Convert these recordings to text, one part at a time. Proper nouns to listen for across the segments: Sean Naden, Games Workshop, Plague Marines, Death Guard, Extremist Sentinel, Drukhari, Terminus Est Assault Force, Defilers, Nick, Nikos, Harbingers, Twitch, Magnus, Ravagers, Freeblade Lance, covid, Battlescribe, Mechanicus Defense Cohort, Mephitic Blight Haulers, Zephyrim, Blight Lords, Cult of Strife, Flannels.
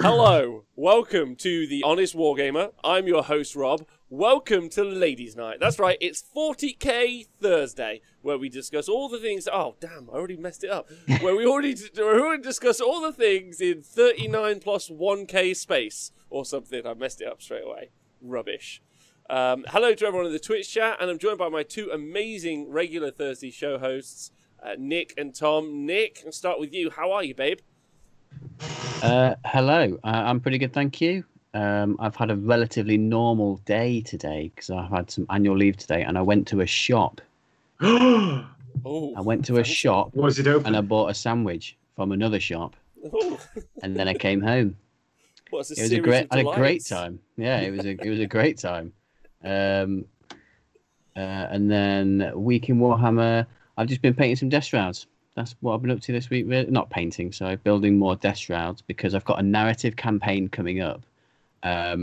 Hello, welcome to The Honest Wargamer. I'm your host, Rob. Welcome to Ladies' Night. That's right, it's 40k Thursday, where we discuss all the things... Oh, damn, I already messed it up. Where we already discuss all the things in 39 plus 1k space, or something. I messed it up straight away. Rubbish. Hello to everyone in the Twitch chat, and I'm joined by my two amazing regular Thursday show hosts, Nick and Tom. Nick, I'll start with you. How are you, babe? Hello, I'm pretty good, thank you. I've had a relatively normal day today because I've had some annual leave today, and I went to a shop. I went to a shop. Was it open? And I bought a sandwich from another shop, and then I came home. It was a great time. Yeah, it was a great time. And then week in Warhammer, I've just been painting some death shrouds. That's what I've been up to this week. Really. Not painting, so building more death shrouds because I've got a narrative campaign coming up when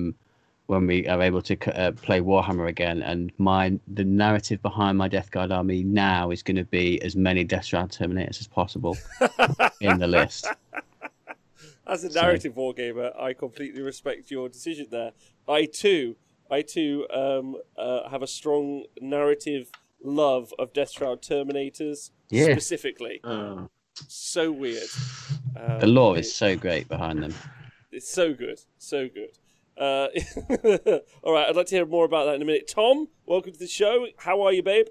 we are able to play Warhammer again. And the narrative behind my Death Guard army now is going to be as many death shroud terminators as possible in the list. As a narrative wargamer, I completely respect your decision there. I too have a strong narrative love of death shroud terminators. Yeah. Specifically, so weird. The lore is so great behind them. It's so good, so good. All right, I'd like to hear more about that in a minute. Tom, welcome to the show. How are you, babe?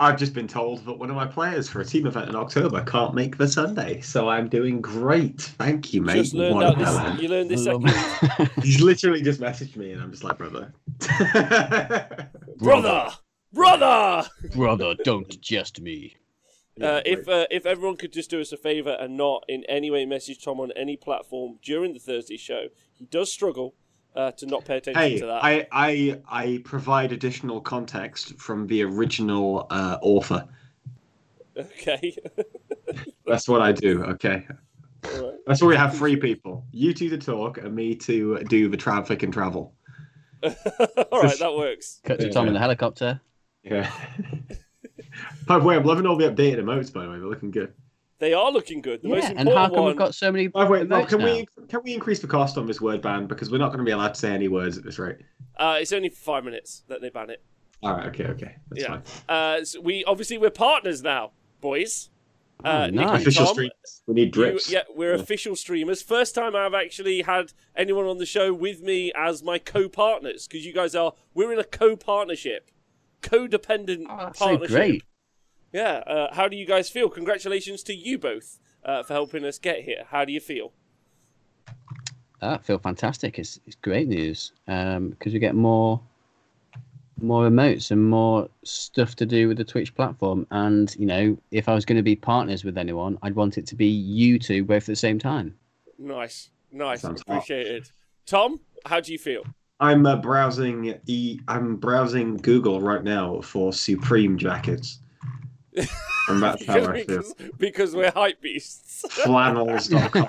I've just been told that one of my players for a team event in October can't make the Sunday, so I'm doing great. Thank you, mate. Just learned out this, you learned this second. He's literally just messaged me, and I'm just like, brother. Brother, don't jest me. If everyone could just do us a favour and not in any way message Tom on any platform during the Thursday show, he does struggle to not pay attention to that. I provide additional context from the original author. Okay. That's what I do, okay. All right. That's why we have three people. You two to talk and me to do the traffic and travel. Alright, that works. Cut to Tom in the helicopter. Yeah. By the way, I'm loving all the updated emotes. By the way, they're looking good. They are looking good. We've got so many? By the way, Rob, can we increase the cost on this word ban because we're not going to be allowed to say any words at this rate? It's only 5 minutes that they ban it. All right. Okay. That's fine. So we're partners now, boys. Nice. Official streamers. We need drips. We're official streamers. First time I've actually had anyone on the show with me as my co-partners because you guys are. We're in a co-partnership. Codependent partnership. So great. Yeah. How do you guys feel? Congratulations to you both for helping us get here. How do you feel? I feel fantastic. It's great news because we get more emotes and more stuff to do with the Twitch platform. And you know, if I was going to be partners with anyone, I'd want it to be you two both at the same time. Nice. Appreciated. Tom, how do you feel? I'm browsing Google right now for Supreme jackets. And that's how I feel. Because we're hype beasts. Flannels.com.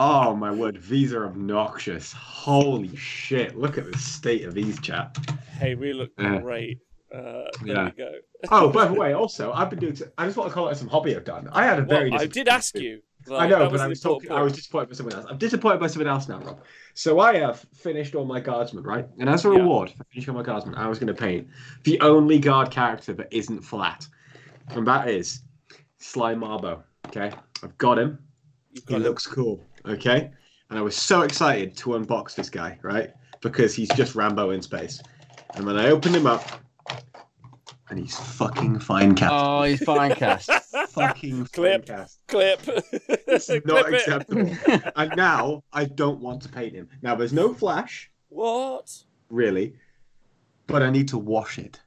Oh my word, these are obnoxious. Holy shit! Look at the state of these, chap. Hey, we look great. There we go. Oh, by the way, also I've been doing. I just want to call out some hobby I've done. I had a very. I did ask you. Like, I know, but I was disappointed by someone else. I'm disappointed by someone else now, Rob. So I have finished all my guardsmen, right? And as a reward for finishing all my guardsmen, I was going to paint the only guard character that isn't flat. And that is Sly Marbo, okay? I've got him. He looks cool, okay? And I was so excited to unbox this guy, right? Because he's just Rambo in space. And when I opened him up, and he's fucking fine cast. Oh, he's fine cast. Fucking clip, fine cast. Clip. This is not acceptable. And now I don't want to paint him. Now there's no flash. What? Really? But I need to wash it,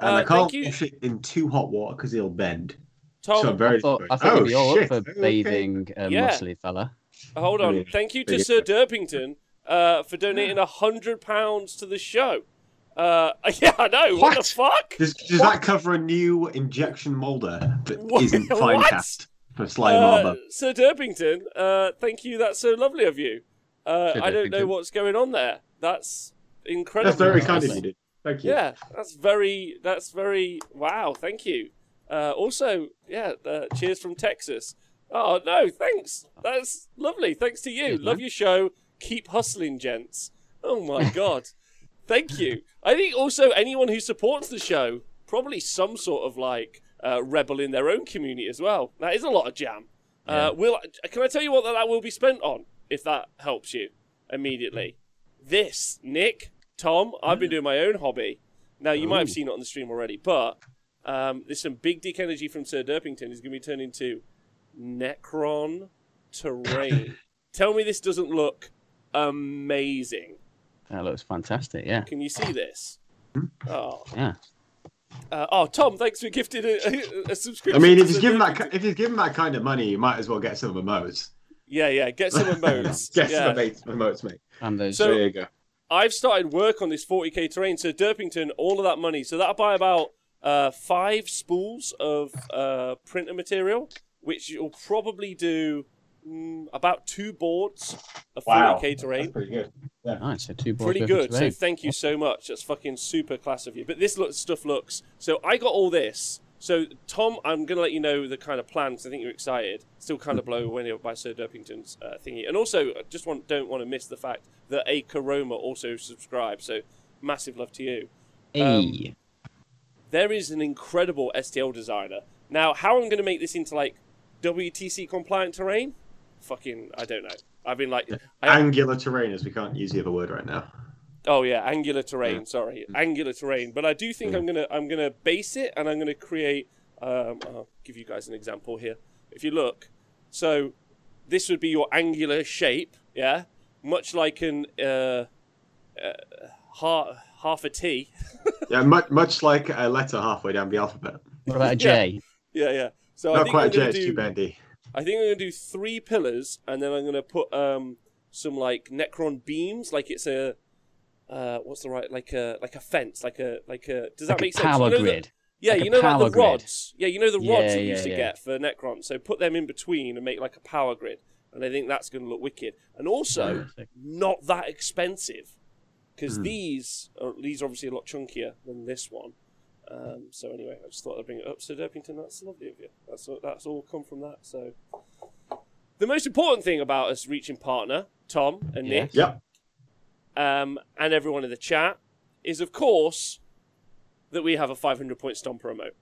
and I can't wash it in too hot water because he'll bend. Tom, so I thought it'd be all up for bathing muscly fella. Hold on. Thank you to Sir Derpington for donating £100 to the show. Yeah, I know. What the fuck? Does that cover a new injection molder that isn't fine cast for Sly Marbo? Sir Derpington, thank you. That's so lovely of you. I don't know what's going on there. That's incredible. That's very kind of you, dude. Thank you. Yeah, that's very, wow, thank you. Also, cheers from Texas. Oh, no, thanks. That's lovely. Thanks to you. Love your show. Keep hustling, gents. Oh, my God. Thank you. I think also anyone who supports the show, probably some sort of, like, rebel in their own community as well. That is a lot of jam. Yeah. Can I tell you what that will be spent on, if that helps you immediately? This, Nick, Tom, I've been doing my own hobby. Now, you might have seen it on the stream already, but there's some big dick energy from Sir Derpington. He's going to be turned into Necron terrain. Tell me this doesn't look amazing. That looks fantastic, yeah. Can you see this? Oh, yeah. Oh, Tom, thanks for gifting a subscription. I mean, if he's given that kind of money, you might as well get some of emotes. Yeah, yeah, get some emotes. get some emotes, mate. And those. So, there you go. I've started work on this 40k terrain. So Derpington, all of that money. So that'll buy about 5 spools of printer material, which you'll probably do about 2 boards of 40k terrain. That's pretty good. Yeah. Nice, so 2 boards. Pretty good. So thank you so much. That's fucking super class of you. But this stuff looks. So I got all this. So Tom, I'm gonna let you know the kind of plan because I think you're excited. Still kind of blown away by Sir Derpington's thingy. And also, I just don't want to miss the fact that A Karoma also subscribed. So massive love to you. Hey. There is an incredible STL designer. Now, how I'm going to make this into, like, WTC compliant terrain? Fucking, I don't know. I've been like... Angular terrain, as we can't use the other word right now. Oh, yeah, angular terrain, sorry. Angular terrain. But I do think I'm gonna base it, and I'm going to create... I'll give you guys an example here. If you look, so this would be your angular shape, yeah? Much like an... half a T. Yeah, much like a letter halfway down the alphabet. What about a J? Yeah, yeah. So not quite a J, it's too bendy. I think I'm going to do 3 pillars, and then I'm going to put some, like, Necron beams, like it's a what's the right, like a fence, like a. Does that make sense? Power grid. Yeah, you know, like the rods. Yeah, you know the rods you used to get for Necron. So put them in between and make like a power grid, and I think that's going to look wicked. And also, not that expensive. Because these are obviously a lot chunkier than this one. So anyway, I just thought I'd bring it up. So Derpington, that's lovely of you. That's all come from that. So the most important thing about us reaching partner, Tom and Nick, and everyone in the chat, is of course that we have a 500-point stomper emote.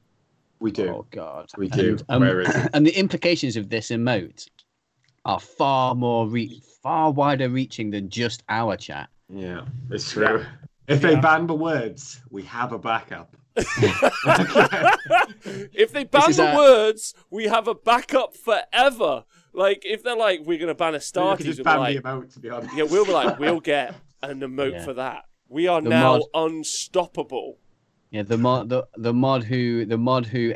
We do. Oh God, we do. Where is it? And the implications of this emote are far wider reaching than just our chat. Yeah, it's true. If they ban the words, we have a backup. If they ban the words, we have a backup forever. Like, if they're like, we're going to ban a Astartes, just ban the emote, to be honest. Yeah, we'll be like, we'll get an emote for that. We are now unstoppable. Yeah, the mod who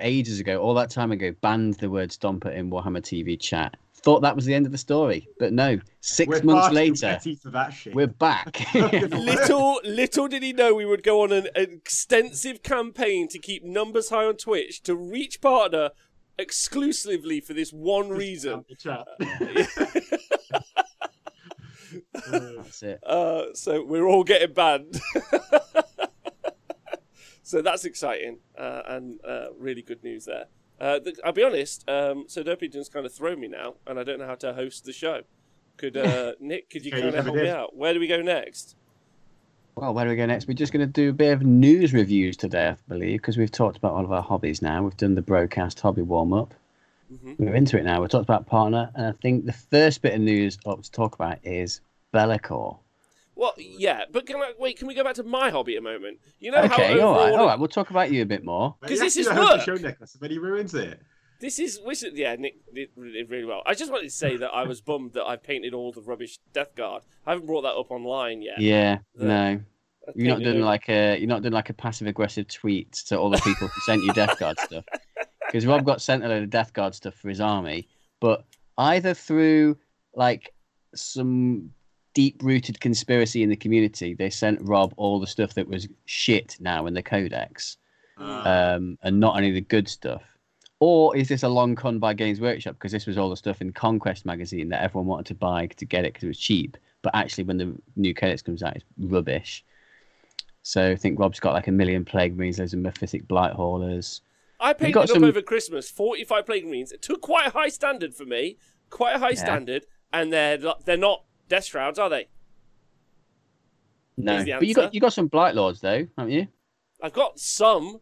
ages ago, all that time ago, banned the word stomper in Warhammer TV chat. Thought that was the end of the story, but no. Six months later, we're back. little did he know we would go on an extensive campaign to keep numbers high on Twitch to reach partner exclusively for this one reason. That's it. So we're all getting banned. So that's exciting and really good news there. I'll be honest, Sir Derpington's kind of thrown me now, and I don't know how to host the show. Nick, could you kind of help me out? Where do we go next? Well, where do we go next? We're just going to do a bit of news reviews today, I believe, because we've talked about all of our hobbies now. We've done the broadcast hobby warm-up. We're into it now. We've talked about partner, and I think the first bit of news up to talk about is Be'lakor. Well, yeah, but can we go back to my hobby a moment? You know all right, we'll talk about you a bit more. Because this is work. Show Nicholas, but he ruins it. Nick did really well. I just wanted to say that I was bummed that I painted all the rubbish Death Guard. I haven't brought that up online yet. Yeah, no. You're not doing like a passive aggressive tweet to all the people who sent you Death Guard stuff. Because Rob got sent a load of Death Guard stuff for his army, but either through like some deep-rooted conspiracy in the community, they sent Rob all the stuff that was shit now in the codex, and not only the good stuff. Or is this a long con by Games Workshop? Because this was all the stuff in Conquest magazine that everyone wanted to buy to get it because it was cheap, but actually when the new codex comes out, it's rubbish. So I think Rob's got like 1 million Plague Marines, loads of Mephitic Blight Haulers. I paid up over Christmas 45 Plague Marines. It took quite a high standard for me. Quite a high standard. And they're not Death Shrouds, are they? No. But you got some Blight Lords though, haven't you? I've got some.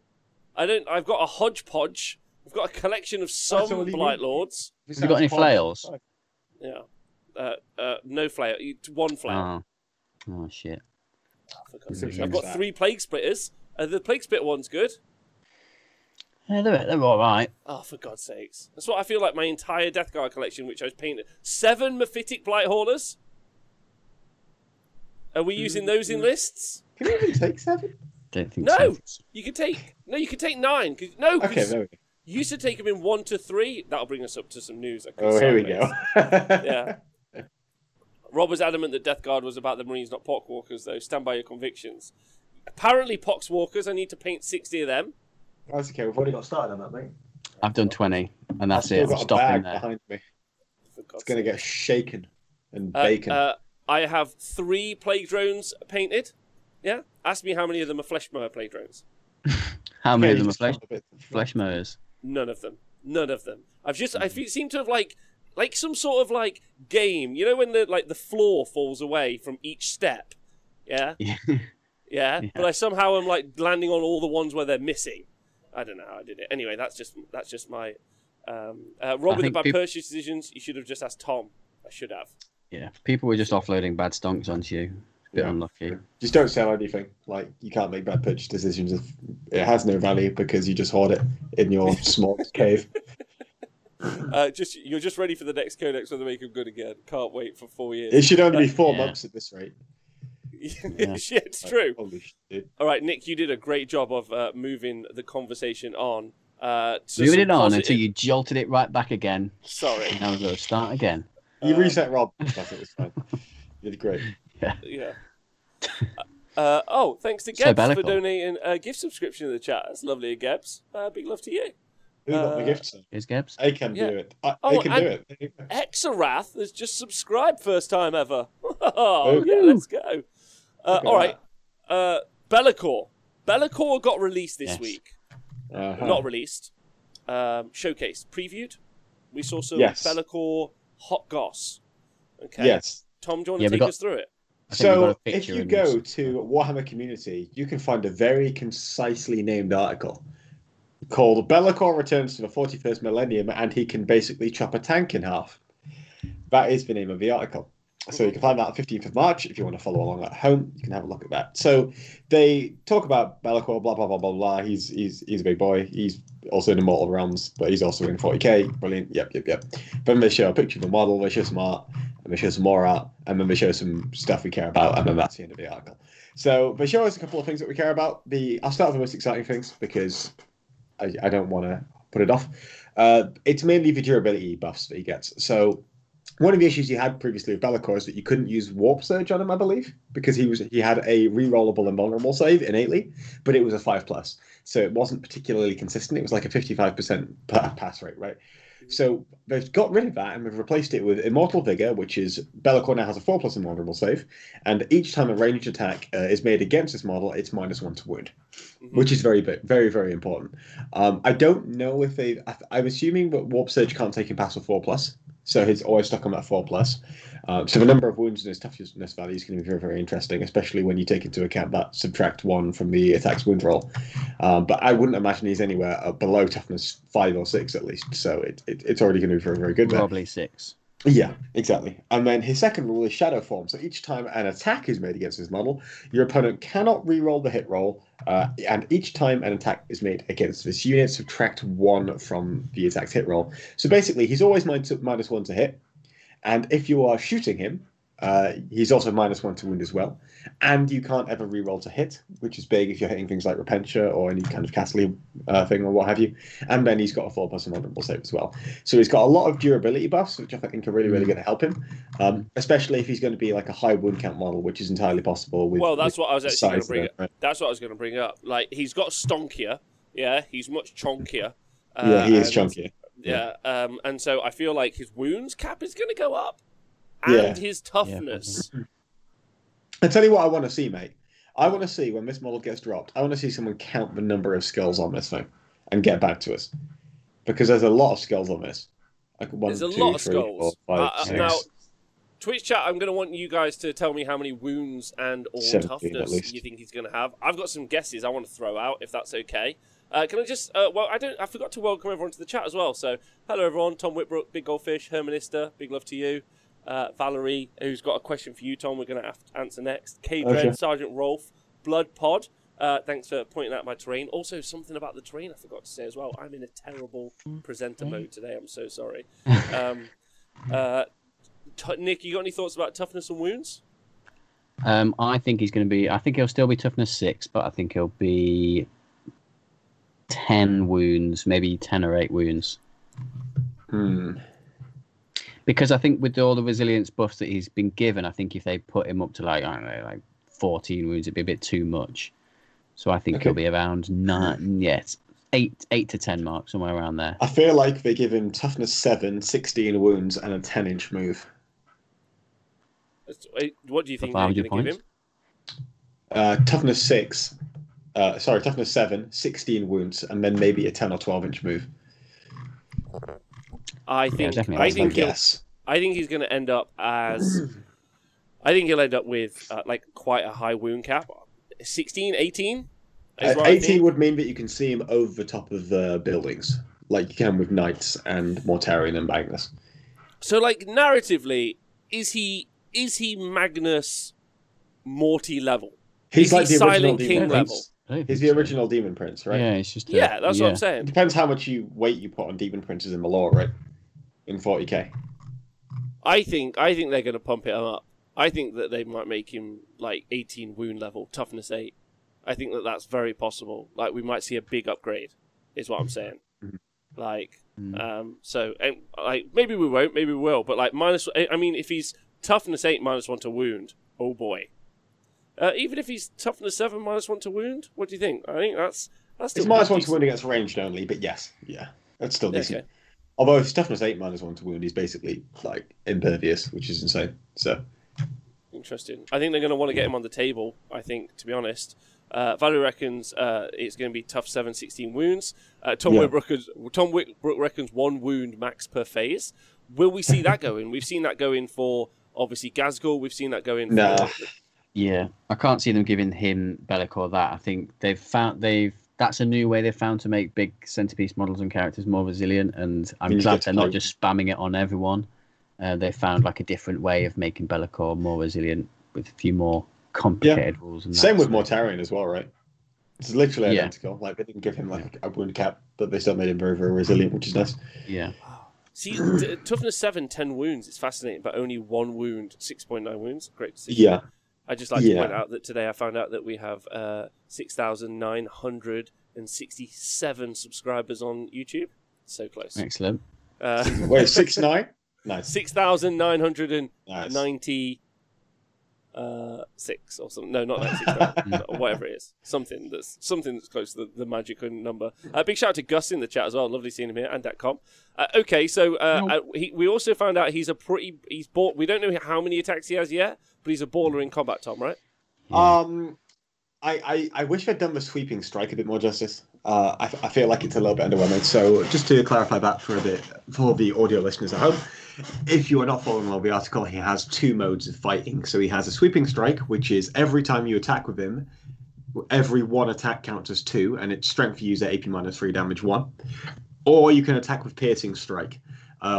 I've got a hodgepodge. I've got a collection of some Blight Lords. Have you got any flails? Yeah. No flail. One flail. Oh shit. I've got 3 Plague Splitters. The Plague Splitter one's good. Yeah, they're all right. Oh, for God's sakes. That's what I feel like my entire Death Guard collection, which I was painted. 7 Mephitic Blight Haulers? Are we using those in lists? Can you even take 7? Don't think so. No, you can take 9. Cause, no, cause okay, there we go. You used to take them in 1 to 3. That'll bring us up to some news. Oh, here we go. Yeah. Rob was adamant that Death Guard was about the Marines, not Poxwalkers, though. Stand by your convictions. Apparently, Poxwalkers, I need to paint 60 of them. That's okay. We've already got started on that, mate. I've done 20, and that's it. I'm stopping there. Behind me. It's going to get shaken and bacon. I have 3 Plague Drones painted. Yeah? Ask me how many of them are Fleshmower Plague Drones. How many of them are Fleshmowers? None of them. None of them. I've just... I seem to have, like some sort of like game, you know, when the floor falls away from each step, yeah. But I somehow am like landing on all the ones where they're missing. I don't know how I did it. Anyway, that's just my Rob with the bad purchase decisions. You should have just asked Tom. I should have. Yeah, people were just offloading bad stonks onto you. It's a bit unlucky. Just don't sell anything. Like you can't make bad purchase decisions if it has no value because you just hoard it in your small cave. You're just ready for the next codex when they make them good again. Can't wait for 4 years. It should only be 4 months at this rate. Yeah. Shit, it's true. All right, Nick, you did a great job of moving the conversation on. Moving it on until you jolted it right back again. Sorry. Now we're going to start again. You reset, Rob. That's it. It's fine. You did great. Yeah. Oh, thanks to Gebs for donating a gift subscription in the chat. That's lovely, Gebs. Big love to you. Who got the gift? Is Gebs? I can do it. I can do it. Exarath has just subscribed first time ever. Oh, yeah, let's go. All right. Be'lakor. Be'lakor got released this week. Not released. Showcased. Previewed. We saw some Be'lakor hot goss. Okay. Yes. Tom, do you want to take us through it? So if you go to Warhammer Community, you can find a very concisely named article called Be'lakor Returns to the 41st Millennium and He Can Basically Chop a Tank in Half. That is the name of the article. So you can find that on the 15th of March. If you want to follow along at home, you can have a look at that. So they talk about Be'lakor, blah, blah, blah, blah, blah. He's a big boy. He's also in Immortal Realms, but he's also in 40k. Brilliant. Yep. Then they show a picture of a model. They show some art. And they show some more art. And then they show some stuff we care about. And then that's the end of the article. So they show us a couple of things that we care about. I'll start with the most exciting things because... I don't want to put it off. It's mainly the durability buffs that he gets. So one of the issues he had previously with Be'lakor is that you couldn't use Warp Surge on him, I believe, because he had a rerollable and vulnerable save innately, but it was a 5+, so it wasn't particularly consistent. It was like a 55% pass rate, right? So they've got rid of that and we've replaced it with Immortal Vigor, which is Be'lakor now has a 4+ invulnerable save, and each time a ranged attack is made against this model, it's -1 to wound, which is very, very, very important. I don't know if they... I'm assuming that Warp Surge can't take him past a 4+, so he's always stuck on that 4+. So the number of wounds in his toughness value is going to be very, very interesting, especially when you take into account that subtract 1 from the attack's wound roll. But I wouldn't imagine he's anywhere below toughness 5 or 6 at least, so it's already going to be very, very good there. Probably 6. Yeah, exactly. And then his second rule is Shadow Form. So each time an attack is made against this model, your opponent cannot reroll the hit roll, and each time an attack is made against this unit, subtract 1 from the attack's hit roll. So basically, he's always -1 to hit, and if you are shooting him, he's also -1 to wound as well. And you can't ever reroll to hit, which is big if you're hitting things like Repentia or any kind of Castley thing or what have you. And then he's got a 4+ invulnerable save as well. So he's got a lot of durability buffs, which I think are really, really going to help him, especially if he's going to be like a high wound count model, which is entirely possible. That's what I was going to bring up. Like, he's got stonkier. Yeah, he's much chonkier. He is chunkier. Yeah. And so I feel like his wounds cap is going to go up. And his toughness. Yeah. I tell you what I want to see, mate. I want to see when this model gets dropped, I want to see someone count the number of skulls on this thing. and get back to us, because there's a lot of skulls on this. Like one, there's a lot of skulls. 4, 5, 6. Now, Twitch chat, I'm going to want you guys to tell me how many wounds and or 17, toughness you think he's going to have. I've got some guesses I want to throw out, if that's okay. Can I just? Well, I forgot to welcome everyone to the chat as well. So, hello everyone. Tom Whitbrook, Big Goldfish, Hermanista, big love to you. Valerie, who's got a question for you, Tom. We're going to have to answer next. K Dread, okay. Sergeant Rolf, Blood Pod. Thanks for pointing out my terrain. Also, something about the terrain I forgot to say as well. I'm in a terrible presenter mode today. I'm so sorry. Nick, you got any thoughts about toughness and wounds? I think he's going to be. I think he'll still be toughness 6, but I think he'll be 10 wounds, maybe 10 or 8 wounds. Because I think with all the resilience buffs that he's been given, I think if they put him up to, like, I don't know, like 14 wounds, it'd be a bit too much. So I think he'll be around 9, yes, 8 to 10 marks, somewhere around there. I feel like they give him toughness 7, 16 wounds, and a 10-inch move. What do you think they're going to give him? Toughness 6. Sorry, toughness 7, 16 wounds, and then maybe a 10 or 12-inch move. I think he's going to end up as. I think he'll end up with like quite a high wound cap, 16, 18. 18 would mean that you can see him over the top of the buildings, like you can with knights and Mortarion and Magnus. So, like narratively, is he Magnus Morty level? He's like the Silent King level. He's the original Demon Prince, right? Yeah, it's just a, that's what I'm saying. It depends how much weight you put on Demon Princes in the lore, right? In 40k. I think they're going to pump it up. I think that they might make him like 18 wound level, toughness 8. I think that that's very possible. Like we might see a big upgrade, is what I'm saying. Like, so and, like maybe we won't, maybe we will, but like minus. I mean, if he's toughness 8 minus 1 to wound, oh boy. Even if he's toughness 7 minus 1 to wound, what do you think? I think that's still it's minus 1 to wound against ranged only, but yes, that's still decent. Okay. Although if toughness 8 minus 1 to wound, he's basically like impervious, which is insane. So interesting. I think they're going to want to get him on the table. I think, to be honest, Valerie reckons it's going to be tough 7, 16 wounds. Tom Whitbrook reckons 1 wound max per phase. Will we see that going? We've seen that going for obviously Gazgul. We've seen that going. For... Yeah, I can't see them giving him Be'lakor that. I think they've found that's a new way they've found to make big centerpiece models and characters more resilient. And I'm glad they're not just spamming it on everyone. They found like a different way of making Be'lakor more resilient with a few more complicated rules. And same with Mortarion as well, right? It's literally identical. Like they didn't give him like a wound cap, but they still made him very, very resilient, which is nice. Yeah. See, toughness 7, 10 wounds. It's fascinating, but only 1 wound, 6.9 wounds. Great to see. Yeah. I just like to point out that today I found out that we have 6,967 subscribers on YouTube. So close. Excellent. Wait, 6,900? Nice. 6,996 or something. No, not 969. Whatever it is. Something that's close to the magic number. Big shout out to Gus in the chat as well. Lovely seeing him here. And .com. Okay, so we also found out we don't know how many attacks he has yet. But he's a baller in combat, Tom, right? I wish I'd done the sweeping strike a bit more justice. I feel like it's a little bit underwhelming. So just to clarify that for a bit for the audio listeners at home, if you are not following along the article, he has 2 modes of fighting. So he has a sweeping strike, which is every time you attack with him, every 1 attack counts as 2, and it's strength user AP minus 3 damage 1. Or you can attack with piercing strike,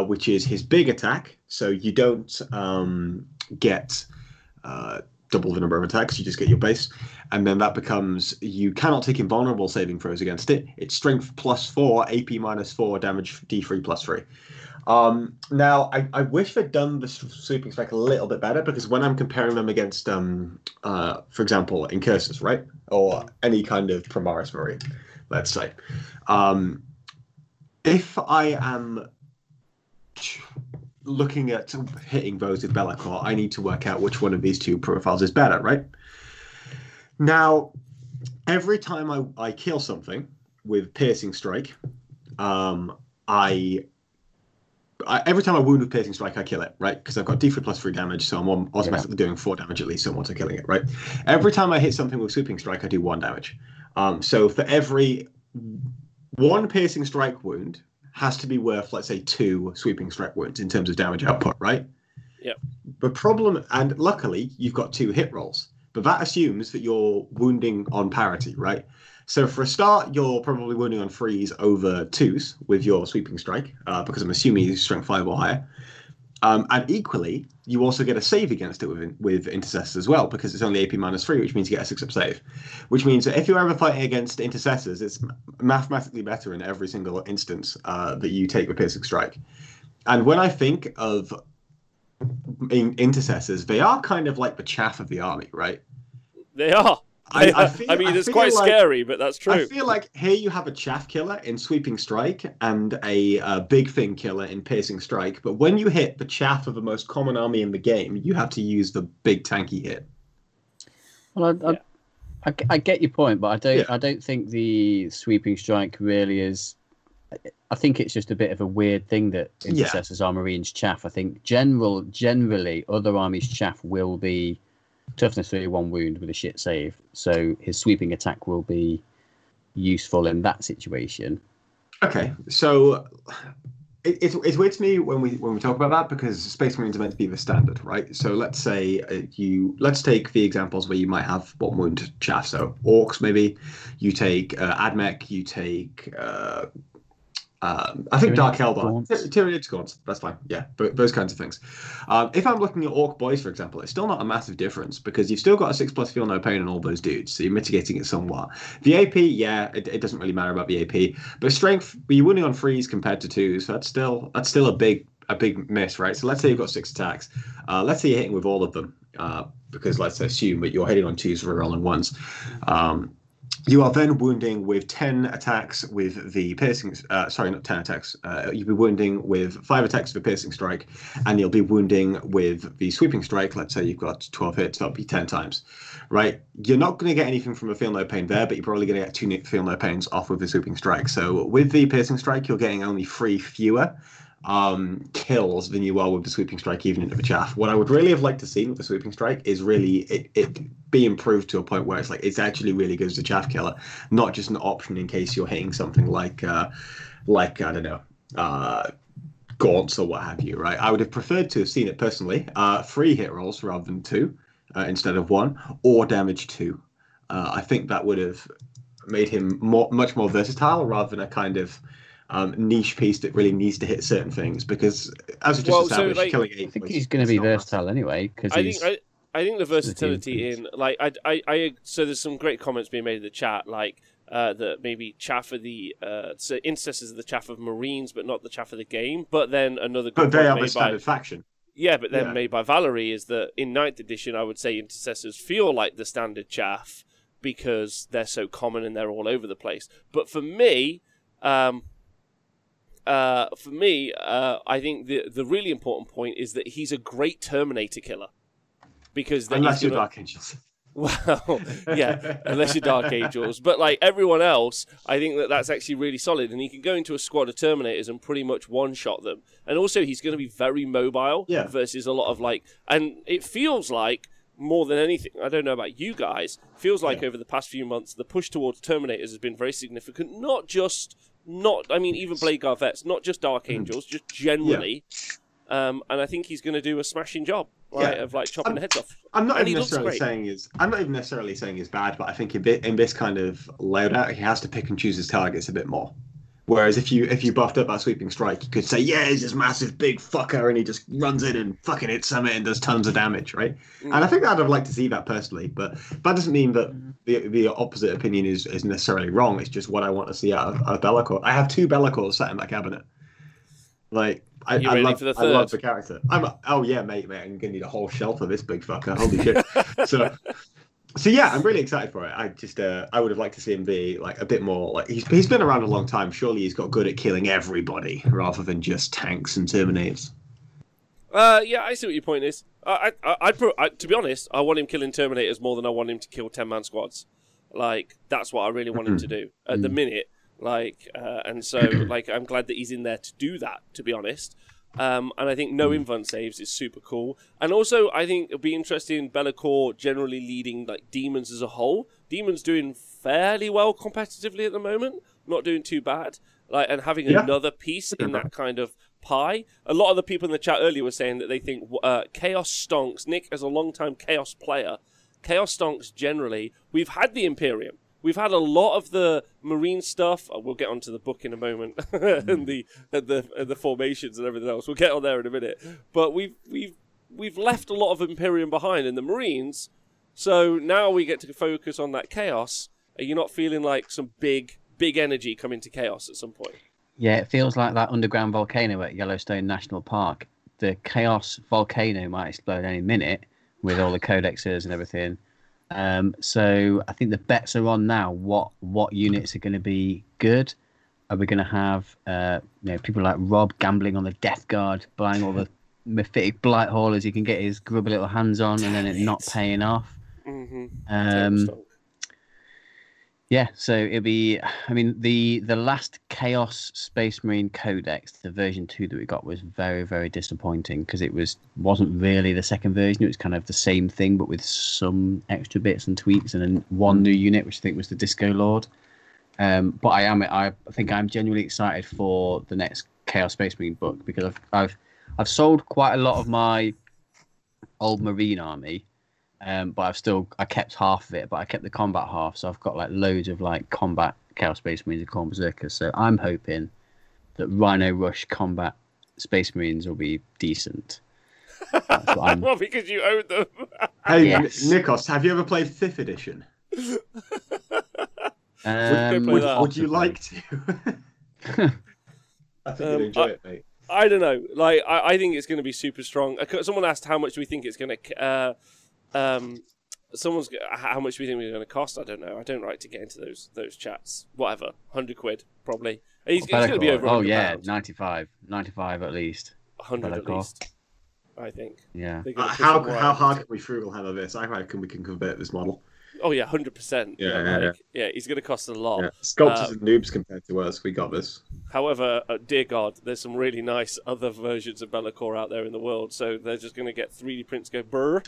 which is his big attack. So you don't get double the number of attacks, you just get your base, and then that becomes you cannot take invulnerable saving throws against it. It's strength +4, AP -4, damage D3 +3. Now I wish they'd done the sweeping strike a little bit better, because when I'm comparing them against for example Incursus, right, or any kind of Primaris Marine, let's say, if I am looking at hitting those with Be'lakor, I need to work out which one of these 2 profiles is better, right? Now, every time I kill something with piercing strike, every time I wound with piercing strike, I kill it, right? Because I've got D3 +3 damage, so I'm automatically doing 4 damage at least, so I'm also killing it, right? Every time I hit something with sweeping strike, I do 1 damage. So for every one piercing strike wound has to be worth, let's say, 2 sweeping strike wounds in terms of damage output, right? Yeah. The problem, and luckily, you've got 2 hit rolls, but that assumes that you're wounding on parity, right? So for a start, you're probably wounding on 3s over 2s with your sweeping strike, because I'm assuming you strength 5 or higher. And equally, you also get a save against it with Intercessors as well, because it's only AP minus 3, which means you get a 6-up save. Which means that if you're ever fighting against Intercessors, it's mathematically better in every single instance that you take the piercing strike. And when I think of Intercessors, they are kind of like the chaff of the army, right? They are. I mean, it's quite like, scary, but that's true. I feel like here you have a chaff killer in sweeping strike and a big thing killer in piercing strike. But when you hit the chaff of the most common army in the game, you have to use the big tanky hit. Well, I get your point, but I don't think the sweeping strike really is. I think it's just a bit of a weird thing that Intercessors are Marines chaff. I think generally other armies chaff will be toughness 31 wound with a shit save, so his sweeping attack will be useful in that situation. Okay, so it's weird to me when we talk about that, because Space Marines are meant to be the standard, right? So let's say let's take the examples where you might have 1 wound chaff. So orcs, maybe you take Admech, you take I think Dark Eldar, Tyranid Scorns, that's fine, yeah, but those kinds of things. If I'm looking at Orc Boys, for example, it's still not a massive difference, because you've still got a 6+ feel no pain on all those dudes, so you're mitigating it somewhat. The AP, yeah, it doesn't really matter about the AP, but strength, you're winning on 3s compared to 2s, so that's still a big miss, right? So let's say you've got 6 attacks. Let's say you're hitting with all of them, because let's assume that you're hitting on 2s for rolling 1s. You are then wounding with 10 attacks with the piercing... sorry, not 10 attacks. You'll be wounding with 5 attacks with a piercing strike, and you'll be wounding with the sweeping strike. Let's say you've got 12 hits, that'll be 10 times, right? You're not going to get anything from a feel no pain there, but you're probably going to get 2 feel no pains off with the sweeping strike. So with the piercing strike, you're getting only 3 fewer kills than you are with the sweeping strike, even into the chaff. What I would really have liked to see with the sweeping strike is really it be improved to a point where it's like it's actually really good as a chaff killer, not just an option in case you're hitting something like I don't know, gaunts or what have you, right? I would have preferred to have seen it personally, 3 hit rolls rather than 2 instead of 1, or damage 2. I think that would have made him much more versatile rather than a kind of niche piece that really needs to hit certain things, because as we just established, so, like, killing 8. I think he's going to be versatile anyway. Because I think the versatility in like I so there's some great comments being made in the chat, like that maybe chaff of the so Intercessors are the chaff of Marines, but not the chaff of the game. But then another good point they are the standard faction. Yeah, but then made by Valerie is that in 9th edition, I would say Intercessors feel like the standard chaff because they're so common and they're all over the place. But for me. I think the really important point is that he's a great Terminator killer, because unless you're Dark Angels. Well, yeah, unless you're Dark Angels, but like everyone else, I think that's actually really solid, and he can go into a squad of Terminators and pretty much one-shot them. And also, he's going to be very mobile versus a lot of like, and it feels like more than anything, I don't know about you guys, feels like over the past few months the push towards Terminators has been very significant, not just. I mean, even Blade Guard vets, not just Dark Angels, just generally. Yeah. And I think he's going to do a smashing job, right, of like chopping heads off. I'm not even necessarily saying he's bad, but I think in this kind of loadout, he has to pick and choose his targets a bit more. Whereas if you buffed up our sweeping strike, you could say, yeah, he's this massive big fucker, and he just runs in and fucking hits Summit and does tons of damage, right? Mm. And I think I'd have liked to see that personally, but that doesn't mean that the opposite opinion is necessarily wrong. It's just what I want to see out of Be'lakor. I have 2 Be'lakors sat in my cabinet. Like, I love the character. Oh yeah, mate, I'm gonna need a whole shelf of this big fucker. Holy shit! So yeah, I'm really excited for it. I just I would have liked to see him be like a bit more like he's been around a long time. Surely he's got good at killing everybody rather than just tanks and Terminators. Yeah, I see what your point is. I to be honest, I want him killing Terminators more than I want him to kill 10-man squads. Like that's what I really want him to do at the minute. Like and so like I'm glad that he's in there to do that. To be honest, And I think no invuln saves is super cool. And also, I think it'll be interesting in Be'lakor generally leading like demons as a whole. Demons doing fairly well competitively at the moment, not doing too bad. Like, and having another piece in that kind of pie. A lot of the people in the chat earlier were saying that they think Chaos Stonks. Nick, as a long-time Chaos player, Chaos Stonks generally. We've had the Imperium. We've had a lot of the marine stuff. We'll get onto the book in a moment and the formations and everything else. We'll get on there in a minute. But we've left a lot of Imperium behind in the Marines, so now we get to focus on that Chaos. Are you not feeling like some big energy coming to Chaos at some point? Yeah, it feels like that underground volcano at Yellowstone National Park. The Chaos volcano might explode any minute with all the codexes and everything. So I think the bets are on now. What units are going to be good? Are we going to have you know, people like Rob gambling on the Death Guard, buying all the Mephitic Blight Haulers he can get his grubby little hands on, and then it not paying off? Yeah, so it'll be. I mean, the last Chaos Space Marine Codex, the version 2 that we got, was very, very disappointing because it wasn't really the second version. It was kind of the same thing but with some extra bits and tweaks, and then one new unit, which I think was the Disco Lord. But I think I'm genuinely excited for the next Chaos Space Marine book because I've sold quite a lot of my old Marine army. But I kept half of it, but I kept the combat half, so I've got like loads of like combat Chaos Space Marines and Corn Berserkers. So I'm hoping that Rhino Rush combat Space Marines will be decent. That's what I'm... Well, because you own them. Hey, yes. Nikos, have you ever played 5th edition? Would you like to? I think you'd enjoy it, mate. I don't know. Like, I think it's going to be super strong. Someone asked how much do we think it's going to... how much we think we're going to cost. I don't know. I don't like to get into those chats. Whatever, 100 quid probably. He's going to be over. Oh yeah, pounds. 95 at least. 100 at least. I think. Yeah. How hard can we frugal hammer this? I reckon we can convert this model. Oh yeah, 100%. Yeah. He's going to cost a lot. Yeah. Sculptors and noobs compared to us, we got this. However, dear God, there's some really nice other versions of Be'lakor out there in the world. So they're just going to get 3D prints go brr.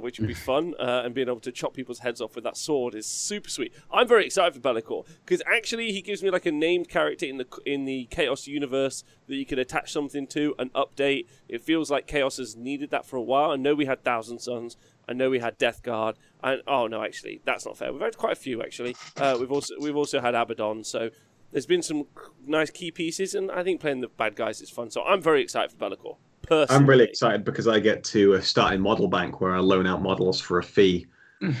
Which would be fun, and being able to chop people's heads off with that sword is super sweet. I'm very excited for Be'lakor because actually he gives me like a named character in the Chaos universe that you could attach something to and update. It feels like Chaos has needed that for a while. I know we had Thousand Sons. I know we had Death Guard. And oh no, actually that's not fair. We've had quite a few actually. We've also had Abaddon. So there's been some nice key pieces, and I think playing the bad guys is fun. So I'm very excited for Be'lakor. Personally. I'm really excited because I get to start in model bank where I loan out models for a fee, and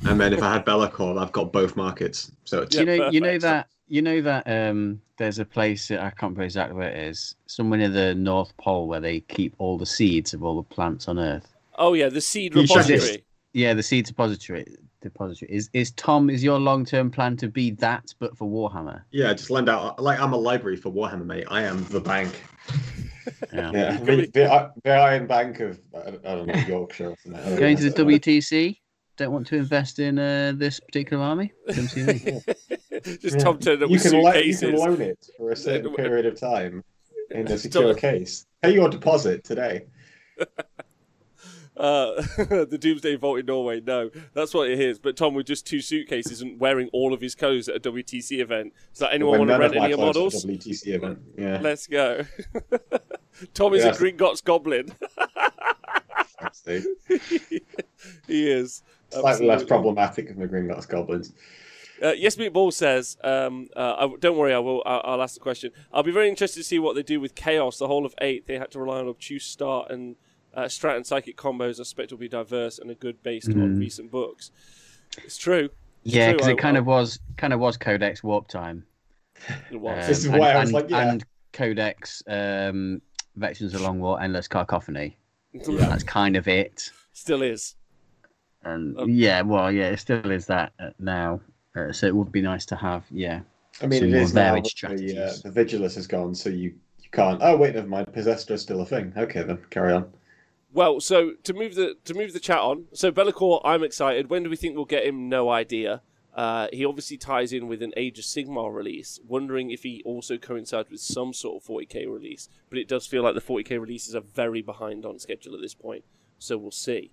then if I had Be'lakor, I've got both markets. So it's you know that there's a place, I can't remember exactly where it is, somewhere near the North Pole, where they keep all the seeds of all the plants on Earth. Oh yeah, the seed repository. Yeah, the seed depository. Is Tom? Is your long-term plan to be that, but for Warhammer? Yeah, just lend out. Like I'm a library for Warhammer, mate. I am the bank. Yeah. The Iron Bank of I don't know, Yorkshire. Going to the WTC. Don't want to invest in this particular army. Come see me. Just Tom turned up with suitcases. You can loan it for a certain period of time in a secure case. Pay your deposit today. The Doomsday Vault in Norway. No, that's what it is. But Tom with just 2 suitcases and wearing all of his clothes at a WTC event. Does that anyone want to rent any models? WTC event. Yeah. Let's go. Tom is a Gringotts goblin. Thanks, dude. He is. Slightly less problematic than the Gringotts goblins. Yes, Meatball says. Don't worry, I'll ask the question. I'll be very interested to see what they do with Chaos. The whole of 8, they had to rely on obtuse start and. Strat and psychic combos, I suspect, will be diverse and a good based on recent books. It's true. It's yeah, because it kind of was Codex Warp Time. It was. This is why I was like, yeah. And Codex Veterans of Long War, Endless Cacophony. Yeah. That's kind of it. Still is. And it still is that now. So it would be nice to have, I mean, it is now. The Vigilus is gone, so you can't. Oh wait, never mind. Possessed is still a thing. Okay, then carry on. Well, so to move the chat on, so Be'lakor, I'm excited. When do we think we'll get him? No idea. He obviously ties in with an Age of Sigmar release, wondering if he also coincides with some sort of 40k release, but it does feel like the 40k releases are very behind on schedule at this point, so we'll see.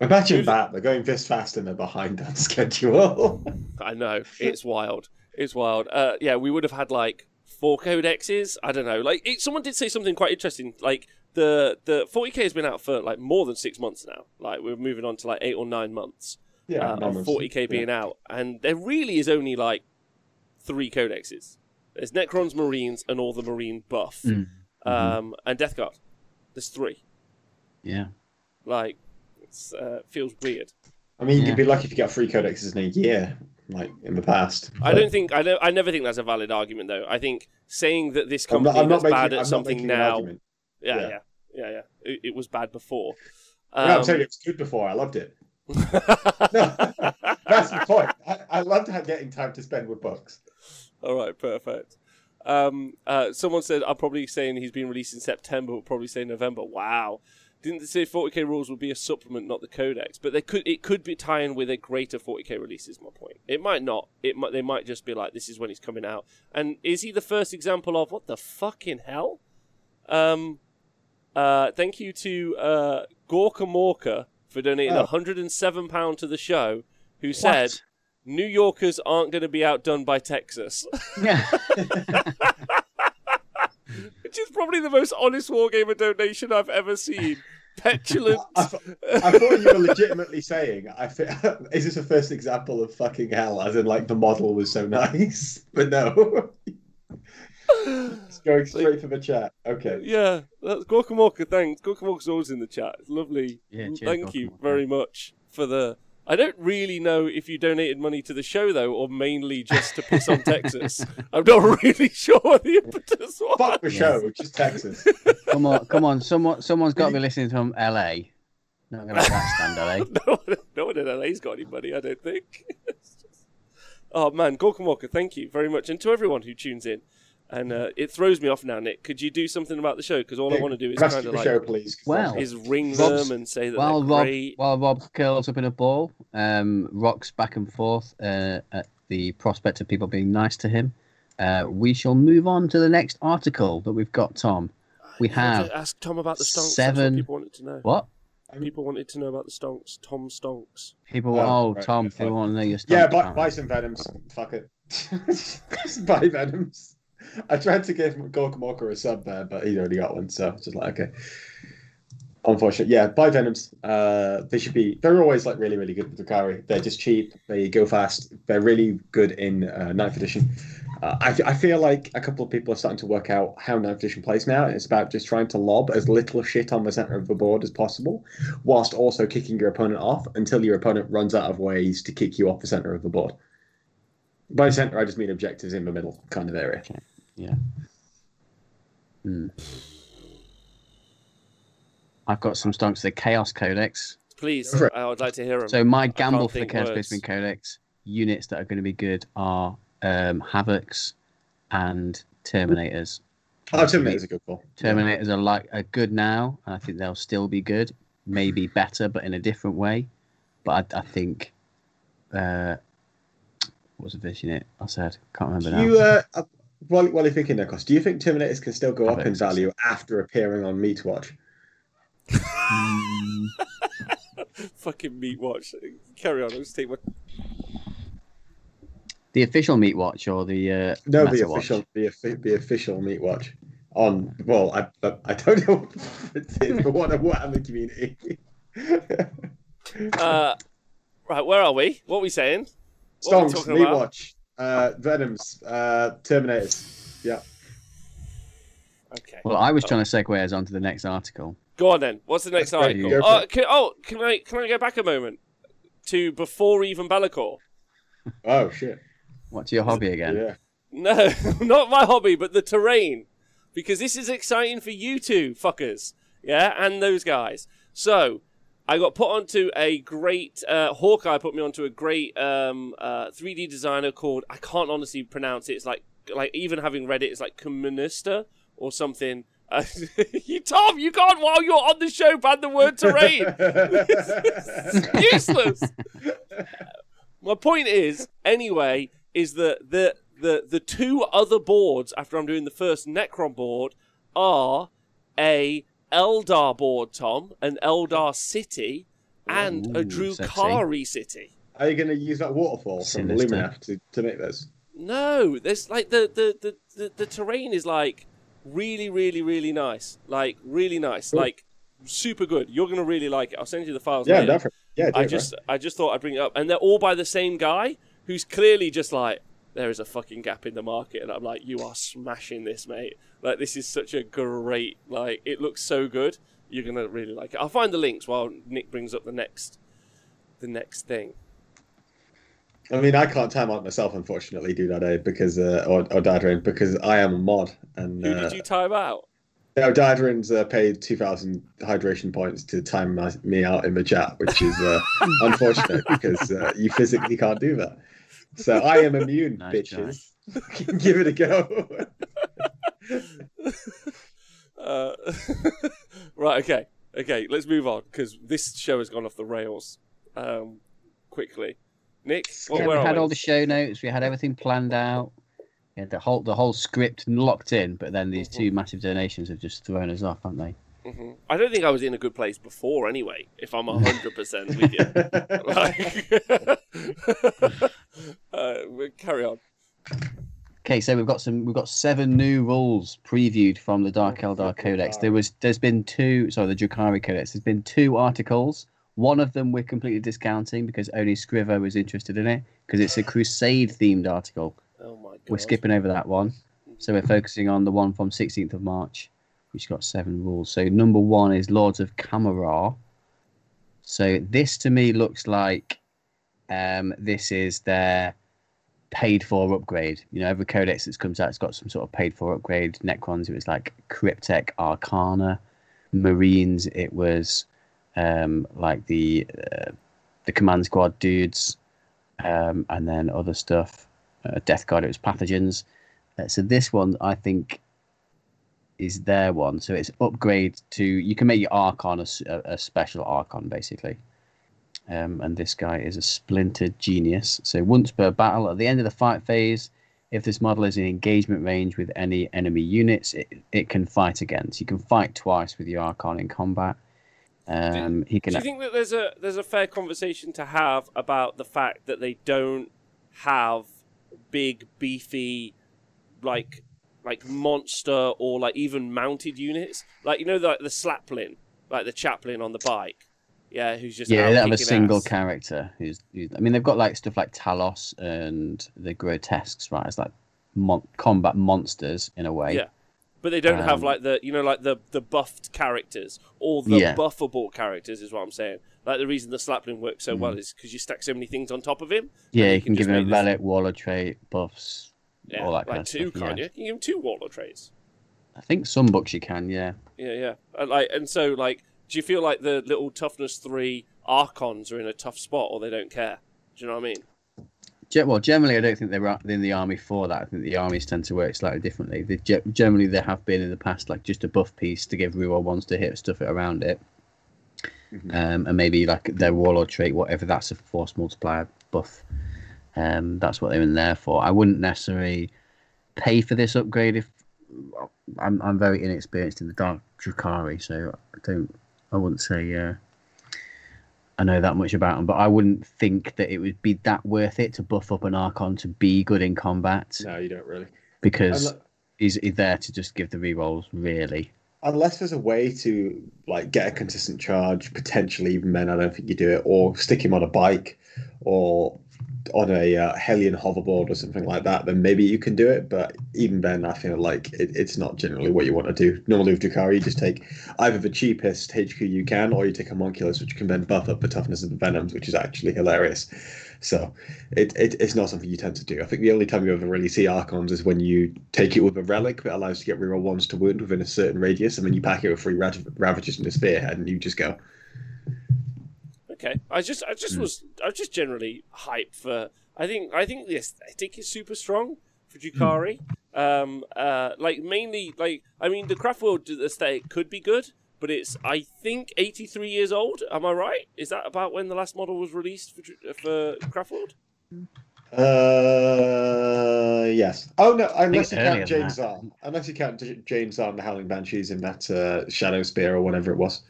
Imagine that, they're going this fast and they're behind on schedule. I know, it's wild. It's wild. Yeah, we would have had like 4 codexes. I don't know. Like someone did say something quite interesting. Like the 40k has been out for like more than 6 months now. Like we're moving on to like 8 or 9 months. Yeah, of 40k being out, and there really is only like 3 codexes. There's Necrons, Marines, and all the Marine buff, and Death Guard. There's 3. Yeah. Like. It feels weird. I mean, you'd be lucky if you got 3 codexes in a year, like in the past. But... I never think that's a valid argument, though. I think saying that this company is bad at something now. Yeah. It was bad before. No, I'm telling you, it was good before. I loved it. No, that's the point. I loved getting time to spend with books. All right, perfect. Someone said I'm probably saying he's been released in September, but probably say November. Wow. Didn't they say 40k rules would be a supplement, not the codex? But it could be tying with a greater 40k release. Is my point. It might not. They might just be like, this is when it's coming out. And is he the first example of what the fucking hell? Thank you to Gorka Morka for donating £107 to the show. Who said New Yorkers aren't going to be outdone by Texas? Which is probably the most honest Wargamer donation I've ever seen. Petulant. I thought you were legitimately saying, is this a first example of fucking hell? As in, like, the model was so nice. But no. It's going straight for the chat. Okay. Yeah. That's Gorkamorka, thanks. Gorkamorka's always in the chat. It's lovely. Yeah, thank you very much for the... I don't really know if you donated money to the show, though, or mainly just to piss on Texas. I'm not really sure what the impetus was. Fuck the show, just Texas. Come on, come on. Someone's got to be listening from LA. Not going to stand LA. No one in LA's got any money, I don't think. Oh, man. Gorka Morka, thank you very much. And to everyone who tunes in. And it throws me off now, Nick. Could you do something about the show? Because all I want to do is kind of like show, please, is ring them and say that they're great. While Rob curls up in a ball, rocks back and forth at the prospect of people being nice to him, we shall move on to the next article that we've got, Tom. We have... Ask Tom about the stonks. That's what people wanted to know. What? People wanted to know about the stonks. Tom stonks. People, Tom, people want to know your stonks. Yeah, buy some Venoms. Fuck it. Just buy Venoms. I tried to give Gorkamorka a sub there, but he'd already got one, so just like, okay. Unfortunately, yeah, buy Venoms. They should be... They're always, like, really, really good with Drukhari. They're just cheap. They go fast. They're really good in 9th edition. I feel like a couple of people are starting to work out how 9th edition plays now. It's about just trying to lob as little shit on the center of the board as possible, whilst also kicking your opponent off until your opponent runs out of ways to kick you off the center of the board. By center, I just mean objectives in the middle kind of area. Okay. Yeah. Mm. I've got some stonks. The Chaos Codex. Please, I would like to hear them. So my gamble for the Chaos Codex units that are going to be good are Havocs and Terminators. Oh, Terminators are good. Terminators are good now, and I think they'll still be good. Maybe better, but in a different way. But I think. What was the vision it? I said, can't remember now. While you're thinking, Nikos, do you think Terminators can still go up in value after appearing on Meatwatch? Fucking Meatwatch. Carry on. I'll just take my... The official Meatwatch or the no, the official Meatwatch on. Well, I don't know what it is, but what in the community? Right, where are we? What are we saying? Stonks, Meatwatch, Venoms, Terminators. Yeah. Okay. Well, I was trying to segue us onto the next article. Go on then. What's the next article? Can I go back a moment to before even Be'lakor? Oh shit! What's your hobby again? Yeah. No, not my hobby, but the terrain, because this is exciting for you two fuckers, yeah, and those guys. So. I got put onto a great, Hawkeye put me onto a great 3D designer called, I can't honestly pronounce it, it's like even having read it, it's like Communista or something. Tom, you can't, while you're on the show, ban the word terrain. It's useless. My point is, anyway, is that the two other boards after I'm doing the first Necron board are a Eldar board, Tom, an Eldar city, and a Drukhari city. Are you going to use that waterfall from Luminaf to make this? No, there's like the terrain is like really nice, cool. Like super good. You're going to really like it. I'll send you the files. Yeah, later. Definitely. Yeah, I just thought I'd bring it up, and they're all by the same guy who's clearly just like, there is a fucking gap in the market, and I'm like, you are smashing this, mate. Like, this is such a great, like, it looks so good. You're gonna really like it. I'll find the links while Nick brings up the next thing. I mean, I can't time out myself, unfortunately, do that, because or Dadrin, because I am a mod. And who did you time out? No, Dadrin's paid 2,000 hydration points to time me out in the chat, which is unfortunate because you physically can't do that. So I am immune, nice bitches. Give it a go. Right, okay. Let's move on because this show has gone off the rails quickly. Nick, we had all the show notes. We had everything planned out. We had the whole script locked in, but then these two massive donations have just thrown us off, haven't they? Mm-hmm. I don't think I was in a good place before, anyway. If I'm 100% with you, we'll carry on. Okay, so we've got 7 new rules previewed from the Dark Eldar Codex. There's been the Drukhari Codex. There's been 2 articles. One of them we're completely discounting because only Scrivo was interested in it because it's a Crusade-themed article. Oh my God. We're skipping over that one, so we're focusing on the one from 16th of March. Which got 7 rules. So number 1 is Lords of Kamarar. So this to me looks like this is their paid-for upgrade. You know, every codex that comes out, it's got some sort of paid-for upgrade. Necrons, it was like Cryptek Arcana. Marines, it was like the Command Squad dudes, and then other stuff. Death Guard, it was Pathogens. So this one, I think, is their one, so it's upgrade to, you can make your Archon a special Archon basically, and this guy is a Splintered Genius. So once per battle, at the end of the fight phase, if this model is in engagement range with any enemy units, it can fight again. So you can fight twice with your Archon in combat. Do you think that there's a fair conversation to have about the fact that they don't have big beefy like monster or like even mounted units, like, you know, like the Slaplin, like the Chaplain on the bike, who's just they have a single character who's I mean, they've got like stuff like Talos and the Grotesques, right? It's like combat monsters in a way, but they don't have like the, you know, like the buffed characters or the buffable characters is what I'm saying. Like, the reason the Slaplin works so well is because you stack so many things on top of him. You can give him a relic, Waller trait, buffs. Yeah, all that like two, can't you? You can give him 2 Waller traits. I think some books you can, yeah. And so, do you feel like the little toughness 3 Archons are in a tough spot, or they don't care? Do you know what I mean? Well, generally, I don't think they're in the army for that. I think the armies tend to work slightly differently. Generally, there have been in the past, like, just a buff piece to give Ruor ones to hit, stuff it around it, and maybe like their Warlord trait, whatever. That's a force multiplier buff. That's what they're in there for. I wouldn't necessarily pay for this upgrade if I'm very inexperienced in the Dark Drukhari, so I wouldn't say I know that much about them, but I wouldn't think that it would be that worth it to buff up an Archon to be good in combat. No, you don't really, because he's there to just give the rerolls, really. Unless there's a way to like get a consistent charge, potentially, even then I don't think you do it, or stick him on a bike or on a Hellion hoverboard or something like that, then maybe you can do it. But even then, I feel like it's not generally what you want to do. Normally with Drukhari, you just take either the cheapest HQ you can, or you take Homunculus, which can then buff up the toughness of the Venoms, which is actually hilarious. So it's not something you tend to do. I think the only time you ever really see Archons is when you take it with a relic that allows you to get reroll ones to wound within a certain radius, and then you pack it with 3 Ravagers and a Spearhead, and you just go. Okay, I was just generally hyped for. I think the aesthetic is super strong for Drukhari. The Craftworld aesthetic could be good, but it's, I think, 83 years old. Am I right? Is that about when the last model was released for Craftworld? Yes. Oh no, unless you count James Arm. Unless you count James Arm, the Howling Banshees in that Shadow Spear or whatever it was.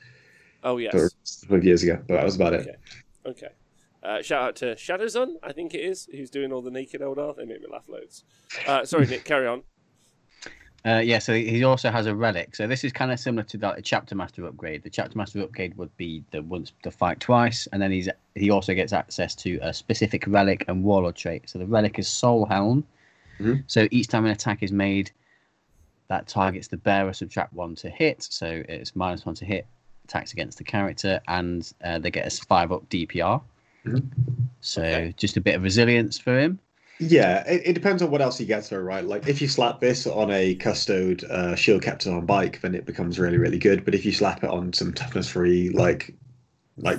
Oh yes. A couple of years ago, but that was about it. Okay. Shout out to Shadowzun, I think it is, who's doing all the naked old art. They make me laugh loads. Sorry, Nick, carry on. Yeah, so he also has a relic. So this is kind of similar to that Chapter Master upgrade. The Chapter Master upgrade would be the once to fight twice, and then he also gets access to a specific relic and warlord trait. So the relic is Soul Helm. Mm-hmm. So each time an attack is made, that targets the bearer, subtract 1 to hit. So it's -1 to hit attacks against the character, and they get a 5+ DPR. Mm-hmm. So just a bit of resilience for him. Yeah, it depends on what else he gets though, right? Like if you slap this on a Custode Shield Captain on Bike, then it becomes really, really good. But if you slap it on some toughness-free, like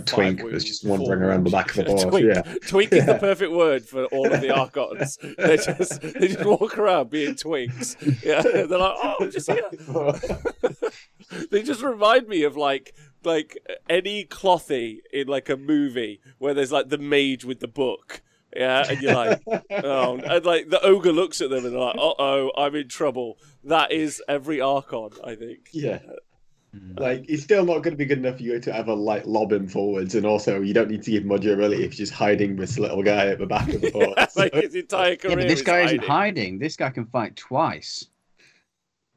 Twink, who's just wandering around the back of the board. Yeah. Twink is the perfect word for all of the Archons. They just walk around being twinks. Yeah, they're like, oh, I'm just here. They just remind me of like any clothy in like a movie where there's like the mage with the book. Yeah, and you're like, oh, and like the ogre looks at them and they're like, uh-oh, I'm in trouble. That is every Archon, I think. Yeah. Like, he's still not going to be good enough for you to ever, like, lob him forwards, and also you don't need to give him modularity if you're just hiding this little guy at the back of the board. Yeah, so. Like, his entire career but this guy isn't hiding. This guy can fight twice.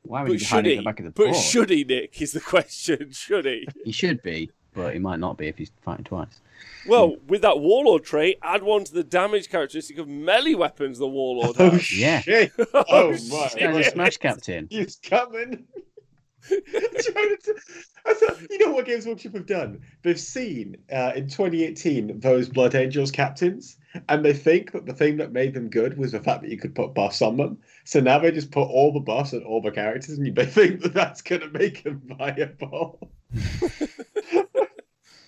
Why would he hide at the back of the board? But should he, Nick, is the question. Should he? He should be, but he might not be if he's fighting twice. Well, with that warlord trait, add one to the damage characteristic of melee weapons the warlord has. Oh, shit. Yeah. Oh, my. This guy's a smash captain. He's coming. I thought, you know what Games Workshop have done? They've seen in 2018 those Blood Angels captains, and they think that the thing that made them good was the fact that you could put buffs on them. So now they just put all the buffs on all the characters, and they think that that's going to make them viable.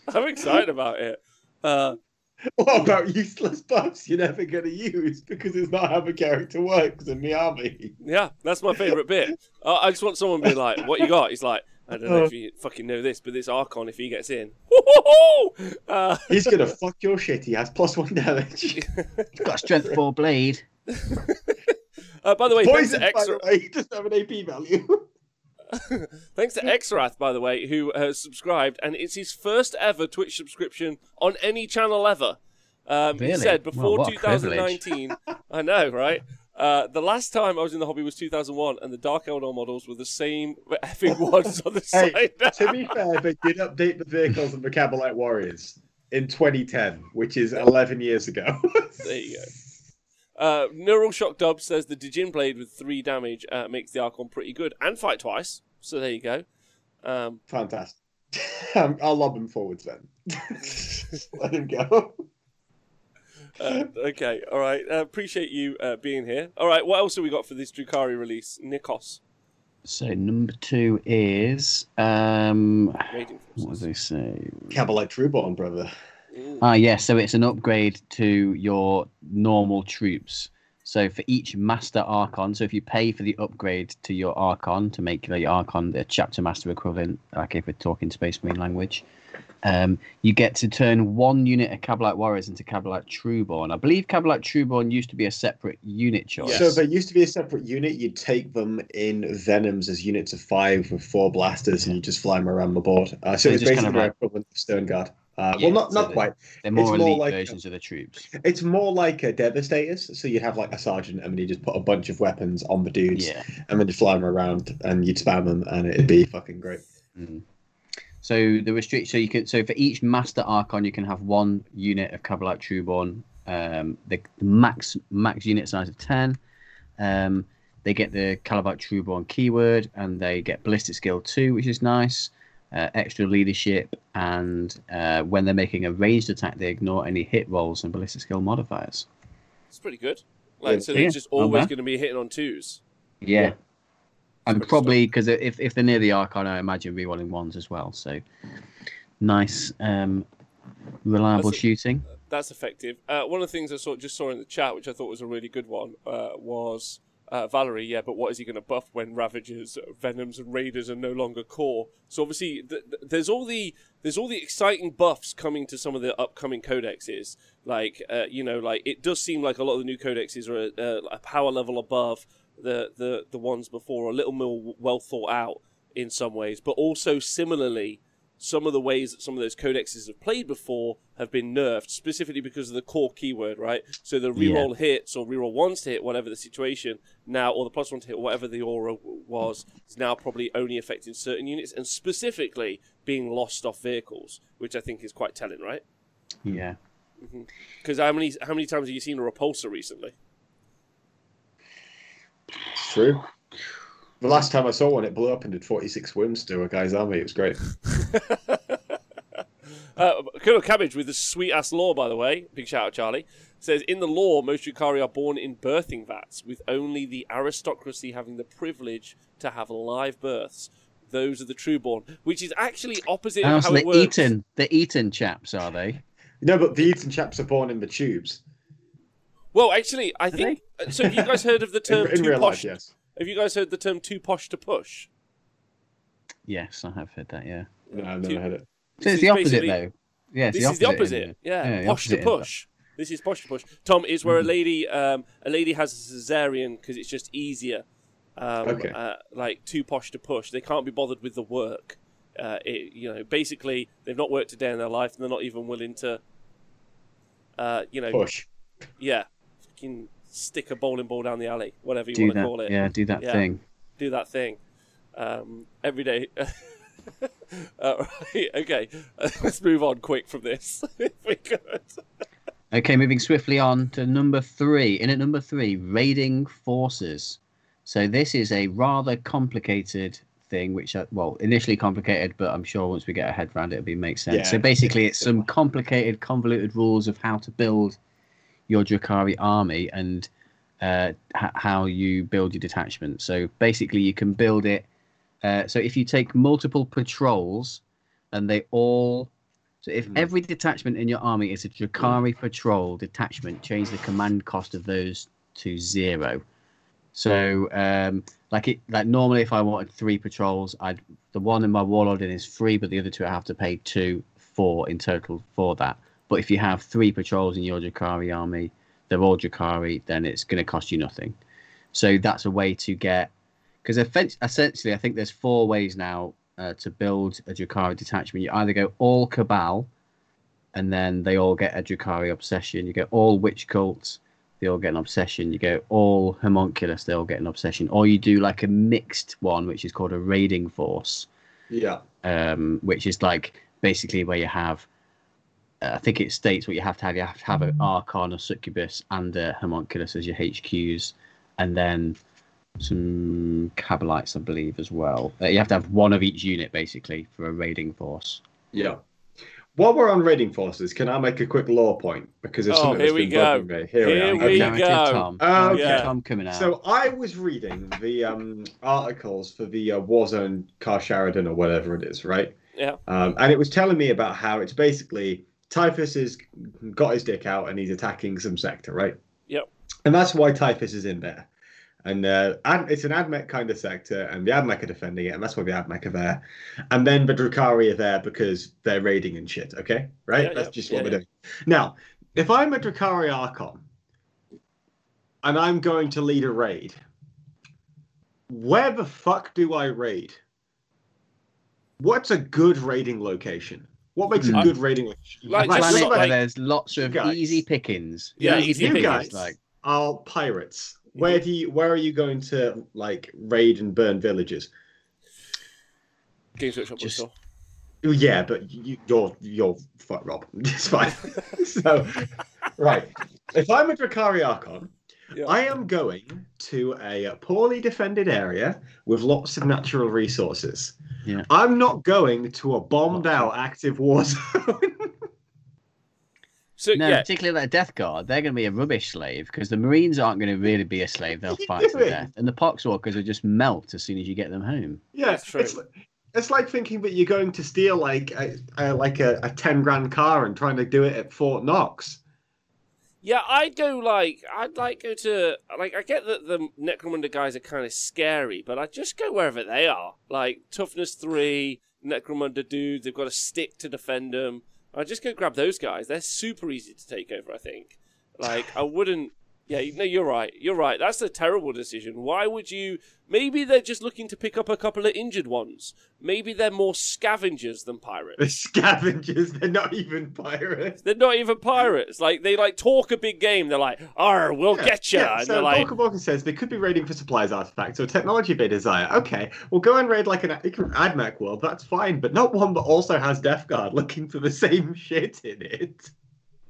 I'm excited about it. What about useless buffs you're never going to use because it's not how the character works in the army? Yeah, that's my favourite bit. I just want someone to be like, what you got? He's like, I don't know if you fucking know this, but this Archon, if he gets in, he's going to fuck your shit. He has +1 damage. He's got a strength 4 blade. By the way, he doesn't have an AP value. Thanks to Xrath, by the way, who has subscribed, and it's his first ever Twitch subscription on any channel ever. Really? He said before 2019, I know, right? The last time I was in the hobby was 2001, and the Dark Eldor models were the same effing ones on the side. To be fair, they did update the vehicles of the Kabalite Warriors in 2010, which is 11 years ago. There you go. Neural Shock Dub says the Dijin Blade with 3 damage makes the Archon pretty good and fight twice. So there you go. Fantastic. I'll lob him forwards then. Let him go. Okay, all right. Appreciate you being here. All right, what else have we got for this Drukhari release, Nikos? So number 2 is what was they say? Kabalite Trueborn, brother. Yeah, so it's an upgrade to your normal troops. So for each Master Archon, so if you pay for the upgrade to your Archon to make your Archon the Chapter Master equivalent, like if we're talking Space Marine language, you get to turn 1 unit of Kabalite Warriors into Kabalite Trueborn. I believe Kabalite Trueborn used to be a separate unit choice. Yes. So they used to be a separate unit. You'd take them in Venoms as units of 5 with 4 blasters, and you just fly them around the board. So it's basically kind of equivalent to Stern Guard. Yeah, well, not quite. They're more elite versions of the troops. It's more like a Devastators. So you'd have like a sergeant, and then you just put a bunch of weapons on the dudes, and then you fly them around, and you'd spam them, and it'd be fucking great. Mm-hmm. So the so for each Master Archon, you can have 1 unit of Kabalite Trueborn. The max unit size of 10. They get the Kabalite Trueborn keyword, and they get Ballistic Skill 2, which is nice. Extra leadership, and when they're making a ranged attack, they ignore any hit rolls and ballistic skill modifiers. It's pretty good. Like, so they're just always going to be hitting on 2s. Yeah, yeah. And probably because if they're near the Archon, I imagine rerolling 1s as well. So nice, reliable shooting. That's effective. One of the things I just saw in the chat, which I thought was a really good one, was Valerie, yeah, but what is he going to buff when Ravagers, Venoms, and Raiders are no longer core? So obviously, there's all the exciting buffs coming to some of the upcoming codexes. Like, you know, like it does seem like a lot of the new codexes are a power level above the ones before, a little more well thought out in some ways, but also similarly, some of the ways that some of those codexes have played before have been nerfed, specifically because of the core keyword, right? So the reroll hits or reroll ones to hit, whatever the situation now, or the +1 to hit, whatever the aura was, is now probably only affecting certain units, and specifically being lost off vehicles, which I think is quite telling, right? Yeah. Because how many times have you seen a repulsor recently? True. The last time I saw one, it blew up and did 46 wounds to a guy's army. It was great. Colonel Cabbage with the sweet-ass lore, by the way. Big shout-out, Charlie. Says, in the lore, most Drukhari are born in birthing vats, with only the aristocracy having the privilege to have live births. Those are the Trueborn, which is actually opposite of how it works. They're Eton chaps, are they? No, but the Eton chaps are born in the tubes. Well, actually, I think... So have you guys heard of the term in real life, yes. Have you guys heard the term too posh to push? Yes, I have heard that, yeah. No, I've never heard it. So it's the opposite, though. Yeah, this is the opposite. Yeah, posh to push. This is posh to push. Tom, is where a lady has a cesarean because it's just easier. Okay. Like, too posh to push. They can't be bothered with the work. You know, basically, they've not worked a day in their life, and they're not even willing to, you know... Push. Yeah. Fucking... stick a bowling ball down the alley, whatever you want to call it. Yeah, do that thing. Do that thing. Every day. Right, okay, let's move on quick from this, if we could. Okay, moving swiftly on to number 3. In at number 3, raiding forces. So this is a rather complicated thing, which, well, initially complicated, but I'm sure once we get our head around it, it'll make sense. Yeah, so basically it's some complicated, convoluted rules of how to build your Drukhari army and how you build your detachment. So basically you can build it. So if you take multiple patrols and they all... So if every detachment in your army is a Drukhari patrol detachment, change the command cost of those to 0. So like normally if I wanted 3 patrols, the one in my warlord in is free, but the other 2 I have to pay 4 in total for that. But if you have 3 patrols in your Drukhari army, they're all Drukhari, then it's going to cost you nothing. So that's a way to get... Because essentially, I think there's 4 ways now to build a Drukhari detachment. You either go all Cabal, and then they all get a Drukhari obsession. You go all Witch Cults, they all get an obsession. You go all Homunculus, they all get an obsession. Or you do like a mixed one, which is called a raiding force. Yeah. Which is like basically where you have... I think it states what you have to have. You have to have an Archon, a Succubus, and a Homunculus as your HQs, and then some Kabalites, I believe, as well. You have to have one of each unit, basically, for a raiding force. Yeah. While we're on raiding forces, can I make a quick lore point? Because there's something that's been bugging me. Here we go. Tom. Okay. Tom coming out. So I was reading the articles for the Warzone Karsharadin or whatever it is, right? Yeah. And it was telling me about how it's basically... Typhus has got his dick out and he's attacking some sector, right? Yep. And that's why Typhus is in there. And it's an AdMech kind of sector, and the AdMech are defending it, and that's why the AdMech are there. And then the Drukhari are there because they're raiding and shit, okay? Right? Yeah, that's just what we're doing. Now, if I'm a Drukhari Archon, and I'm going to lead a raid, where the fuck do I raid? What's a good raiding location? What makes a good raiding location? Like, there's lots of easy pickings. Yeah, easy pickings. You guys are pirates. Where are you going to like raid and burn villages? Games Workshop. Yeah, but you're fuck Rob. It's fine. So, right, if I'm a Drukhari Archon, I am going to a poorly defended area with lots of natural resources. Yeah. I'm not going to a bombed-out active war zone. Particularly like Death Guard, they're going to be a rubbish slave because the Marines aren't going to really be a slave. They'll fight to death. And the Poxwalkers will just melt as soon as you get them home. Yeah, that's true. It's like thinking that you're going to steal like a 10 grand car and trying to do it at Fort Knox. Yeah, I'd go like, go to, like, I get that the Necromunda guys are kind of scary, but I'd just go wherever they are. Like, toughness 3, Necromunda dudes, they've got a stick to defend them. I'd just go grab those guys. They're super easy to take over, I think. Like, I wouldn't, yeah, no, you're right. You're right. That's a terrible decision. Why would you, maybe they're just looking to pick up a couple of injured ones. Maybe they're more scavengers than pirates. They're scavengers. They're not even pirates. They're not even pirates. Like, they like talk a big game. They're like, "Arr, we'll get you." Yeah. So Balkan says they could be raiding for supplies, artifacts, or technology they desire. Okay, we'll go and raid like an AdMech world. That's fine, but not one that also has Death Guard looking for the same shit in it.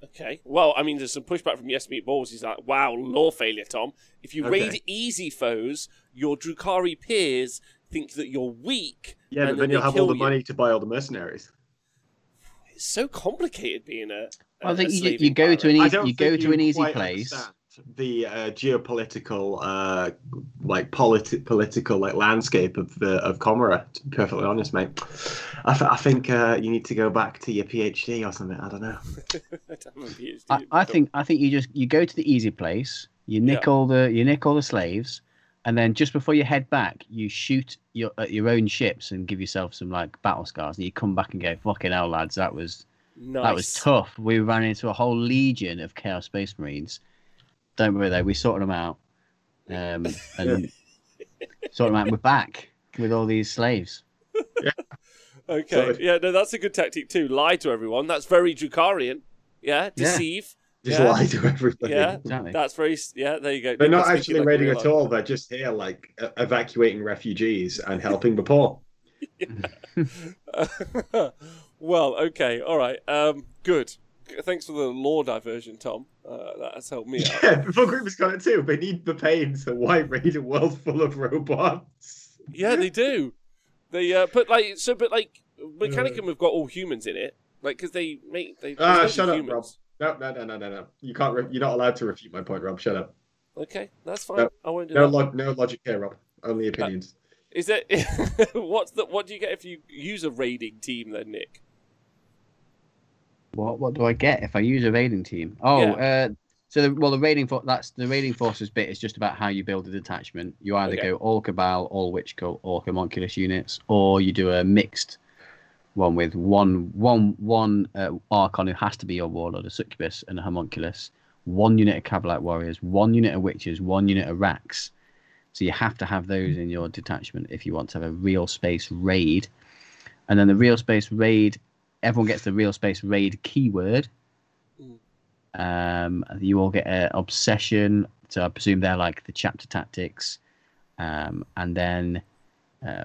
Okay. Well, I mean, there's some pushback from Yes Meat Balls. He's like, wow, lore failure, Tom. If you raid easy foes, your Drukhari peers think that you're weak. Yeah, but then you'll have all the money to buy all the mercenaries. It's so complicated being a. Well, you go to an easy, place. The geopolitical, like political, like landscape of the Comera. To be perfectly honest, mate, I think you need to go back to your PhD or something. I don't know. I think you go to the easy place. You nick all the slaves, and then just before you head back, you shoot your own ships and give yourself some like battle scars, and you come back and go, "Fucking hell, lads, that was that was tough. We ran into a whole legion of Chaos Space Marines." Don't worry, though. We sorted them out, and sorted them out. We're back with all these slaves. Yeah. Okay. Sorry. Yeah. No, that's a good tactic too. Lie to everyone. That's very Drukarian. Yeah. Deceive. Yeah. Just lie to everybody. Yeah. Exactly. That's very. Yeah. There you go. They're not actually raiding at all. They're just here, like evacuating refugees and helping the poor. Well. Okay. All right. Good. Thanks for the lore diversion, Tom. That has helped me out. Yeah, before group has got it too. They need the pain, so why raid a world full of robots? Yeah, they do. They put like so, but like Mechanicum have got all humans in it, like because they make they. Ah, shut up, humans. Rob. No. You can't. You're not allowed to refute my point, Rob. Shut up. Okay, that's fine. No, I won't do that. No logic here, Rob. Only opinions. Is that what do you get if you use a raiding team then, Nick? What do I get if I use a raiding team? Oh, yeah. The raiding forces bit is just about how you build a detachment. You either go all Cabal, all Witch Cult, all Homunculus units, or you do a mixed one with one Archon who has to be your Warlord, a Succubus and a Homunculus, one unit of Kabalite Warriors, one unit of Witches, one unit of Racks. So you have to have those in your detachment if you want to have a real space raid. And then the real space raid. Everyone gets the real space raid keyword. You all get an obsession. So I presume they're like the chapter tactics. And then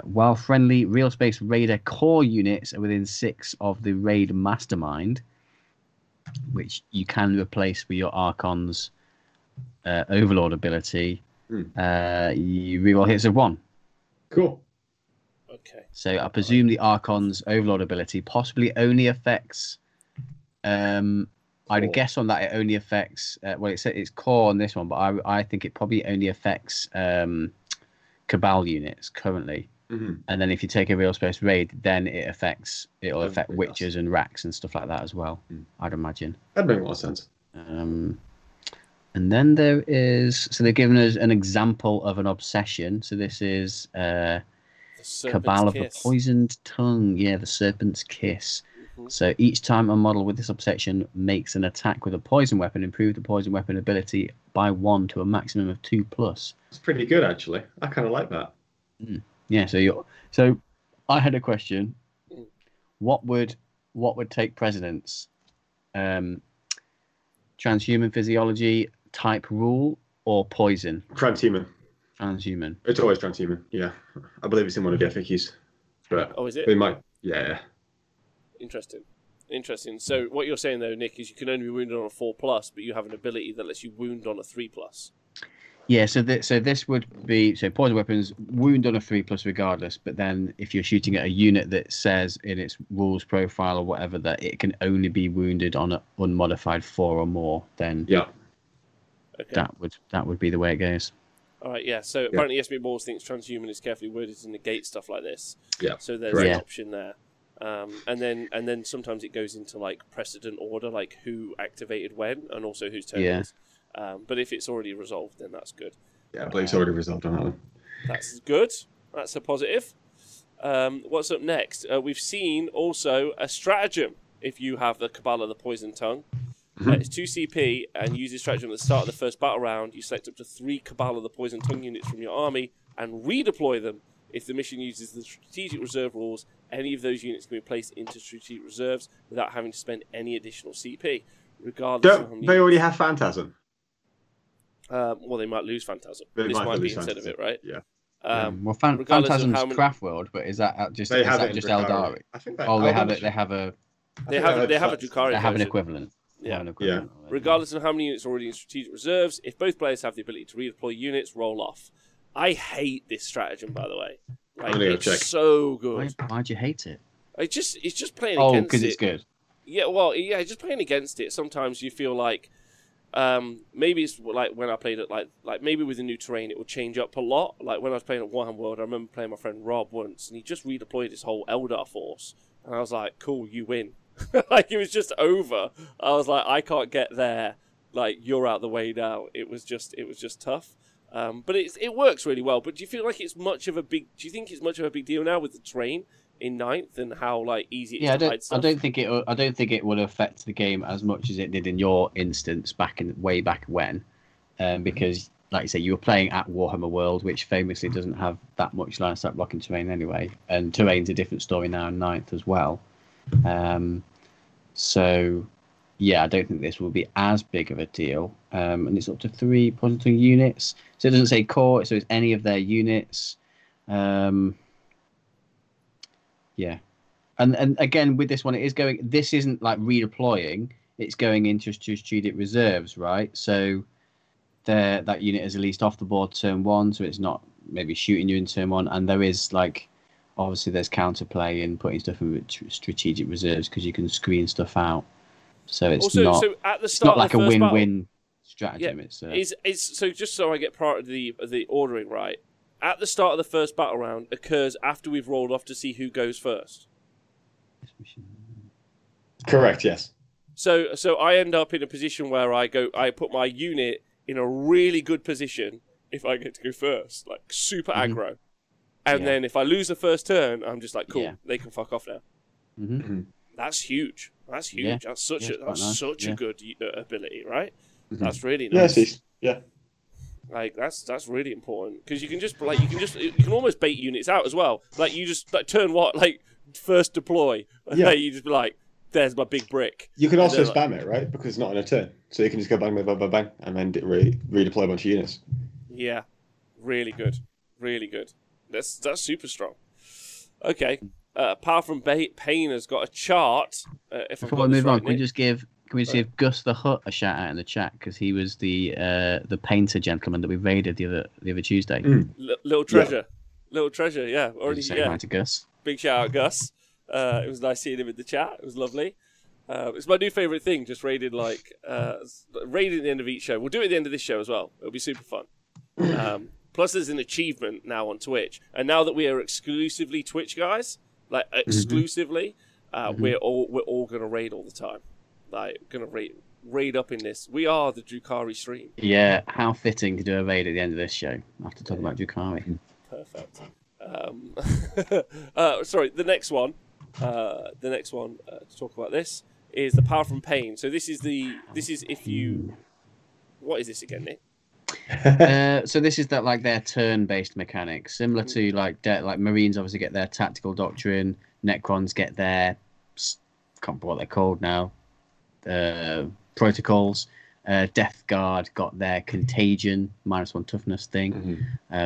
while friendly, real space raider core units are within 6 of the raid mastermind, which you can replace with your Archon's overlord ability. You reroll hits of 1. Cool. Okay. So I presume the Archon's overlord ability possibly only affects. I'd guess on that it only affects. Well, it's core on this one, but I think it probably only affects Cabal units currently. And then if you take a real space raid, then it'll affect Witches and Racks and stuff like that as well. I'd imagine. That'd make a lot of sense. And then there is. So they've given us an example of an obsession. So this is. Cabal of the Poisoned Tongue. Yeah, the Serpent's Kiss. So each time a model with this obsession makes an attack with a poison weapon, improve the poison weapon ability by 1 to a maximum of 2+. It's pretty good, actually. I kind of like that. Yeah. So I had a question. What would take precedence? Transhuman physiology type rule or poison? Transhuman. Transhuman. It's always transhuman. Yeah, I believe it's in one of the FAQs. But oh, is it? They might. Yeah. Interesting. So what you're saying though, Nick, is you can only be wounded on a 4+, but you have an ability that lets you wound on a 3+. Yeah. So this would be poison weapons wound on a 3+ regardless. But then if you're shooting at a unit that says in its rules profile or whatever that it can only be wounded on an unmodified 4 or more, then that would be the way it goes. All right, yeah. So apparently, SB Balls thinks transhuman is carefully worded to negate stuff like this. Yeah. So there's an option there. And then sometimes it goes into like precedent order, like who activated when, and also whose turn it is. But if it's already resolved, then that's good. Yeah, I believe it's already resolved on that one. That's good. That's a positive. What's up next? We've seen also a stratagem. If you have the Cabal of the Poison Tongue, it's 2 CP and uses stratagem at the start of the first battle round. You select up to 3 Cabal of the Poison Tongue units from your army and redeploy them. If the mission uses the strategic reserve rules, any of those units can be placed into strategic reserves without having to spend any additional CP. Regardless, they already have Phantasm. Well, they might lose Phantasm. This might be instead of it, right? Yeah. Well, Phantasm's Craftworld, but is that just Eldari? I think they have a Drukhari. They have an equivalent. Yeah. Regardless of how many units are already in strategic reserves, if both players have the ability to redeploy units, roll off. I hate this stratagem, by the way. Like, it's so good. Why do you hate it? It's just playing against it. Oh, because it's good. Yeah, well, yeah, just playing against it. Sometimes you feel like maybe it's like when I played it, like maybe with the new terrain, it will change up a lot. Like when I was playing at Warhammer World, I remember playing my friend Rob once, and he just redeployed his whole Eldar force, and I was like, "Cool, you win." Like it was just over. I was like, "I can't get there. Like you're out the way now." It was just tough. But it works really well. But do you feel like it's much of a big? Do you think it's much of a big deal now with the terrain in 9th and how like easy it is to hide stuff? I don't think it will affect the game as much as it did in your instance way back when, because like you say, you were playing at Warhammer World, which famously doesn't have that much line of sight blocking terrain anyway, and terrain's a different story now in 9th as well. So yeah, I don't think this will be as big of a deal, and it's up to 3 Poison units, so it doesn't say core, so it's any of their units. Yeah, and again with this one, it is going. This isn't like redeploying; it's going into strategic reserves, right? So that unit is released off the board turn 1, so it's not maybe shooting you in turn 1. And there is like, obviously, there's counterplay and putting stuff in strategic reserves because you can screen stuff out. So it's also, not. So at the start, it's not like a win-win stratagem. Yeah, it's so just so I get part of the ordering right. At the start of the first battle round occurs after we've rolled off to see who goes first. Correct, yes. So I end up in a position where I put my unit in a really good position if I get to go first, like super aggro. And then if I lose the first turn, I'm just like, cool, they can fuck off now. That's huge. That's huge. Yeah. That's such a good ability, right? That's really nice. Yes, yeah. Like that's really important because you can almost bait units out as well. Like you just first deploy, and then you just be like, "There's my big brick." You can also spam it, right? Because it's not in a turn, so you can just go bang, bang, bang, bang, bang, and then redeploy a bunch of units. Yeah, really good, really good. That's super strong. Okay, apart from Payne has got a chart. If before we move on, can we just give Gus the Hutt a shout out in the chat because he was the painter gentleman that we raided the other Tuesday. Little treasure, yeah. Already saying hi to Gus. Big shout out, Gus. It was nice seeing him in the chat. It was lovely. It's my new favourite thing. Just raiding at the end of each show. We'll do it at the end of this show as well. It'll be super fun. Plus, there's an achievement now on Twitch, and now that we are exclusively Twitch guys, like exclusively, we're all gonna raid all the time. Like gonna raid up in this. We are the Drukhari stream. Yeah, how fitting to do a raid at the end of this show after talking about Drukhari. Perfect. Sorry, the next one to talk about this is the Power from Pain. So what is this again, Nick? So this is that like their turn-based mechanics, similar to like Marines obviously get their tactical doctrine, Necrons get their can't remember what they're called now. Protocols. Death Guard got their contagion -1 toughness thing.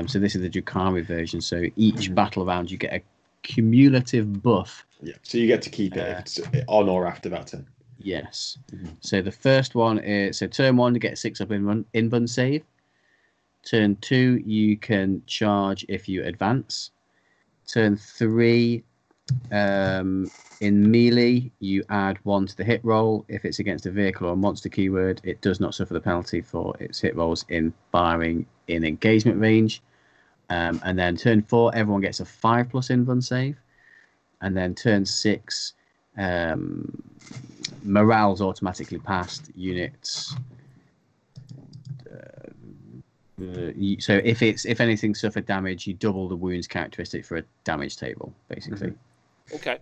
So this is the Drukhari version. So each battle round you get a cumulative buff. Yeah. So you get to keep it if it's on or after that turn. Yes. So the first one is turn 1 you get 6 up inbun save. Turn 2 you can charge if you advance. Turn 3. In melee, you add 1 to the hit roll. If it's against a vehicle or a monster keyword, it does not suffer the penalty for its hit rolls in firing in engagement range. And then turn 4, everyone gets a 5+ inbun save. and then turn 6, morale's automatically passed. Units. So if anything suffered damage, you double the wounds characteristic for a damage table, basically. Mm-hmm. Okay,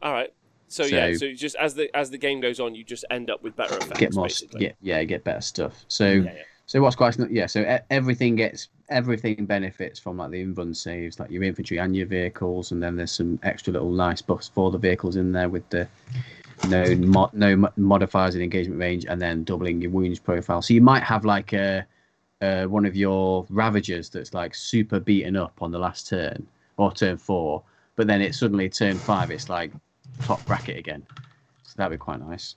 all right. So yeah, so just as the game goes on, you just end up with better effects. Get more, get better stuff. So so what's quite so everything benefits from like the invuln saves, like your infantry and your vehicles, and then there's some extra little nice buffs for the vehicles in there with the. No modifiers in engagement range, and then doubling your wounds profile. So you might have like a one of your Ravagers that's like super beaten up on the last turn or turn 4, but then it's suddenly turn 5. It's like top bracket again. So that'd be quite nice.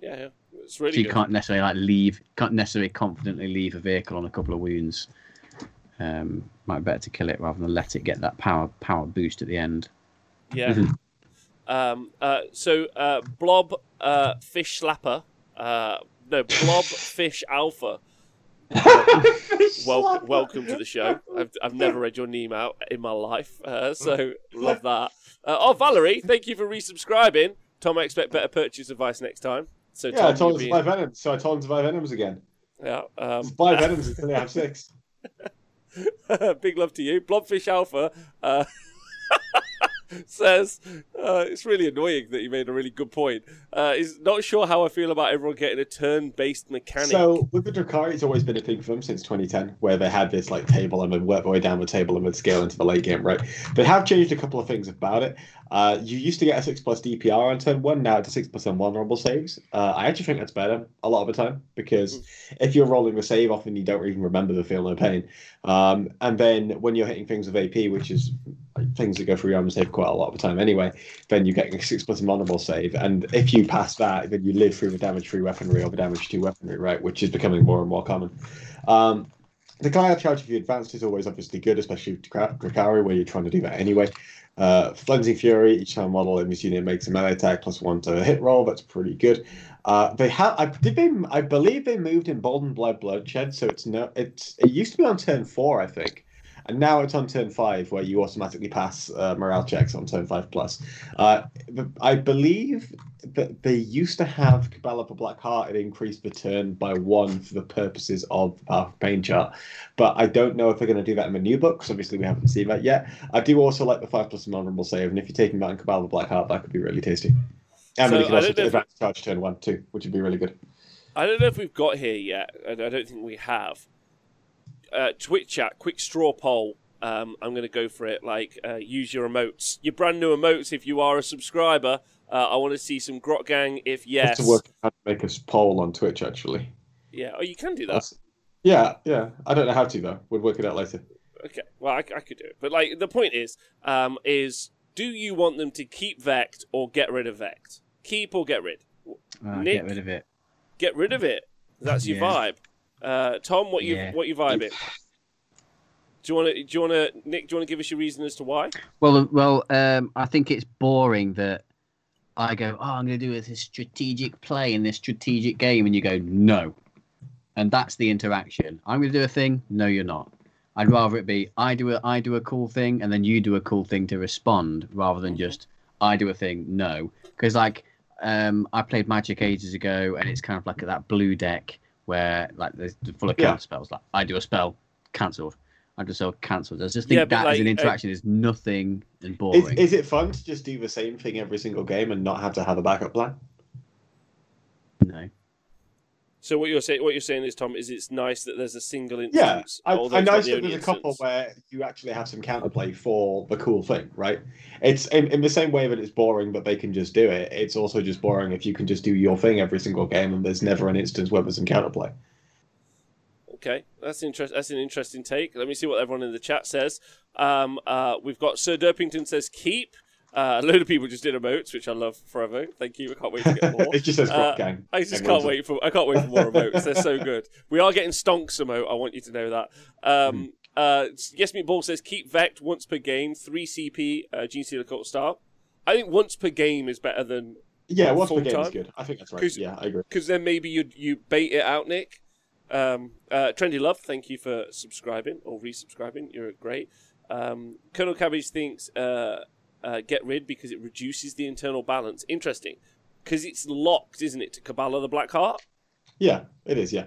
Yeah, it's really. So you good. Can't necessarily like leave, can't necessarily confidently leave a vehicle on a couple of wounds. Might be better to kill it rather than let it get that power boost at the end. Yeah. Blob Fish Slapper, Blob Fish Alpha. Welcome to the show. I've never read your name out in my life, so love that. Valerie, thank you for resubscribing. Tom, I expect better purchase advice next time. So Tom, I told him to buy Venoms, so I told him to buy Venoms again. Yeah, buy Venoms until they have 6. Big love to you, Blob Fish Alpha. Says it's really annoying that you made a really good point. He's not sure how I feel about everyone getting a turn-based mechanic. So with the Drukhari, it's always been a thing for them since 2010, where they had this like table and would work their way down the table and would scale into the late game, right? They have changed a couple of things about it. You used to get a 6+ DPR on turn 1, now it's a 6+ invulnerable saves. I actually think that's better a lot of the time, because if you're rolling a save, often you don't even remember the feel no pain. And then when you're hitting things with AP, which is things that go through your armor save quite a lot of the time anyway, then you're getting a 6+ invulnerable save. And if you pass that, then you live through the damage 3 weaponry or the damage 2 weaponry, right? Which is becoming more and more common. The Glide charge if you advanced is always obviously good, especially to Drukhari, where you're trying to do that anyway. Flensing Fury, each time a model in this unit makes a melee attack +1 to a hit roll. That's pretty good. I believe they moved Emboldened Bloodshed, so it used to be on turn 4, I think, and now it's on turn 5, where you automatically pass morale checks on turn 5+. I believe that they used to have Cabal of a Black Heart. It increased the turn by 1 for the purposes of our pain chart, but I don't know if they're going to do that in the new book, because obviously we haven't seen that yet. I do also like the 5+ invulnerable save, and if you're taking that in Cabal of a Black Heart, that could be really tasty. And so, you can also advance charge turn 1 too, which would be really good. I don't know if we've got here yet, and I don't think we have. Twitch chat, quick straw poll. I'm going to go for it. Like, use your emotes, your brand new emotes. If you are a subscriber, I want to see some Grot Gang. If yes, to work out how to make a poll on Twitch actually. Yeah, oh, you can do that. Yeah. I don't know how to though. We'll work it out later. Okay, well, I could do it, but like the point is do you want them to keep Vect or get rid of Vect? Keep or get rid? Nick, get rid of it. Get rid of it. That's your vibe. Tom, what you vibing? Do you want to Nick? Do you want to give us your reason as to why? Well, I think it's boring that I go, oh, I'm going to do this strategic play in this strategic game, and you go no, and that's the interaction. I'm going to do a thing. No, you're not. I'd rather it be I do a cool thing, and then you do a cool thing to respond, rather than just I do a thing. No, because like I played Magic ages ago, and it's kind of like that blue deck, where like they're full of counter spells. Like I do a spell, cancelled. I do a spell, cancelled. I just think that like, as an interaction is nothing and boring. Is it fun to just do the same thing every single game and not have to have a backup plan? No. So what you're saying is, Tom, is it's nice that there's a single instance. Yeah, I know that there's a couple where you actually have some counterplay for the cool thing, right? It's in the same way that it's boring, but they can just do it. It's also just boring if you can just do your thing every single game and there's never an instance where there's some counterplay. Okay, that's an interesting take. Let me see what everyone in the chat says. We've got Sir Derpington says keep. A load of people just did emotes, which I love forever. Thank you. I can't wait to get more. It just says Grot Gang. I can't wait for more emotes. They're so good. We are getting Stonks emote. I want you to know that. Yes Meat Ball says keep Vect once per game, 3 CP, GC Lecourt style. I think once per game is better than once per game is good. I think that's right. Yeah, I agree. Because then maybe you bait it out, Nick. Trendy Love, thank you for subscribing or resubscribing. You're great. Colonel Cabbage thinks. get rid because it reduces the internal balance. Interesting. Because it's locked, isn't it, to Kabbalah the Black Heart? Yeah, it is, yeah.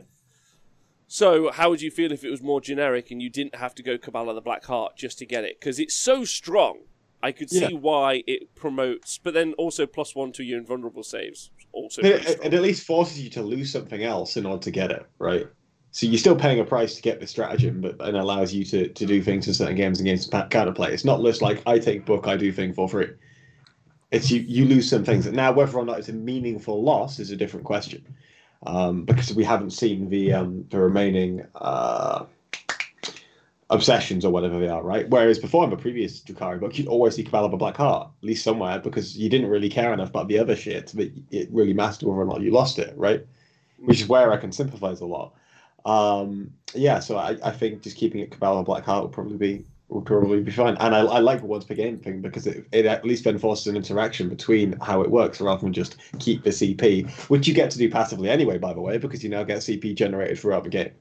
So how would you feel if it was more generic and you didn't have to go Kabbalah the Black Heart just to get it? Because it's so strong, I could see why it promotes, but then also +1 to your invulnerable saves. Also, it at least forces you to lose something else in order to get it, right? So you're still paying a price to get the stratagem, but it allows you to do things in certain games against counterplay. It's not just like, I take book, I do thing for free. It's you lose some things. Now, whether or not it's a meaningful loss is a different question, because we haven't seen the remaining obsessions or whatever they are, right? Whereas before, in the previous Drukhari book, you'd always see Kabalite Black Heart, at least somewhere, because you didn't really care enough about the other shit that it really mattered whether or not you lost it, right? Which is where I can sympathize a lot. Yeah, so I think just keeping it Kabalite Black Heart will probably be fine. And I like the once per game thing, because it at least then forces an interaction between how it works rather than just keep the CP, which you get to do passively anyway, by the way, because you now get CP generated throughout the game.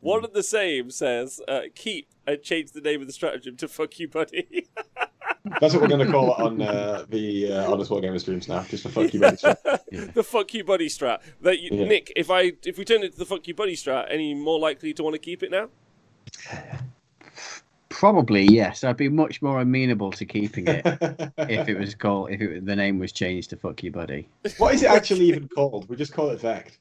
One of the same says, keep and change the name of the stratagem to fuck you, buddy. That's what we're going to call it on the Honest Wargamer streams now, just the fuck you buddy strat. Yeah. The fuck you buddy strat. That you, yeah. Nick, if we turn it to the fuck you buddy strat, any more likely to want to keep it now? Probably yes. I'd be much more amenable to keeping it if the name was changed to fuck you buddy. What is it actually even called? We just call it Vect.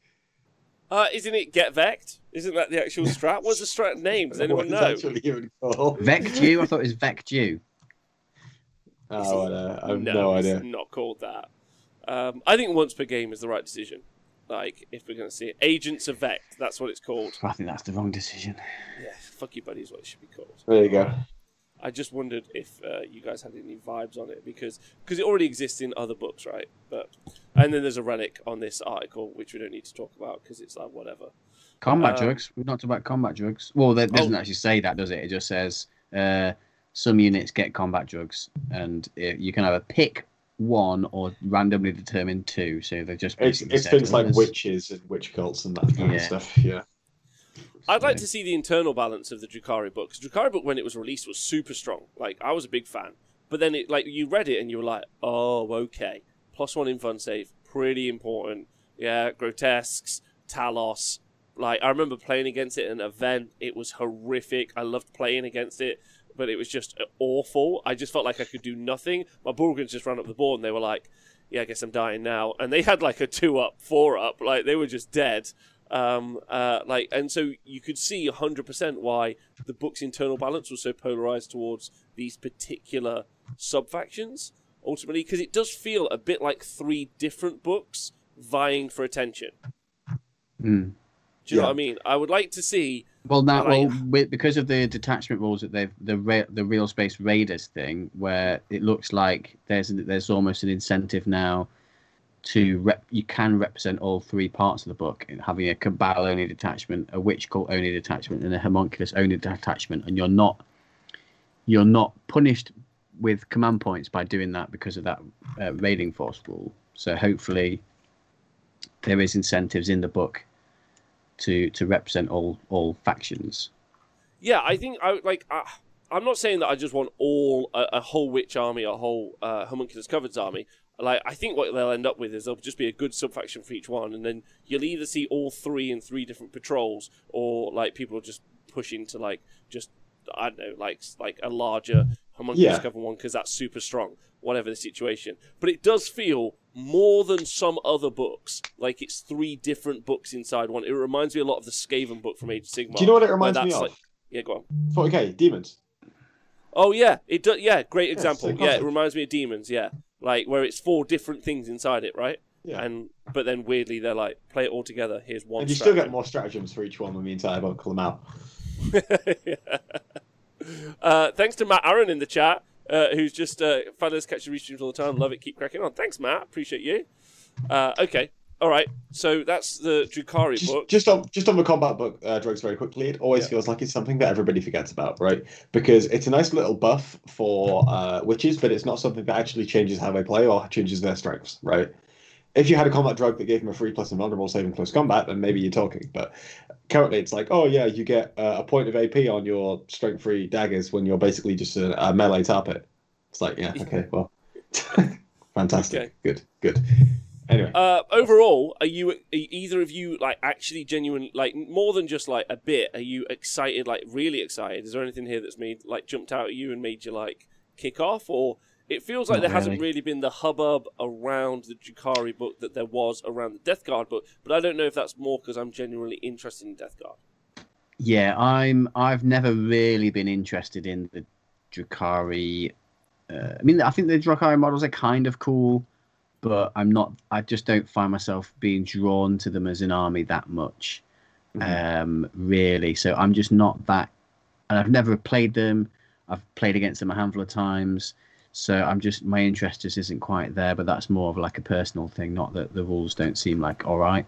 Isn't it Get Vect? Isn't that the actual strat? What's the strat name? Does anyone know? Actually even called? Vect you? I thought it was Vect you. Oh, I have no idea. It's not called that. I think once per game is the right decision. Like, if we're going to see it. Agents of Vect, that's what it's called. I think that's the wrong decision. Yeah, fuck you buddy is what it should be called. There you go. I just wondered if you guys had any vibes on it, because it already exists in other books, right? But and then there's a relic on this article, which we don't need to talk about, because it's like, whatever. Combat drugs? We've not talked about combat drugs. Well, that doesn't actually say that, does it? It just says some units get combat drugs, and you can either pick one or randomly determine two. So they're just... It's things like witches and witch cults and that kind of stuff, yeah. I'd like to see the internal balance of the Drukhari book. Because Drukhari book, when it was released, was super strong. Like, I was a big fan. But then it, like, you read it and you were like, oh, okay. +1 in fun save. Pretty important. Yeah, grotesques, Talos. Like, I remember playing against it at an event. It was horrific. I loved playing against it. But it was just awful. I just felt like I could do nothing. My Borgans just ran up the board and they were like, yeah, I guess I'm dying now. And they had like a 2-up, 4-up. Like, they were just dead. And so you could see 100% why the book's internal balance was so polarized towards these particular sub-factions, ultimately, because it does feel a bit like 3 different books vying for attention. Mm. Do you know what I mean? I would like to see... Well, now, because of the detachment rules that they've the real space raiders thing, where it looks like there's almost an incentive now to you can represent all 3 parts of the book, having a Cabal only detachment, a Witch Cult only detachment, and a Homunculus only detachment, and you're not punished with command points by doing that because of that raiding force rule. So hopefully there is incentives in the book to represent all factions. Yeah, I think I'm not saying that I just want all a whole witch army, a whole Homunculus Covenants army. Like, I think what they'll end up with is there'll just be a good sub-faction for each one, and then you'll either see all 3 in 3 different patrols, or like people just push into like just I don't know, like a larger Homunculus Covenant one because that's super strong, whatever the situation. But it does feel more than some other books, like it's 3 different books inside one. It reminds me a lot of the Skaven book from Age of Sigmar. Do you know what it reminds me of? Like, yeah, go on. 40k, Demons. Oh yeah, it does. Yeah, great example. Yeah, it reminds me of Demons. Yeah, like where it's 4 different things inside it, right? Yeah. But then weirdly they're like, play it all together. Here's one. And you still get more stratagems for each one when the entire book will come out. Yeah. Thanks to Matt Aaron in the chat. Who's just fellas catch the restreams all the time. Love it. Keep cracking on. Thanks, Matt. Appreciate you. Okay. All right. So that's the Drukhari book. Just on the combat book drugs very quickly. It always feels like it's something that everybody forgets about, right? Because it's a nice little buff for witches, but it's not something that actually changes how they play or changes their strengths, right? If you had a combat drug that gave him a 3+ invulnerable save in close combat, then maybe you're talking. But currently it's like, oh yeah, you get a point of AP on your strength 3 daggers when you're basically just a melee target. It's like, yeah, okay, well, fantastic, okay. good. Anyway, overall, are either of you like actually genuine, like more than just like a bit? Are you excited, like really excited? Is there anything here that's made like jumped out at you and made you like kick off? Or it feels like hasn't really been the hubbub around the Drukhari book that there was around the Death Guard book, but I don't know if that's more because I'm genuinely interested in Death Guard. Yeah, I've never really been interested in the Drukhari. I mean, I think the Drukhari models are kind of cool, but I'm not. I just don't find myself being drawn to them as an army that much, really. So I'm just not that. And I've never played them. I've played against them a handful of times. So I'm just, my interest just isn't quite there, but that's more of like a personal thing. Not that the rules don't seem like all right.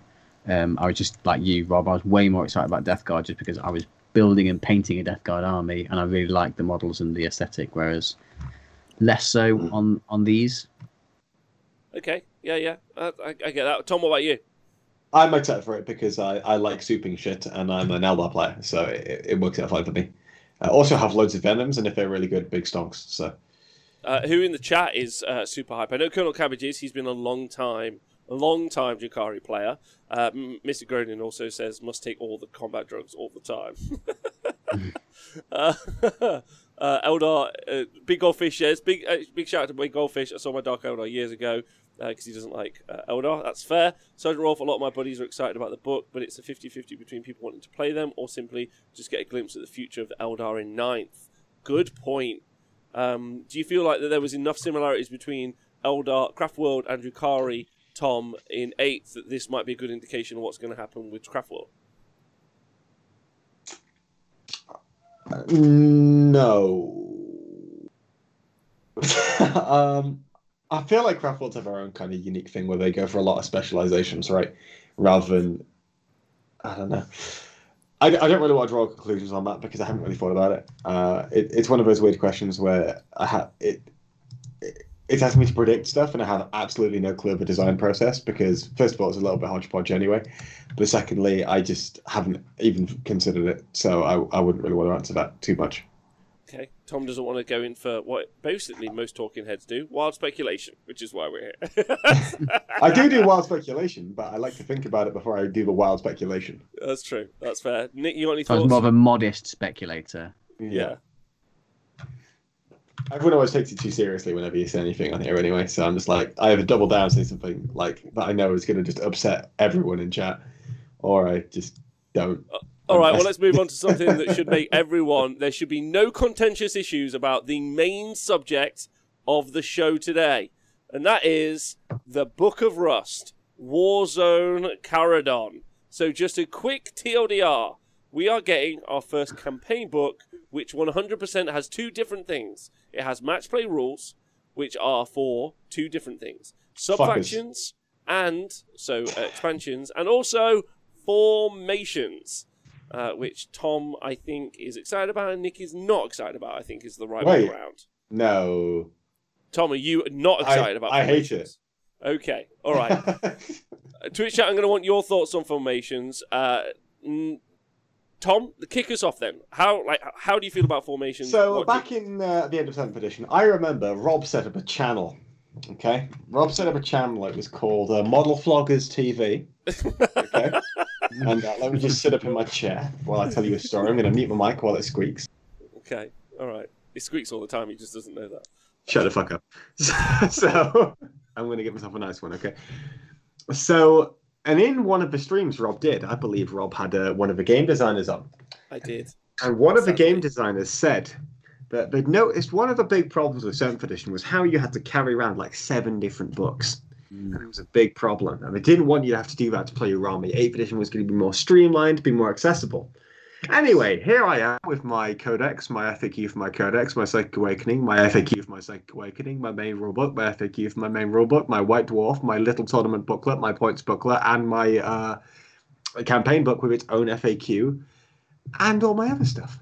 I was just like you, Rob. I was way more excited about Death Guard just because I was building and painting a Death Guard army, and I really liked the models and the aesthetic. Whereas less so on these. Okay, yeah. I get that. Tom, what about you? I'm excited for it because I like souping shit, and I'm an Eldar player, so it works out fine for me. I also have loads of Venoms, and if they're really good, big stonks. So. Who in the chat is super hype? I know Colonel Cabbage is. He's been a long time Drukhari player. Mr. Gronin also says must take all the combat drugs all the time. Eldar, Big Goldfish. Yes, big shout out to Big Goldfish. I saw my Dark Eldar years ago because he doesn't like Eldar. That's fair. So Rolf, a lot of my buddies are excited about the book, but it's a 50-50 between people wanting to play them or simply just get a glimpse at the future of Eldar in 9th. Good point. Do you feel like that there was enough similarities between Eldar, Craftworld, and Drukhari, Tom, in 8th that this might be a good indication of what's going to happen with Craftworld? No. I feel like Craftworlds have their own kind of unique thing where they go for a lot of specializations, right? Rather than, I don't know. I don't really want to draw conclusions on that because I haven't really thought about it. It's one of those weird questions where it's asking me to predict stuff, and I have absolutely no clue of the design process because, first of all, it's a little bit hodgepodge anyway. But secondly, I just haven't even considered it, so I wouldn't really want to answer that too much. Okay, Tom doesn't want to go in for what basically most talking heads do, wild speculation, which is why we're here. I do wild speculation, but I like to think about it before I do the wild speculation. That's true. That's fair. Nick, you got any thoughts? I was more of a modest speculator. Yeah. Everyone always takes it too seriously whenever you say anything on here anyway, so I'm just like, I have a double down, say something like that I know is going to just upset everyone in chat, or I just don't. All right, well, let's move on to something that should make everyone... There should be no contentious issues about the main subject of the show today, and that is the Book of Rust, Warzone Caradon. So just a quick TLDR. We are getting our first campaign book, which 100% has two different things. It has match play rules, which are for two different things. Sub-factions, and so expansions, and also formations. Which Tom, I think, is excited about and Nick is not excited about, I think, is the right way around. No. Tom, are you not excited about formations? I hate it. Okay. All right. Twitch chat, I'm going to want your thoughts on formations. Tom, kick us off then. How do you feel about formations? So back in the end of 7th edition, I remember Rob set up a channel. Okay? Rob set up a channel. It was called Model Floggers TV. Okay? And let me just sit up in my chair while I tell you a story. I'm going to mute my mic while it squeaks. Okay, all right. It squeaks all the time. He just doesn't know that. Shut the fuck up. So I'm going to get myself a nice one, okay? So, and in one of the streams Rob did, I believe Rob had one of the game designers on. I did. And one of the game designers said that they'd noticed one of the big problems with 7th edition was how you had to carry around like 7 different books. And it was a big problem. And they didn't want you to have to do that to play your army. 8th edition was going to be more streamlined, be more accessible. Anyway, here I am with my codex, my FAQ for my codex, my Psychic Awakening, my FAQ for my Psychic Awakening, my main rulebook, my FAQ for my main rulebook, my White Dwarf, my little tournament booklet, my points booklet, and my campaign book with its own FAQ, and all my other stuff.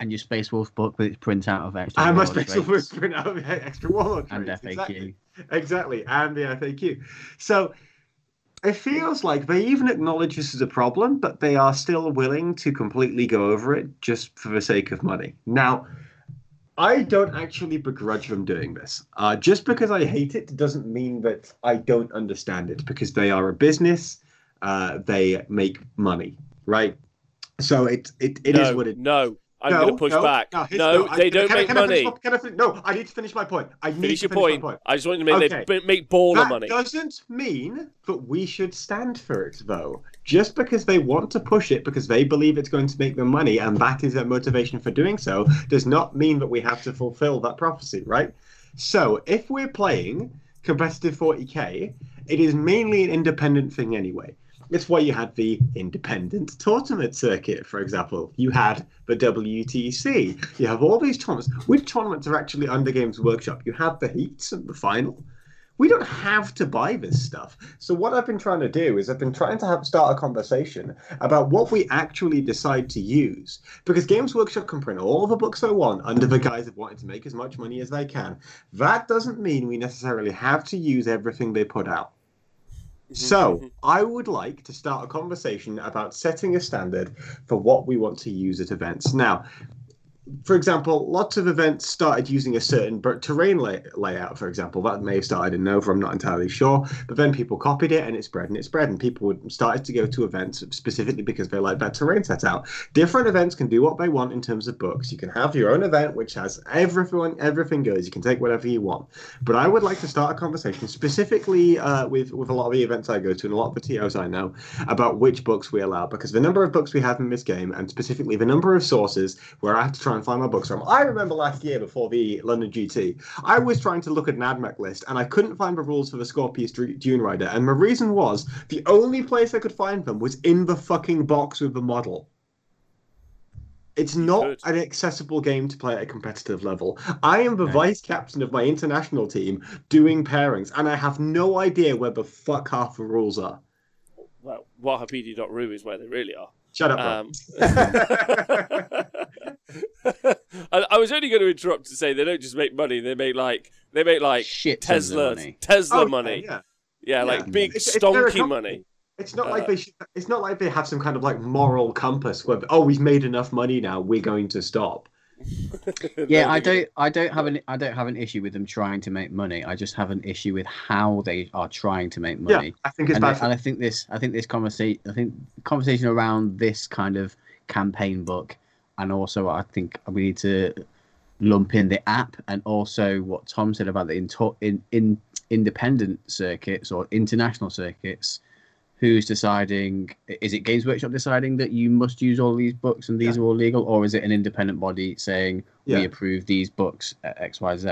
And your Space Wolf book with its printout of extra warlord traits. And my Space Wolf printout of extra warlord traits. And FAQ. Exactly. And the FAQ. So It feels like they even acknowledge this is a problem, but they are still willing to completely go over it just for the sake of money. Now, I don't actually begrudge them doing this. Just because I hate it doesn't mean that I don't understand it, because they are a business. They make money, right? So it is what it is. No, I'm going to push back. No, they don't make money. No, I need to finish my point. I need to finish your point. I just wanted to make baller money. That doesn't mean that we should stand for it, though. Just because they want to push it because they believe it's going to make them money, and that is their motivation for doing so, does not mean that we have to fulfill that prophecy, right? So if we're playing competitive 40k, it is mainly an independent thing anyway. It's why you had the independent tournament circuit, for example. You had the WTC. You have all these tournaments. Which tournaments are actually under Games Workshop? You have the heats and the final. We don't have to buy this stuff. So what I've been trying to do is I've been trying to start a conversation about what we actually decide to use. Because Games Workshop can print all the books they want under the guise of wanting to make as much money as they can. That doesn't mean we necessarily have to use everything they put out. So I would like to start a conversation about setting a standard for what we want to use at events. Now, for example, lots of events started using a certain terrain layout, for example. That may have started in Nova, I'm not entirely sure. But then people copied it and it spread and it spread. And people started to go to events specifically because they like that terrain set out. Different events can do what they want in terms of books. You can have your own event which has everything goes. You can take whatever you want. But I would like to start a conversation specifically with a lot of the events I go to and a lot of the TOs I know about which books we allow. Because the number of books we have in this game, and specifically the number of sources where I have to try and find my books from. I remember last year before the London GT, I was trying to look at an AdMech list and I couldn't find the rules for the Scorpius Dune Rider. And the reason was the only place I could find them was in the fucking box with the model. It's not an accessible game to play at a competitive level. I am the vice captain of my international team doing pairings, and I have no idea where the fuck half the rules are. Well, warhampedia.ru is where they really are. Shut up, I was only going to interrupt to say they don't just make money; they make like shit Tesla money. Yeah, like big stonky money. It's not like they should, it's not like they have some kind of like moral compass where we've made enough money now, we're going to stop. Yeah, I don't have an issue with them trying to make money. I just have an issue with how they are trying to make money. Yeah, I think it's bad. And I think the conversation around this kind of campaign book, and also I think we need to lump in the app, and also what Tom said about the independent circuits or international circuits. Who's deciding? Is it Games Workshop deciding that you must use all these books and these are all legal, or is it an independent body saying we approve these books at X, Y, Z?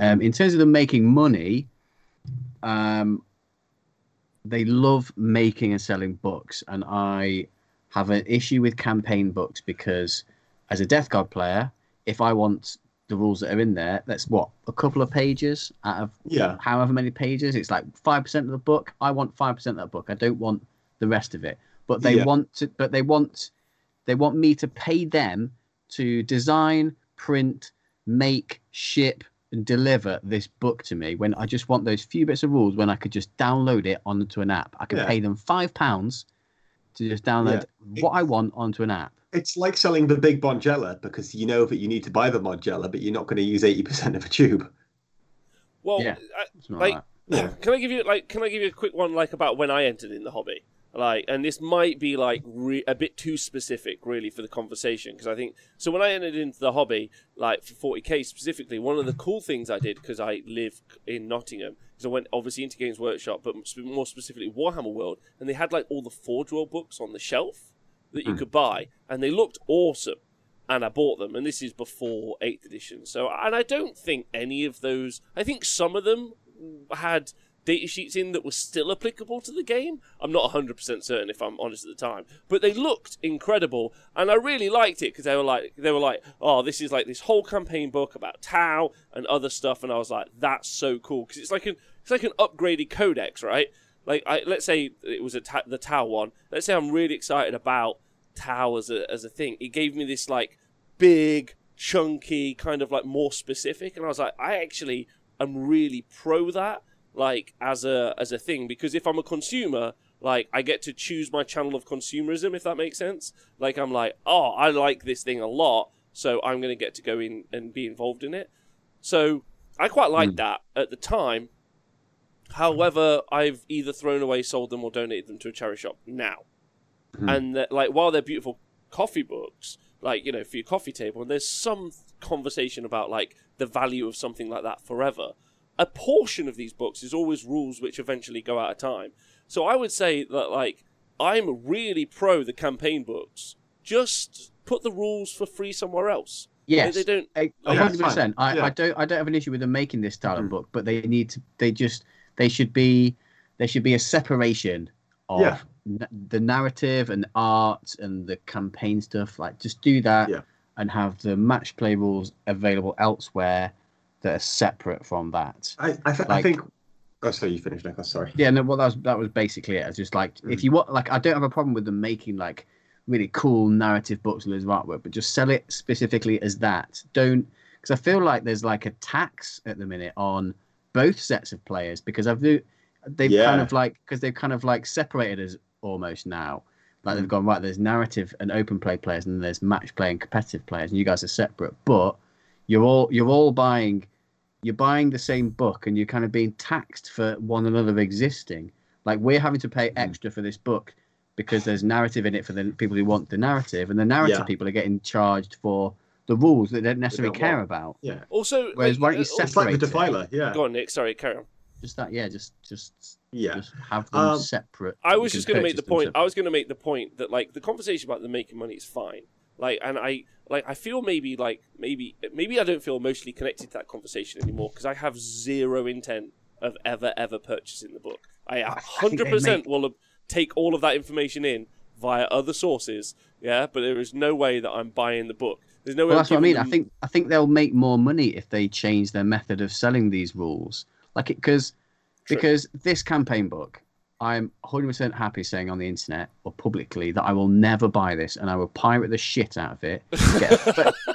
In terms of them making money, they love making and selling books, and I have an issue with campaign books because, as a Death Guard player, if I want the rules that are in there, that's what, a couple of pages out of however many pages. It's like 5% of the book. I want 5% of that book. I don't want the rest of it. But they want me to pay them to design, print, make, ship, and deliver this book to me, when I just want those few bits of rules when I could just download it onto an app. I could pay them £5 to just download what I want onto an app. It's like selling the big Bonjela because you know that you need to buy the Bonjela, but you're not going to use 80% of a tube. Well, can I give you a quick one, like about when I entered in the hobby, like, and this might be like a bit too specific really for the conversation, because I think so. When I entered into the hobby, like for 40k specifically, one of the cool things I did, because I live in Nottingham, because I went obviously into Games Workshop, but more specifically Warhammer World, and they had like all the Forge World books on the shelf that you could buy, and they looked awesome, and I bought them, and this is before 8th edition, so, and I don't think any of those, I think some of them had data sheets in that were still applicable to the game, I'm not 100% certain if I'm honest at the time, but they looked incredible, and I really liked it, because they were like, oh, this is like this whole campaign book about Tau and other stuff, and I was like, that's so cool, because it's like an upgraded codex, right? Like, let's say it was the Tau one, let's say I'm really excited about Tau as a thing. It gave me this like big chunky kind of like more specific, and I was like, I actually am really pro that, like as a thing, because if I'm a consumer, like, I get to choose my channel of consumerism, if that makes sense. Like, I'm like, oh, I like this thing a lot, so I'm going to get to go in and be involved in it. So I quite liked that at the time. However, I've either thrown away, sold them, or donated them to a charity shop now. And that, like, while they're beautiful coffee books, like, you know, for your coffee table, and there's some conversation about, like, the value of something like that forever, a portion of these books is always rules which eventually go out of time. So I would say that, like, I'm really pro the campaign books. Just put the rules for free somewhere else. Yes, they don't. 100%. I don't have an issue with them making this talent book, but they need to. There should be a separation of the narrative and art and the campaign stuff. Like, just do that and have the match play rules available elsewhere that are separate from that. I think. Oh, so you finished, Nick. I'm sorry. Yeah, no. Well, that was basically it. I just like if you want, like, I don't have a problem with them making like really cool narrative books and loads of artwork, but just sell it specifically as that. Don't, because I feel like there's like a tax at the minute on both sets of players, because they've kind of like separated us almost now. Like they've gone, right, there's narrative and open play players, and there's match play and competitive players, and you guys are separate, but you're all buying the same book, and you're kind of being taxed for one another existing. Like, we're having to pay extra for this book because there's narrative in it for the people who want the narrative, and the narrative people are getting charged for the rules that they don't necessarily care about. Yeah. Also, whereas why don't you separate? It's like the Defiler. Yeah. Go on, Nick. Sorry, carry on. Just that. Yeah. Just have them separate. I was just going to make the point. Separate. I was going to make the point that, like, the conversation about them making money is fine. Like, and I feel maybe I don't feel emotionally connected to that conversation anymore because I have zero intent of ever purchasing the book. I 100% will take all of that information in via other sources, yeah, but there is no way that I'm buying the book. There's no way. Well, that's what I mean. I think they'll make more money if they change their method of selling these rules. Like, because this campaign book, I'm 100% happy saying on the internet or publicly that I will never buy this and I will pirate the shit out of it.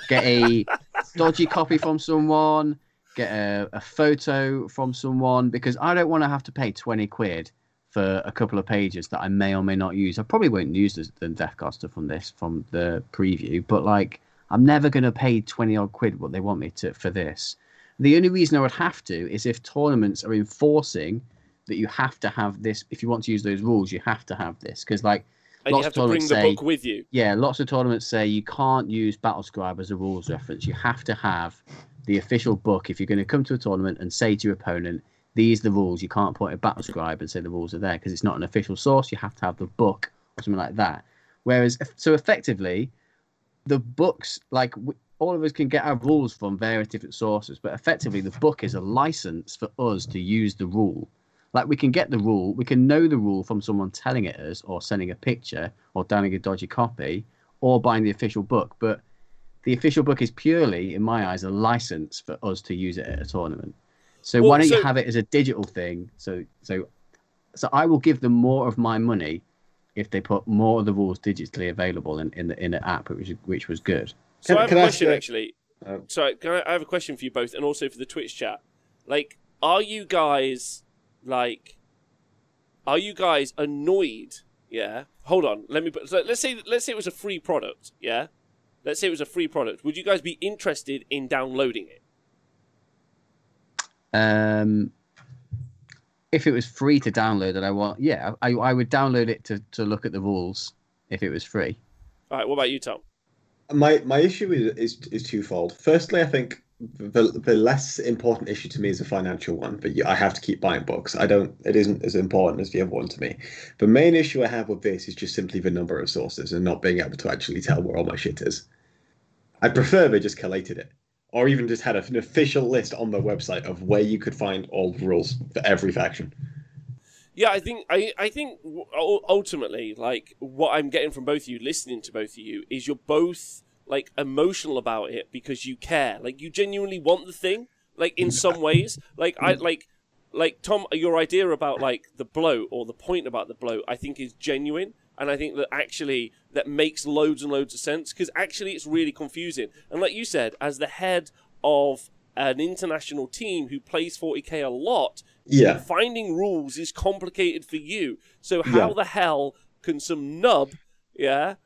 Get a dodgy copy from someone, get a photo from someone, because I don't want to have to pay 20 quid for a couple of pages that I may or may not use. I probably won't use the Death Guard stuff from this, from the preview, but like, I'm never going to pay 20 odd quid what they want me to for this. The only reason I would have to is if tournaments are enforcing that you have to have this. If you want to use those rules, you have to have this, because like, and lots you have of to bring the say, book with you. Yeah, lots of tournaments say you can't use Battlescribe as a rules reference. You have to have the official book if you're going to come to a tournament and say to your opponent, "These are the rules." You can't point at Battlescribe and say the rules are there because it's not an official source. You have to have the book or something like that. Whereas, so effectively, the books, like, all of us can get our rules from various different sources, but effectively the book is a license for us to use the rule. Like, we can get the rule, we can know the rule from someone telling it us or sending a picture or downloading a dodgy copy or buying the official book. But the official book is purely, in my eyes, a license for us to use it at a tournament. So why don't you have it as a digital thing? So I will give them more of my money if they put more of the rules digitally available in the app, which was good. So I have a question, actually. Sorry, I have a question for you both, and also for the Twitch chat. Like, are you guys annoyed? Yeah. Hold on. Let's say it was a free product. Yeah. Let's say it was a free product. Would you guys be interested in downloading it? If it was free to download that I want, yeah, I would download it to look at the rules if it was free. All right. What about you, Tom? My issue is twofold. Firstly, I think the less important issue to me is a financial one, but I have to keep buying books. It isn't as important as the other one to me. The main issue I have with this is just simply the number of sources and not being able to actually tell where all my shit is. I prefer they just collated it, or even just had an official list on their website of where you could find all the rules for every faction. Yeah, I think ultimately, like, what I'm getting from both of you, listening to both of you, is you're both, like, emotional about it because you care. Like, you genuinely want the thing, like, in some ways. Like, I Tom, your idea about, like, the bloat or the point about the bloat, I think is genuine. And I think that actually that makes loads and loads of sense because actually it's really confusing. And like you said, as the head of an international team who plays 40k a lot, finding rules is complicated for you. So how the hell can some nub play a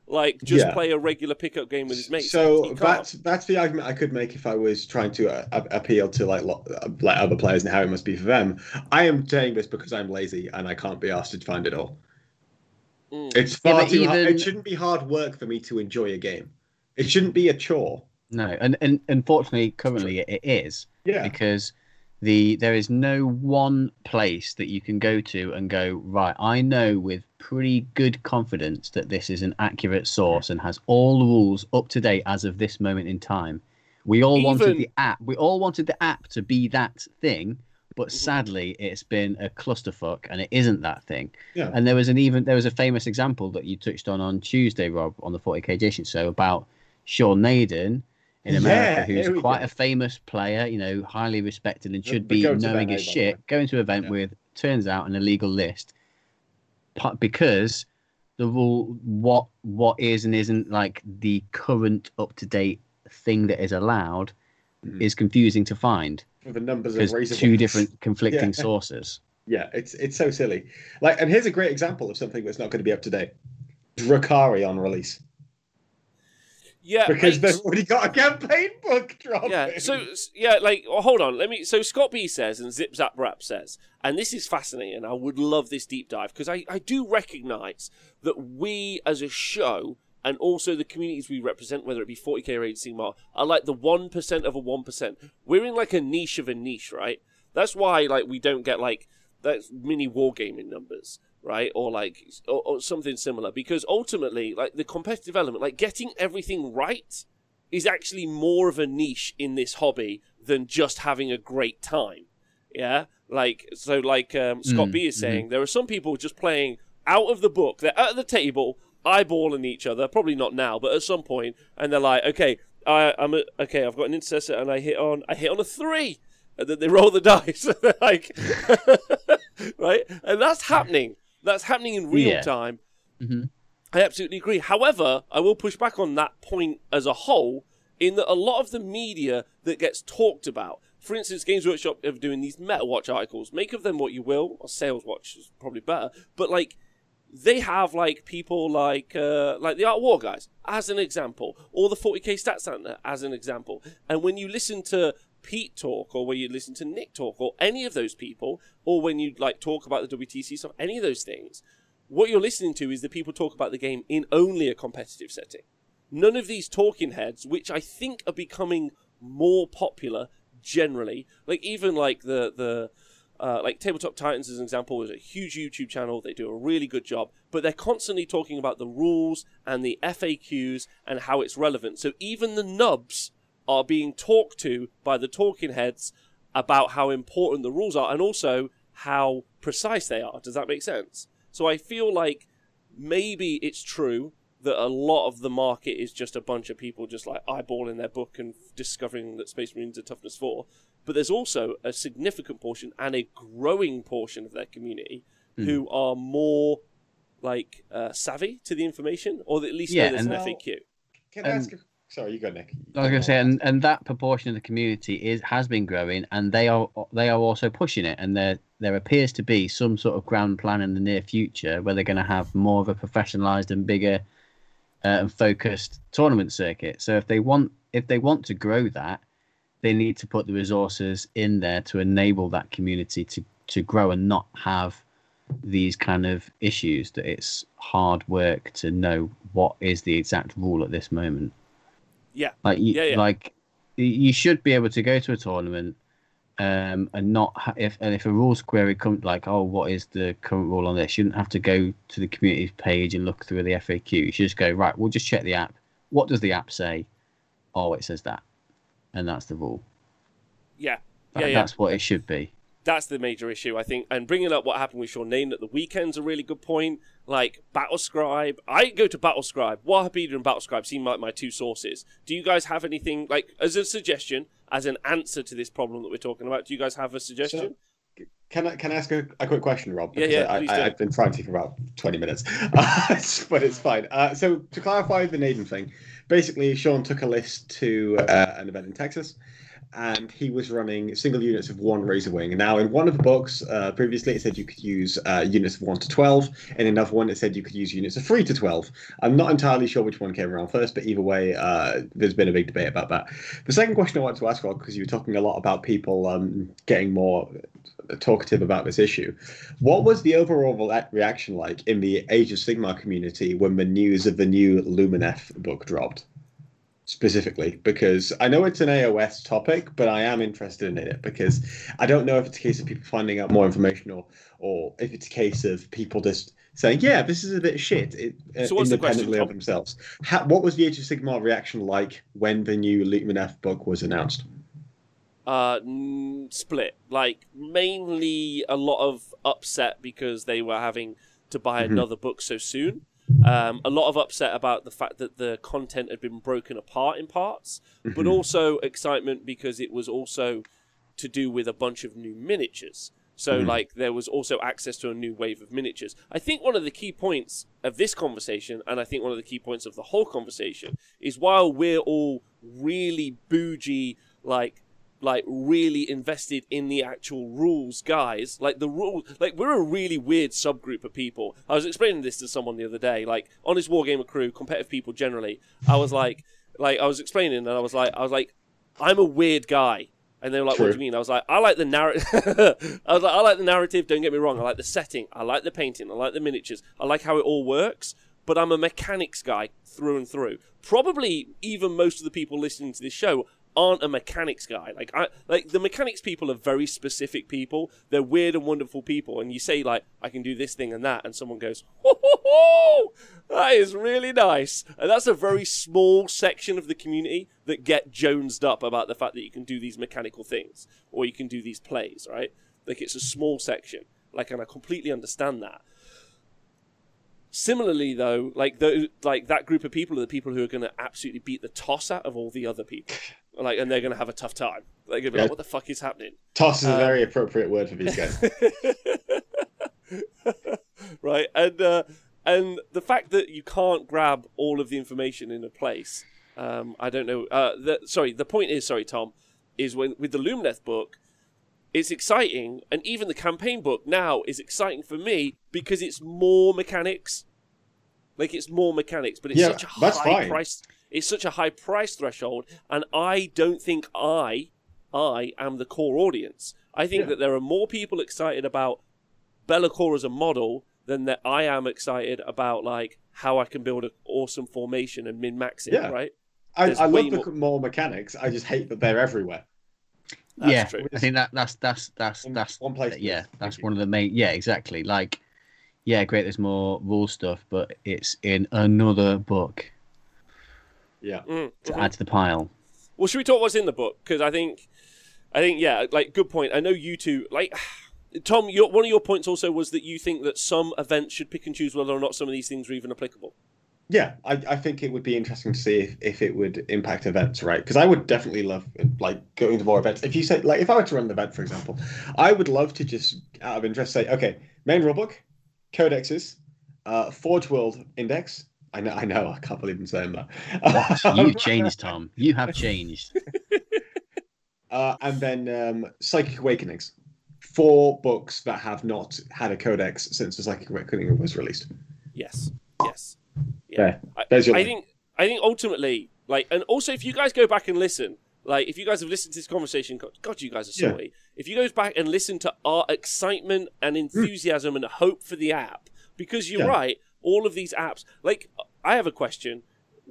regular pickup game with his mates? So that's the argument I could make if I was trying to appeal to like other players and how it must be for them. I am saying this because I'm lazy and I can't be asked to find it all. Mm. It's far too hard. It shouldn't be hard work for me to enjoy a game. It shouldn't be a chore. No, and unfortunately, currently it is. Yeah. Because there is no one place that you can go to and go, right, I know with pretty good confidence that this is an accurate source and has all the rules up to date as of this moment in time. We all wanted the app. We all wanted the app to be that thing, but sadly it's been a clusterfuck and it isn't that thing. Yeah. And there was a famous example that you touched on Tuesday, Rob, on the 40k edition, so about Sean Naden in America, who's quite a famous player, you know, highly respected and should be knowing his shit, going to an event with, turns out, an illegal list. Because the rule, what is and isn't like the current up-to-date thing that is allowed, is confusing to find. The numbers of two different conflicting sources. Yeah, it's so silly. Like, and here's a great example of something that's not going to be up-to-date. Drukhari on release. Yeah, because they've already got a campaign book dropping. Yeah, so hold on. So Scott B says, and Zip Zap Rap says, and this is fascinating. I would love this deep dive because I do recognise that we as a show and also the communities we represent, whether it be 40k or Age of Sigmar, are like the 1% of a 1%. We're in like a niche of a niche, right? That's why we don't get that's mini wargaming numbers. Right, or something similar, because ultimately, the competitive element, getting everything right, is actually more of a niche in this hobby than just having a great time. Yeah, Scott B is saying, there are some people just playing out of the book. They're at the table, eyeballing each other. Probably not now, but at some point, and they're like, okay, I've got an intercessor, and I hit on a 3, and then they roll the dice, right, and that's happening. That's happening in real time. Mm-hmm. I absolutely agree. However, I will push back on that point as a whole in that a lot of the media that gets talked about, for instance, Games Workshop are doing these MetaWatch articles. Make of them what you will, or Sales Watch is probably better. But they have people like the Art War guys as an example, or the 40k Stats Center as an example. And when you listen to Pete talk, or when you listen to Nick talk, or any of those people, or when you talk about the WTC stuff, any of those things, what you're listening to is the people talk about the game in only a competitive setting. None of these talking heads, which I think are becoming more popular generally, even Tabletop Titans as an example is a huge YouTube channel. They do a really good job, but they're constantly talking about the rules and the FAQs and how it's relevant. So even the nubs are being talked to by the talking heads about how important the rules are and also how precise they are. Does that make sense? So I feel maybe it's true that a lot of the market is just a bunch of people just eyeballing their book and discovering that Space Marines are toughness 4. But there's also a significant portion and a growing portion of their community who are more savvy to the information, or at least know there's an FAQ. Can I ask a Sorry, you go, Nick. I was going to say, and that proportion of the community has been growing, and they are also pushing it, and there appears to be some sort of grand plan in the near future where they're going to have more of a professionalised and bigger and focused tournament circuit. So if they want to grow that, they need to put the resources in there to enable that community to grow and not have these kind of issues that it's hard work to know what is the exact rule at this moment. Yeah. You should be able to go to a tournament and not if a rules query comes what is the current rule on this? You shouldn't have to go to the community's page and look through the FAQ. You should just go, right, we'll just check the app. What does the app say? Oh, it says that. And that's the rule. Yeah. That's what it should be. That's the major issue, I think. And bringing up what happened with Sean Naden at the weekend's a really good point. Battlescribe. I go to Battlescribe. Warhammer and Battlescribe seem like my two sources. Do you guys have anything, as a suggestion, as an answer to this problem that we're talking about? Do you guys have a suggestion? So, can I ask a quick question, Rob? Because I've been trying to for about 20 minutes, but it's fine. So to clarify the Naden thing, basically Sean took a list to an event in Texas. and he was running single units of 1 Razorwing. Now, in one of the books previously, it said you could use units of 1 to 12. In another one, it said you could use units of 3 to 12. I'm not entirely sure which one came around first, but either way, there's been a big debate about that. The second question I wanted to ask, Rob, because you were talking a lot about people getting more talkative about this issue. What was the overall reaction like in the Age of Sigmar community when the news of the new Lumineth book dropped? Specifically, because I know it's an AOS topic, but I am interested in it because I don't know if it's a case of people finding out more information or if it's a case of people just saying, yeah, this is a bit of shit, so what's independently the question, of themselves. What was the Age of Sigmar reaction like when the new Lumineth book was announced? Split. Like, mainly a lot of upset because they were having to buy another book so soon. A lot of upset about the fact that the content had been broken apart in parts, but also excitement because it was also to do with a bunch of new miniatures. So, like, there was also access to a new wave of miniatures. I think one of the key points of this conversation, and I think one of the key points of the whole conversation, is while we're all really bougie, like really invested in the actual rules, guys. Like the rules, like we're a really weird subgroup of people. I was explaining this to someone the other day. Like Honest Wargamer crew, competitive people generally. I was like I was explaining, and I was like, I'm a weird guy. And they were like, True. What do you mean? I was like, I like the narrative. I was like, I like the narrative. Don't get me wrong. I like the setting. I like the painting. I like the miniatures. I like how it all works. But I'm a mechanics guy through and through. Probably even most of the people listening to this show aren't a mechanics guy. Like the mechanics people are very specific people. They're weird and wonderful people, and you say like, I can do this thing and that, and someone goes, ho, ho, ho! That is really nice. And that's a very small section of the community that get jonesed up about the fact that you can do these mechanical things or you can do these plays, right? Like, it's a small section, like, and I completely understand that. Similarly, though, like that group of people are the people who are going to absolutely beat the toss out of all the other people. Like, and they're going to have a tough time. They're going to be like, what the fuck is happening? Toss is a very appropriate word for these guys. Right. And the fact that you can't grab all of the information in a place, I don't know. The point is, Tom, is with the Lumineth book, it's exciting, and even the campaign book now is exciting for me because it's more mechanics. Like, it's more mechanics, but it's such a high price. It's such a high price threshold, and I don't think I am the core audience. I think that there are more people excited about Be'lakor as a model than that I am excited about, like, how I can build an awesome formation and min-max it, right? I love the more mechanics. I just hate that they're everywhere. That's true. I think that's one place. Yeah, that's one of the main. Yeah, exactly. Like, yeah, great. There's more rule stuff, but it's in another book. Yeah, to add to the pile. Well, should we talk what's in the book? Because I think like, good point. I know you two, like, Tom, one of your points also was that you think that some events should pick and choose whether or not some of these things are even applicable. Yeah, I think it would be interesting to see if it would impact events, right? Because I would definitely love, like, going to more events. If you said, like, if I were to run an event, for example, I would love to just, out of interest, say, okay, main rulebook, codexes, Forge World index. I know, I can't believe I'm saying that. You've changed, Tom. You have changed. And then Psychic Awakenings. 4 books that have not had a codex since the Psychic Awakening was released. Yes. Yeah. There's your I think ultimately, like, and also if you guys go back and listen, like, if you guys have listened to this conversation, God, you guys are sorry. Yeah. If you go back and listen to our excitement and enthusiasm and hope for the app, because you're right, all of these apps, like, I have a question.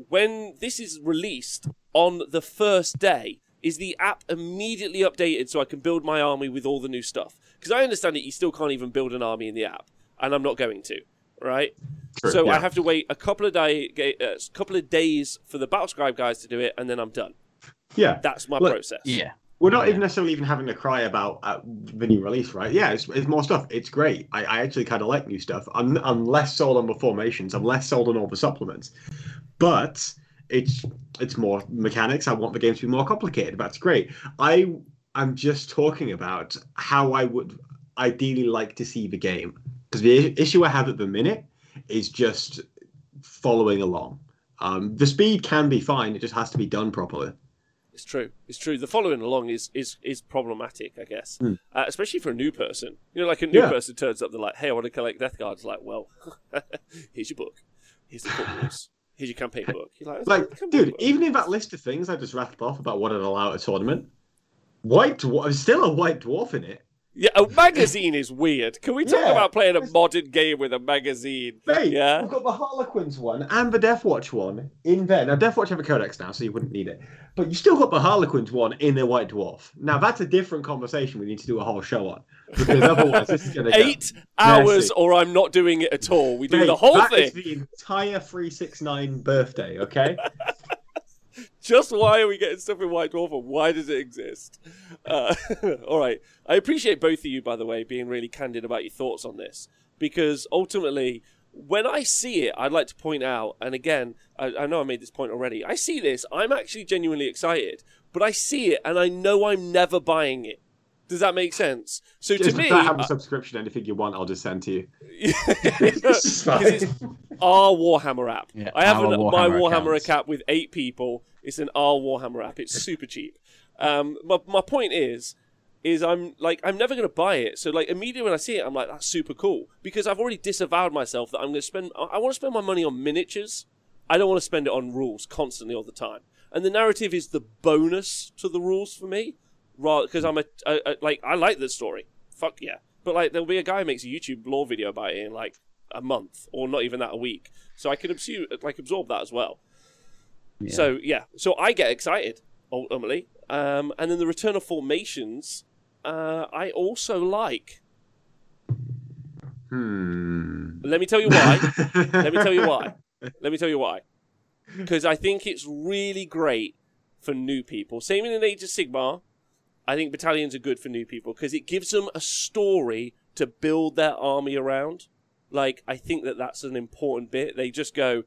When this is released on the first day, is the app immediately updated so I can build my army with all the new stuff? Because I understand that you still can't even build an army in the app, and I'm not going to, right? True, so I have to wait a couple of days for the Battlescribe guys to do it, and then I'm done. Yeah. That's my process. Yeah. We're not even necessarily having to cry about the new release, right? Yeah, it's more stuff. It's great. I actually kind of like new stuff. I'm less sold on the formations. I'm less sold on all the supplements. But it's more mechanics. I want the game to be more complicated. That's great. I'm just talking about how I would ideally like to see the game. Because the issue I have at the minute is just following along. The speed can be fine. It just has to be done properly. It's true. It's true. The following along is problematic, I guess, especially for a new person. You know, like a new person turns up, they're like, "Hey, I want to collect Death Guards." Like, well, here's your book. Here's the rules. Here's your campaign book. You're like dude, even in that list of things I just rattled off about what I'd allow at a tournament, still a white dwarf in it. Yeah, a magazine is weird. Can we talk about playing a modern game with a magazine? Mate, yeah, we've got the Harlequins one and the Deathwatch one in there. Now, Deathwatch have a codex now, so you wouldn't need it. But you still got the Harlequins one in a White Dwarf. Now, that's a different conversation we need to do a whole show on. Because otherwise, this is going to 8 hours or I'm not doing it at all. We do the whole thing. That is the entire 369 birthday, okay? Just why are we getting stuff in White Dwarf and why does it exist? All right. I appreciate both of you, by the way, being really candid about your thoughts on this. Because ultimately, when I see it, I'd like to point out, and again, I know I made this point already. I see this. I'm actually genuinely excited. But I see it, and I know I'm never buying it. Does that make sense? So just to me, have a subscription, anything you want, I'll just send to you. It's our Warhammer app. Yeah, I have my Warhammer account with 8 people. It's an R Warhammer app. It's super cheap. My point is I'm never going to buy it. So like immediately when I see it, I'm like, that's super cool because I've already disavowed myself that I'm going to spend. I want to spend my money on miniatures. I don't want to spend it on rules constantly all the time. And the narrative is the bonus to the rules for me, rather because I'm I like the story. Fuck yeah! But like there'll be a guy who makes a YouTube lore video about it in like a month or not even that a week. So I can absorb that as well. Yeah. So, yeah. So I get excited, ultimately. And then the return of formations, I also like. Let me tell you why. Because I think it's really great for new people. Same in an Age of Sigmar. I think battalions are good for new people because it gives them a story to build their army around. Like, I think that's an important bit. They just go,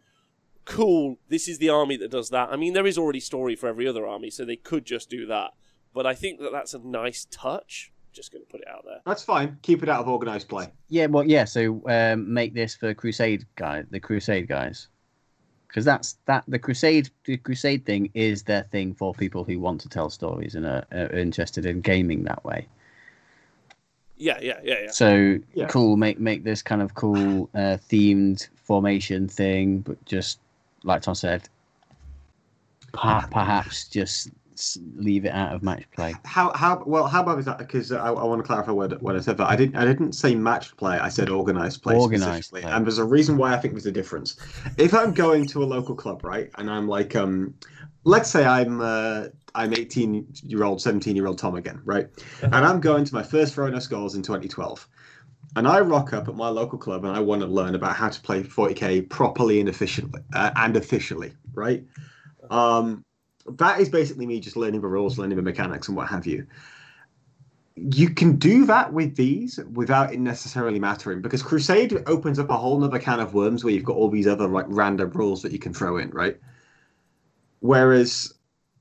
cool, this is the army that does that. I mean, there is already story for every other army, so they could just do that. But I think that's a nice touch. Just going to put it out there. That's fine. Keep it out of organised play. Yeah, well, yeah, so make this for the Crusade guys. Because the Crusade thing is their thing for people who want to tell stories and are interested in gaming that way. Yeah. So, cool, make this kind of cool themed formation thing, but just like Tom said, perhaps just leave it out of match play. How about is that? Because I want to clarify what I said. That I didn't say match play. I said organized play. Organized play. And there's a reason why I think there's a difference. If I'm going to a local club, right, and I'm like, let's say I'm 18-year-old, 17-year-old Tom again, right, and I'm going to my first Rhino Skulls in 2012. And I rock up at my local club and I want to learn about how to play 40k properly and efficiently, right? That is basically me just learning the rules, learning the mechanics and what have you. You can do that with these without it necessarily mattering because Crusade opens up a whole nother can of worms where you've got all these other like random rules that you can throw in, right? Whereas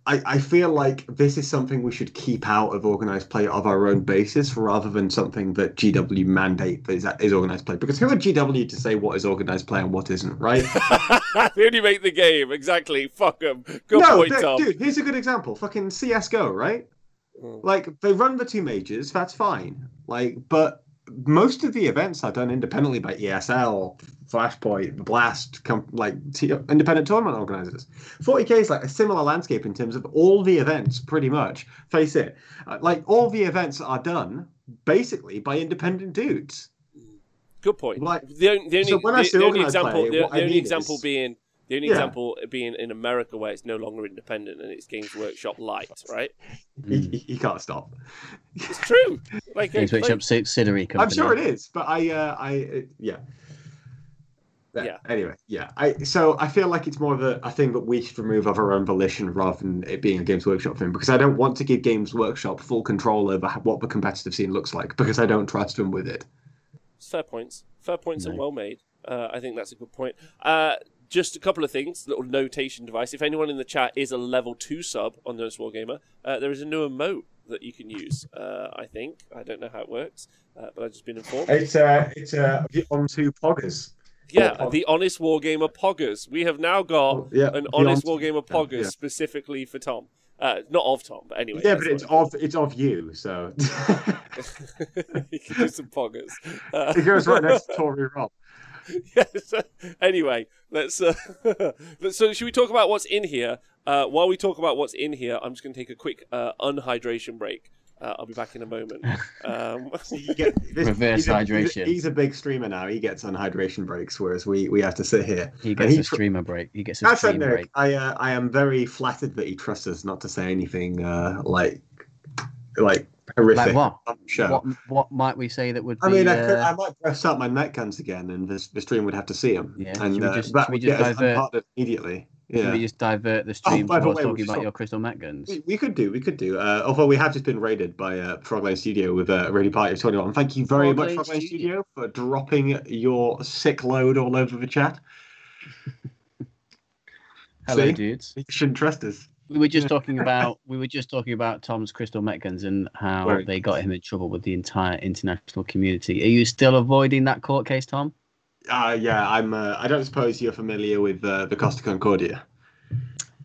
I feel like this is something we should keep out of organised play of our own basis rather than something that GW mandate is organised play. Because who are GW to say what is organised play and what isn't, right? They only make the game, exactly. Fuck them. Good point, Tom. Dude, here's a good example. Fucking CSGO, right? Like, they run the two majors, that's fine. Like, but most of the events are done independently by ESL, Flashpoint, Blast, independent tournament organisers. 40k is like a similar landscape in terms of all the events, pretty much. Face it, all the events are done basically by independent dudes. Good point. Like the only example being in America where it's no longer independent and it's Games Workshop Lite, right? You can't stop. It's true. Like Games Workshop subsidiary company. I'm sure it is, but yeah. Yeah. Anyway, yeah. I feel like it's more of a thing that we should remove of our own volition rather than it being a Games Workshop thing because I don't want to give Games Workshop full control over what the competitive scene looks like because I don't trust them with it. Fair points and well made. I think that's a good point. Just a couple of things, little notation device. If anyone in the chat is a level 2 sub on The Honest Wargamer, there is a new emote that you can use. I think I don't know how it works, but I've just been informed. It's on 2 poggers. Yeah, the Honest Wargamer Poggers. We have now got an Honest Wargamer Poggers specifically for Tom. Not of Tom, but anyway. Yeah, but it's of you, so. You can do some poggers. It goes right next to Tory Rob. Yes. Anyway, so should we talk about what's in here? While we talk about what's in here, I'm just going to take a quick unhydration break. I'll be back in a moment. So you get this, reverse hydration. He's a big streamer now. He gets unhydration breaks, whereas we have to sit here. He gets a streamer break. He gets a streamer break. I am very flattered that he trusts us not to say anything like horrific. Like what? Sure. What might we say that would be... I mean, I might dress up my netguns again, and the stream would have to see him. Yeah. And we just divert immediately. Yeah. Should we just divert the stream towards talking about your crystal met guns? We could do. Although we have just been raided by Frogland Studio with a raiding party of 21. Thank you very much, Frogland Studio, for dropping your sick load all over the chat. Hello, dudes. You shouldn't trust us. We were just talking about Tom's crystal met guns and how they got him in trouble with the entire international community. Are you still avoiding that court case, Tom? Yeah, I'm. I don't suppose you're familiar with the Costa Concordia.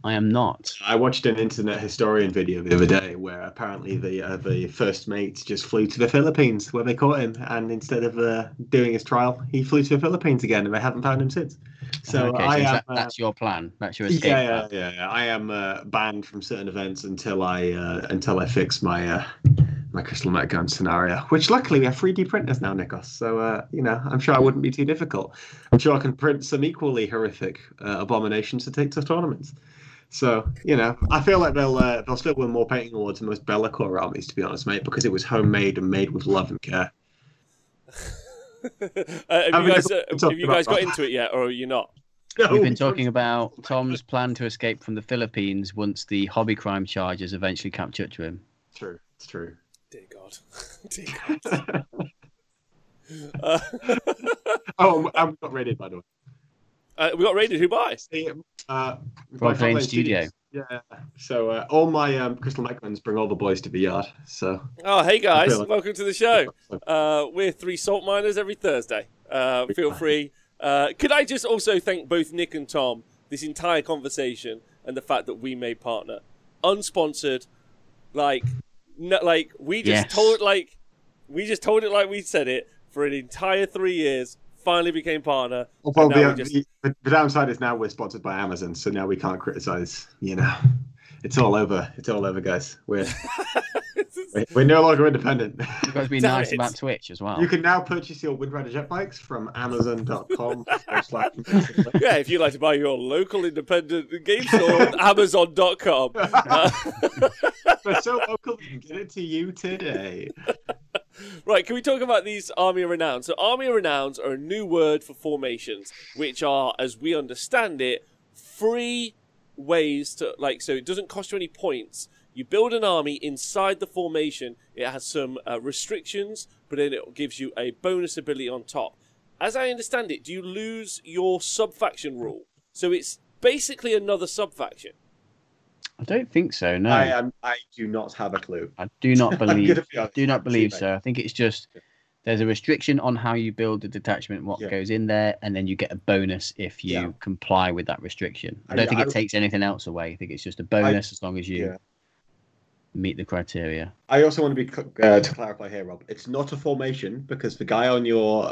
I am not. I watched an internet historian video the other day where apparently the first mate just flew to the Philippines where they caught him, and instead of doing his trial, he flew to the Philippines again, and they haven't found him since. So, that's your plan. That's your escape. Yeah. I am banned from certain events until I fix my. My crystal met gun scenario, which luckily we have 3D printers now, Nikos. So, I'm sure I wouldn't be too difficult. I'm sure I can print some equally horrific abominations to take to tournaments. So, I feel like they'll still win more painting awards than most Be'lakor armies, to be honest, mate, because it was homemade and made with love and care. Have you guys got into it yet, or are you not? No. We've been talking about Tom's plan to escape from the Philippines once the hobby crime charges eventually catch up to him. True, it's true. Dear God. We got raided, by the way. We got raided. Who by? Plague Studio. Yeah. So all my crystal met guns bring all the boys to the yard. So. Oh, hey guys! Welcome to the show. We're three salt miners every Thursday. Feel free. Could I just also thank both Nick and Tom this entire conversation and the fact that we may partner, unsponsored, like. No, like we just told, like we just told it, like we said it for an entire 3 years. Finally became partner. Well, the downside is now we're sponsored by Amazon, so now we can't criticize. It's all over. It's all over, guys. We're no longer independent. You've got to be nice about Twitch as well. You can now purchase your Wind Rider jet bikes from Amazon.com. Yeah, if you'd like to buy your local independent game store on Amazon.com. They're so local, we can get it to you today. Right, can we talk about these Army of Renown? So Army of Renown are a new word for formations, which are, as we understand it, free ways to, like, so it doesn't cost you any points. You build an army inside the formation. It has some restrictions, but then it gives you a bonus ability on top. As I understand it, do you lose your sub-faction rule? So it's basically another sub-faction. I don't think so, no. I do not have a clue. I do not believe so. I think it's just there's a restriction on how you build the detachment, what goes in there, and then you get a bonus if you comply with that restriction. I don't think it takes anything else away. I think it's just a bonus as long as you... meet the criteria. I also want to be to clarify here, Rob. It's not a formation because the guy on your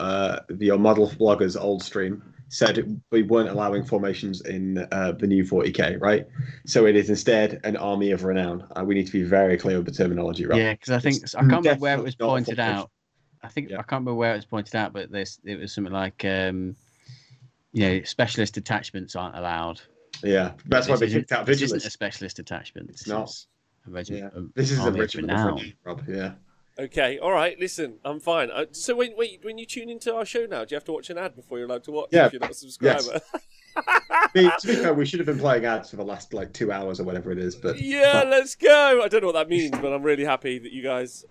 model blogger's old stream said we weren't allowing formations in the new 40k, right? So it is instead an army of renown. We need to be very clear with the terminology, Rob. Yeah, because I think I can't remember where it was pointed out. I can't remember where it was pointed out, but it was something like specialist detachments aren't allowed. Yeah, that's why they kicked out vigilance. This isn't a specialist detachment. It's not. This is a regiment now. Rob. Yeah. Okay. All right. Listen, I'm fine. So when you tune into our show now, do you have to watch an ad before you're allowed to watch? Yeah. If you're not a subscriber. Yes. To be fair, we should have been playing ads for the last 2 hours or whatever it is. But yeah, let's go. I don't know what that means, but I'm really happy that you guys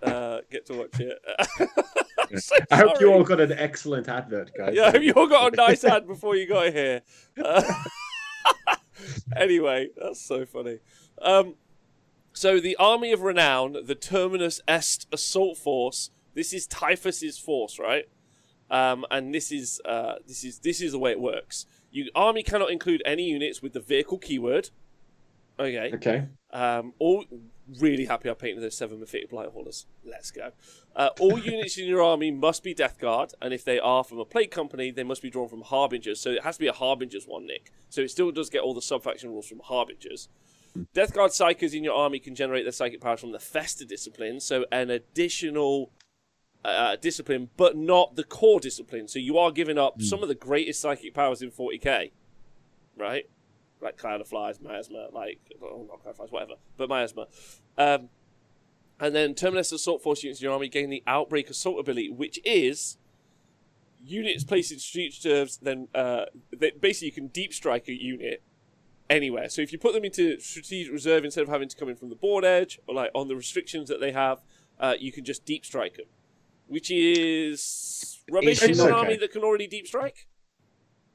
get to watch it. So I hope you all got an excellent advert, guys. Yeah, I hope you all got a nice ad before you got here. Anyway, that's so funny. So the Army of Renown, the Terminus Est Assault Force. This is Typhus's force, right? And this is the way it works. Army cannot include any units with the vehicle keyword. Okay. Okay. All really happy I painted those 7 Mephitic Blight Haulers. Let's go. All units in your army must be Death Guard, and if they are from a Plague company, they must be drawn from Harbingers. So it has to be a Harbingers one, Nick. So it still does get all the sub-faction rules from Harbingers. Death Guard Psychers in your army can generate their psychic powers from the Festa discipline, so an additional discipline, but not the core discipline. So you are giving up some of the greatest psychic powers in 40k, right? Like Cloud of Flies, Miasma, like, oh, not Cloud of Flies, whatever, but Miasma. And then Terminus Assault Force units in your army gain the Outbreak Assault ability, which is units placed in street reserves, then basically you can deep strike a unit anywhere. So if you put them into strategic reserve instead of having to come in from the board edge or like on the restrictions that they have, you can just deep strike them, which is rubbish in an army that can already deep strike.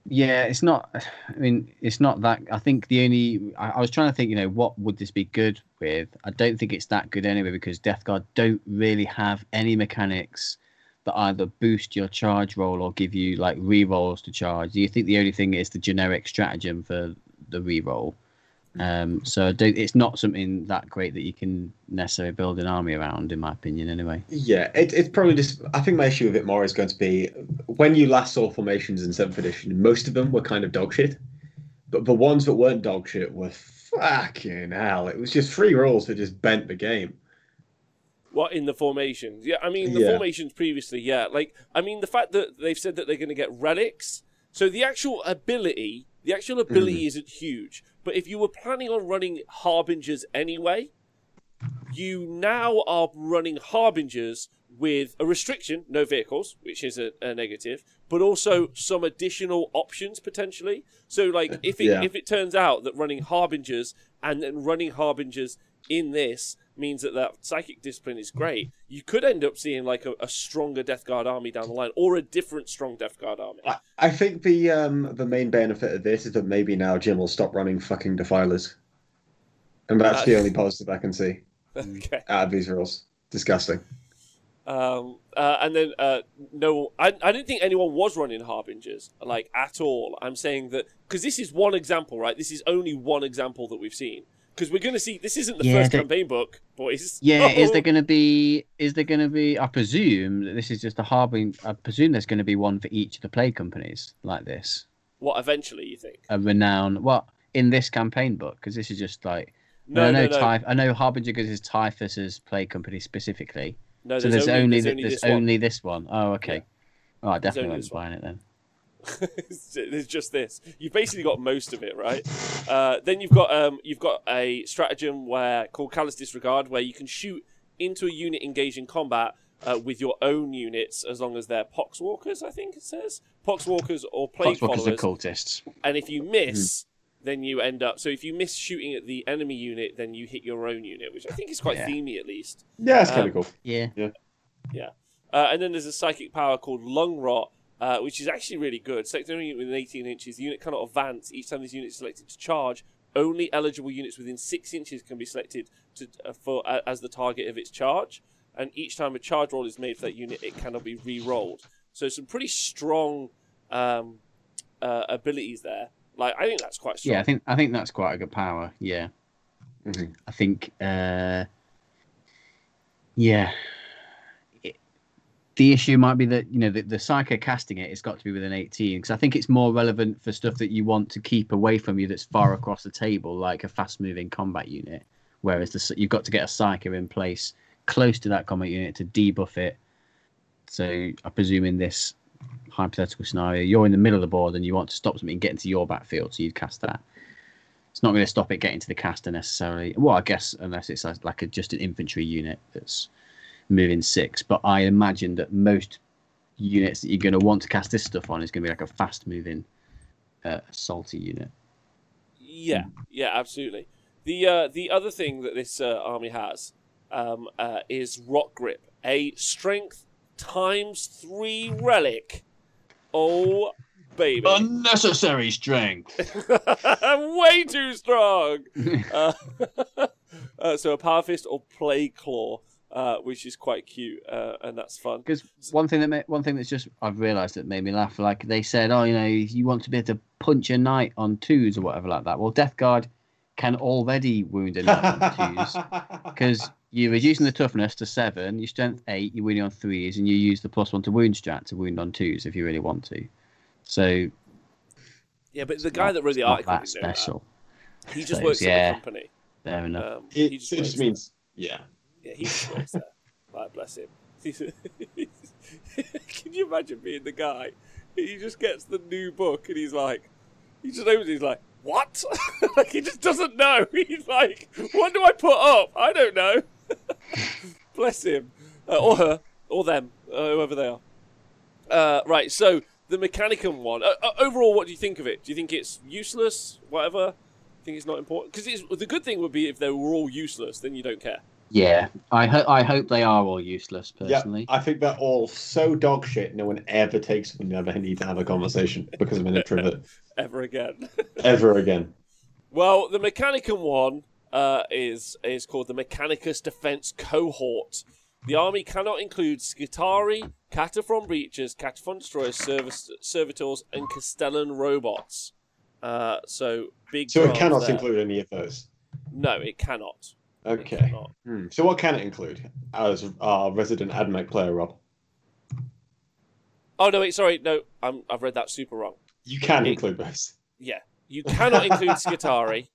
Yeah, it's not. I mean, it's not that. I think the only. I was trying to think. You know, what would this be good with? I don't think it's that good anyway because Death Guard don't really have any mechanics that either boost your charge roll or give you like rerolls to charge. Do you think the only thing is the generic stratagem for the reroll? So it's not something that great that you can necessarily build an army around, in my opinion, anyway. Yeah, it's probably just... I think my issue with it more is going to be when you last saw formations in 7th edition, most of them were kind of dog shit. But the ones that weren't dog shit were fucking hell. It was just free rolls that just bent the game. What, in the formations? Yeah, I mean, the formations previously, yeah. Like, I mean, the fact that they've said that they're going to get relics... So the actual ability isn't huge, but if you were planning on running Harbingers anyway, you now are running Harbingers with a restriction, no vehicles, which is a negative, but also some additional options potentially. So like if it turns out that running Harbingers and then running Harbingers in this means that that psychic discipline is great, you could end up seeing like a stronger Death Guard army down the line, or a different strong Death Guard army. I think the main benefit of this is that maybe now Jim will stop running fucking Defilers, and that's the only positive I can see out of these rules. Disgusting. And then no, I didn't think anyone was running Harbingers like at all. I'm saying that because this is one example, right? This is only one example that we've seen. Because we're going to see, this isn't the first campaign book, boys. Yeah, is there going to be, I presume that this is just a harbinger, I presume there's going to be one for each of the play companies like this. What, eventually, you think? A renown, what, in this campaign book? Because this is just like, I know Harbinger is Typhus's play company specifically. No, so there's only this one. Oh, okay. Yeah. Oh, I definitely won't be buying it then. There's just this. You've basically got most of it, right? Then you've got a stratagem called Callous Disregard, where you can shoot into a unit engaged in combat with your own units, as long as they're Poxwalkers. I think it says Poxwalkers or Plague Followers. Poxwalkers are cultists. And if you miss, then you end up. So if you miss shooting at the enemy unit, then you hit your own unit, which I think is quite themey, at least. Yeah, that's kind of cool. Yeah. And then there's a psychic power called Lung Rot. Which is actually really good. Select an unit within 18 inches. The unit cannot advance. Each time this unit is selected to charge, only eligible units within 6 inches can be selected as the target of its charge. And each time a charge roll is made for that unit, it cannot be re-rolled. So some pretty strong abilities there. Like I think that's quite strong. Yeah, I think that's quite a good power. Yeah, I think. The issue might be that, you know, the psycho casting it's got to be within 18, because I think it's more relevant for stuff that you want to keep away from you that's far across the table, like a fast-moving combat unit, whereas you've got to get a psycho in place close to that combat unit to debuff it. So I presume in this hypothetical scenario, you're in the middle of the board and you want to stop something getting to your backfield, so you'd cast that. It's not going to stop it getting to the caster necessarily. Well, I guess unless it's like just an infantry unit that's... moving 6, but I imagine that most units that you're going to want to cast this stuff on is going to be like a fast-moving, salty unit. Yeah, absolutely. The other thing that this army has is Rock Grip, a strength ×3 relic. Oh, baby! Unnecessary strength. Way too strong. So a Power Fist or Plague Claw. Which is quite cute, and that's fun. Because one thing that's just I've realised that made me laugh. Like they said, oh, you know, you want to be able to punch a knight on 2s or whatever like that. Well, Death Guard can already wound 11 twos because you're reducing the toughness to 7, your strength 8, you're winning on 3s, and you use the +1 to wound strat to wound on 2s if you really want to. So yeah, but the guy that wrote the article is special. That. He just works at the company. Fair enough. It just means he just works there. Like, bless him. Can you imagine being the guy? He just gets the new book and he's like, he just opens it, he's like, what? Like, he just doesn't know. He's like, what do I put up? I don't know. Bless him. Or her. Or them. Whoever they are. Right, so the Mechanicum one. Overall, what do you think of it? Do you think it's useless? Whatever? I think it's not important? Because the good thing would be if they were all useless, then you don't care. Yeah, I hope they are all useless, personally. Yeah, I think they're all so dog shit, no one ever takes them, never need to have a conversation because I'm an introvert. Ever again. Ever again. Well, the Mechanicum one is called the Mechanicus Defense Cohort. The army cannot include Skitarii, Cataphron Breachers, Cataphron Destroyers, Servitors, and Castellan Robots. So it cannot include any of those? No, it cannot. Okay. It cannot. So what can it include as our resident AdMech player, Rob? Oh, no, wait, sorry. No, I've read that super wrong. You can include those. Yeah. You cannot include Skitarii.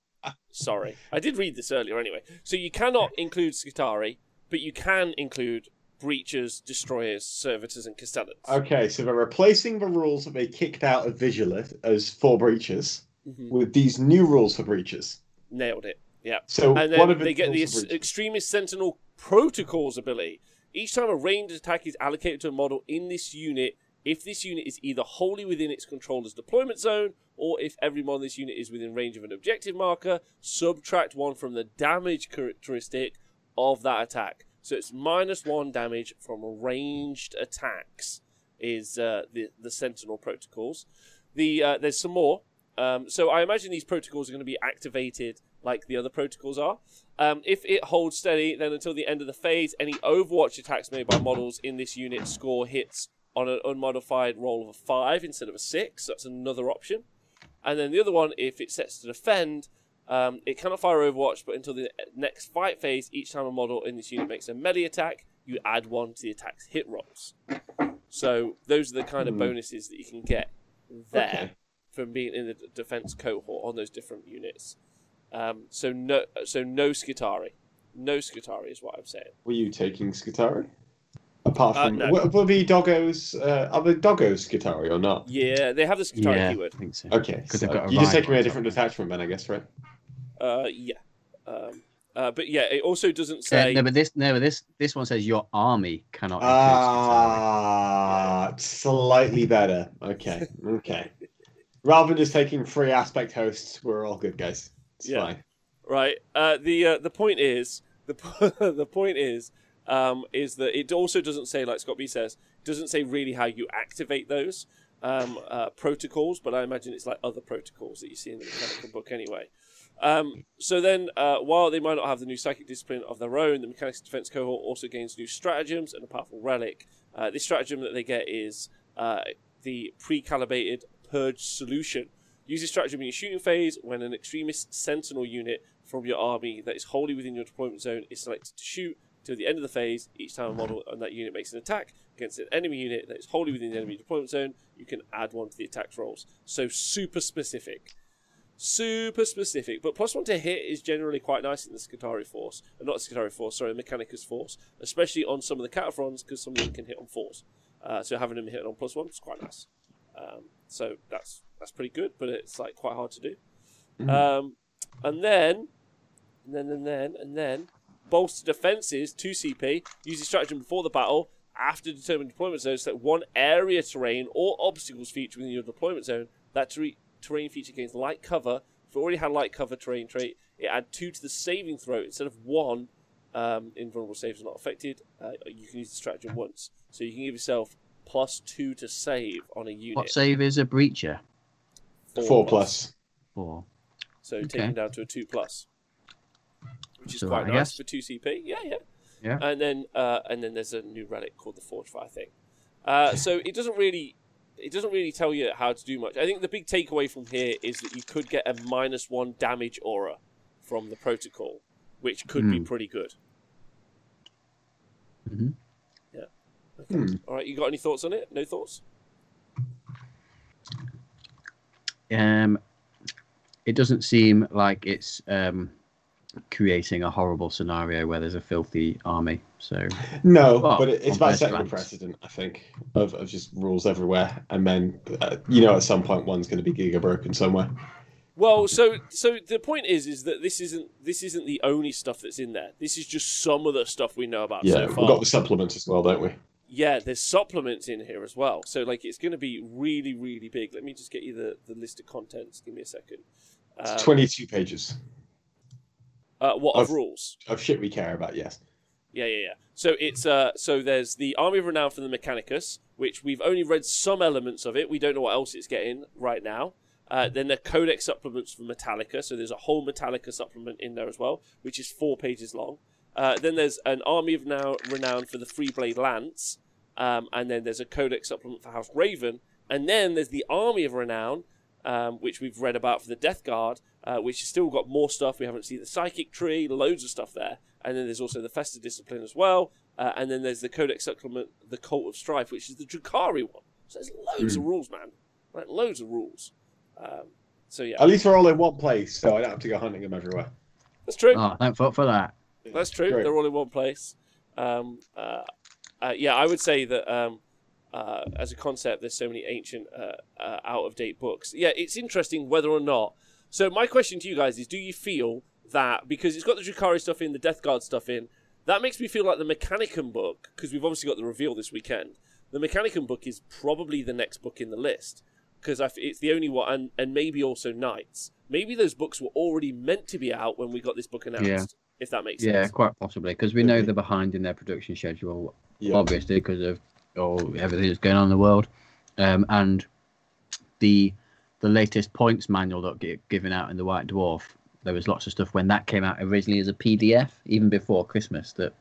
Sorry. I did read this earlier anyway. So you cannot include Skitarii, but you can include Breachers, Destroyers, Servitors, and Castellans. Okay, so they're replacing the rules that they kicked out of Vigilith as for Breachers with these new rules for Breachers. Nailed it. Yeah. So and then they get the Extremist Sentinel Protocols ability. Each time a ranged attack is allocated to a model in this unit, if this unit is either wholly within its controller's deployment zone, or if every model in this unit is within range of an objective marker, subtract 1 from the damage characteristic of that attack. So it's -1 damage from ranged attacks is the Sentinel Protocols. There's some more. So I imagine these protocols are going to be activated like the other protocols are. If it holds steady, then until the end of the phase, any Overwatch attacks made by models in this unit score hits on an unmodified roll of a 5 instead of a 6. That's another option. And then the other one, if it sets to defend, it cannot fire Overwatch, but until the next fight phase, each time a model in this unit makes a melee attack, you add 1 to the attack's hit rolls. So those are the kind of bonuses that you can get there from being in the defense cohort on those different units. So no Skitarii. No Skitarii is what I'm saying. Were you taking Skitarii? Apart from... No. Were the doggos... are the doggos Skitarii or not? Yeah, they have the Skitarii keyword. I think so. Okay, so you just take me a different detachment then, I guess, right? Yeah. But yeah, it also doesn't say... No, but this one says your army cannot... Ah, slightly better. Okay, okay. Rather than just taking 3 aspect hosts, we're all good, guys. It's fine. Right. The point is that it also doesn't say, like Scott B says, doesn't say really how you activate those protocols, but I imagine it's like other protocols that you see in the Mechanicum book anyway. So then, while they might not have the new psychic discipline of their own, the Mechanic's Defense Cohort also gains new stratagems and a powerful relic. This stratagem that they get is the pre-calibrated Purge Solution. Use this stratagem in your shooting phase when an Extremist Sentinel unit from your army that is wholly within your deployment zone is selected to shoot. Till the end of the phase, each time a model on that unit makes an attack against an enemy unit that is wholly within the enemy deployment zone, you can add 1 to the attack rolls. So super specific. Super specific. But +1 to hit is generally quite nice in the Skitarii force. The Mechanicus force. Especially on some of the Cataphrons, because some of them can hit on 4s. So having them hit on +1 is quite nice. So that's pretty good, but it's like quite hard to do. And then bolster defenses 2 CP. Use the stratagem before the battle. After determined deployment zones, select 1 area terrain or obstacles feature within your deployment zone. That terrain feature gains light cover. If you already had light cover terrain trait, it add 2 to the saving throw instead of 1. Invulnerable saves are not affected. You can use the stratagem once, so you can give yourself +2 to save on a unit. What save is a breacher? 4+. 4. So take him down to a 2+, which is quite nice for 2 CP. Yeah. And then there's a new relic called the Fortify thing. So it doesn't really tell you how to do much. I think the big takeaway from here is that you could get a -1 damage aura from the protocol, which could be pretty good. Mm-hmm. Yeah. Okay. All right. You got any thoughts on it? No thoughts? It doesn't seem like it's creating a horrible scenario where there's a filthy army. So no, well, but it's about setting a precedent, I think, of just rules everywhere, and then you know, at some point one's going to be giga broken somewhere. Well, so the point is that this isn't the only stuff that's in there. This is just some of the stuff we know about so far. Yeah, we've got the supplements as well, don't we? Yeah, there's supplements in here as well. So, like, it's going to be really, really big. Let me just get you the list of contents. Give me a second. It's 22 pages. What of rules? Of shit we care about, yes. Yeah. So it's so there's the Army of Renown from the Mechanicus, which we've only read some elements of it. We don't know what else it's getting right now. Then the Codex supplements from Metallica. So there's a whole Metallica supplement in there as well, which is 4 pages long. Then there's an Army of Renown for the Freeblade Lance. And then there's a Codex supplement for House Raven. And then there's the Army of Renown, which we've read about for the Death Guard, which has still got more stuff. We haven't seen the Psychic Tree, loads of stuff there. And then there's also the Festa Discipline as well. And then there's the Codex supplement, the Cult of Strife, which is the Drukhari one. So there's loads of rules, man. Like, loads of rules. So yeah, at least they're all in one place, so I don't have to go hunting them everywhere. That's true. Oh, thank fuck for that. That's true. Great. They're all in one place. Yeah, I would say that as a concept, there's so many ancient, out-of-date books. Yeah, it's interesting whether or not. So my question to you guys is: do you feel that because it's got the Drukhari stuff in, the Death Guard stuff in, that makes me feel like the Mechanicum book, because we've obviously got the reveal this weekend. The Mechanicum book is probably the next book in the list. Because it's the only one, and maybe also Knights. Maybe those books were already meant to be out when we got this book announced, if that makes sense. Yeah, quite possibly, because we know they're behind in their production schedule, obviously, because of everything that's going on in the world. And the latest points manual that get given out in the White Dwarf, there was lots of stuff when that came out originally as a PDF, even before Christmas, that,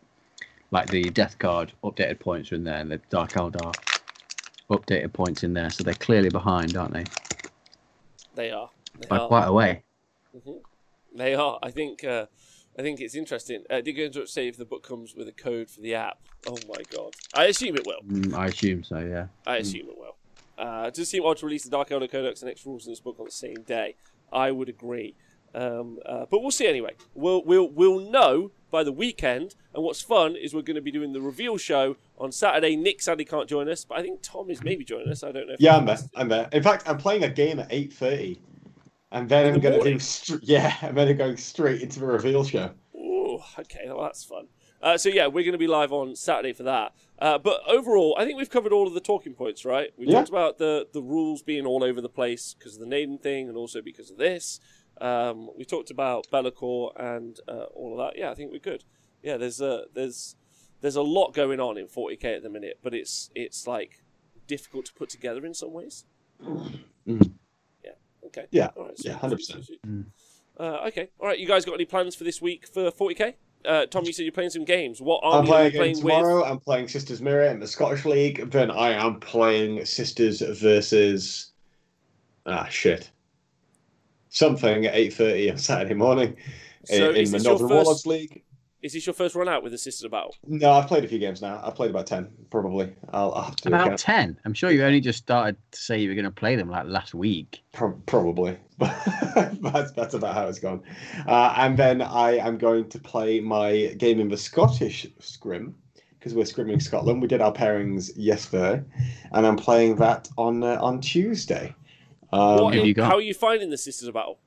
like, the Death Guard updated points were in there, and the Dark Eldar updated points in there, so they're clearly behind, aren't they? They are. By quite a way. Mm-hmm. They are. I think it's interesting. Did you interrupt to say if the book comes with a code for the app? Oh my god! I assume it will. I assume so. Yeah. I assume it will. It does seem odd to release the Dark Elder Codex and extra rules in this book on the same day. I would agree. But we'll see anyway. We'll know by the weekend. And what's fun is we're going to be doing the reveal show on Saturday. Nick sadly can't join us, but I think Tom is maybe joining us. I don't know. Yeah, I'm there. In fact, I'm playing a game at 8:30, and then I'm going to do and then I'm going straight into the reveal show. Oh, okay, well that's fun. So yeah, we're going to be live on Saturday for that. But overall, I think we've covered all of the talking points, right? We talked about the rules being all over the place because of the Naden thing, and also because of this. We talked about Be'lakor and all of that. Yeah, I think we're good. Yeah, there's a lot going on in 40k at the minute, but it's like difficult to put together in some ways. Yeah. Okay. Yeah. All right, so 100%. Okay. All right. You guys got any plans for this week for 40k? Tom, you said you're playing some games. What army are you playing tomorrow? I'm playing Sisters Mirror in the Scottish League. Then I am playing Sisters versus something at 8:30 on Saturday morning in the Northern Warlords League. Is this your first run out with the Sisters Battle? No, I've played a few games now. I've played about 10, probably. I'll have to about 10? I'm sure you only just started to say you were going to play them like last week. Probably. That's about how it's gone. And then I am going to play my game in the Scottish Scrim, because we're scrimming Scotland. We did our pairings yesterday, and I'm playing that on Tuesday. How are you finding the Sisters of Battle?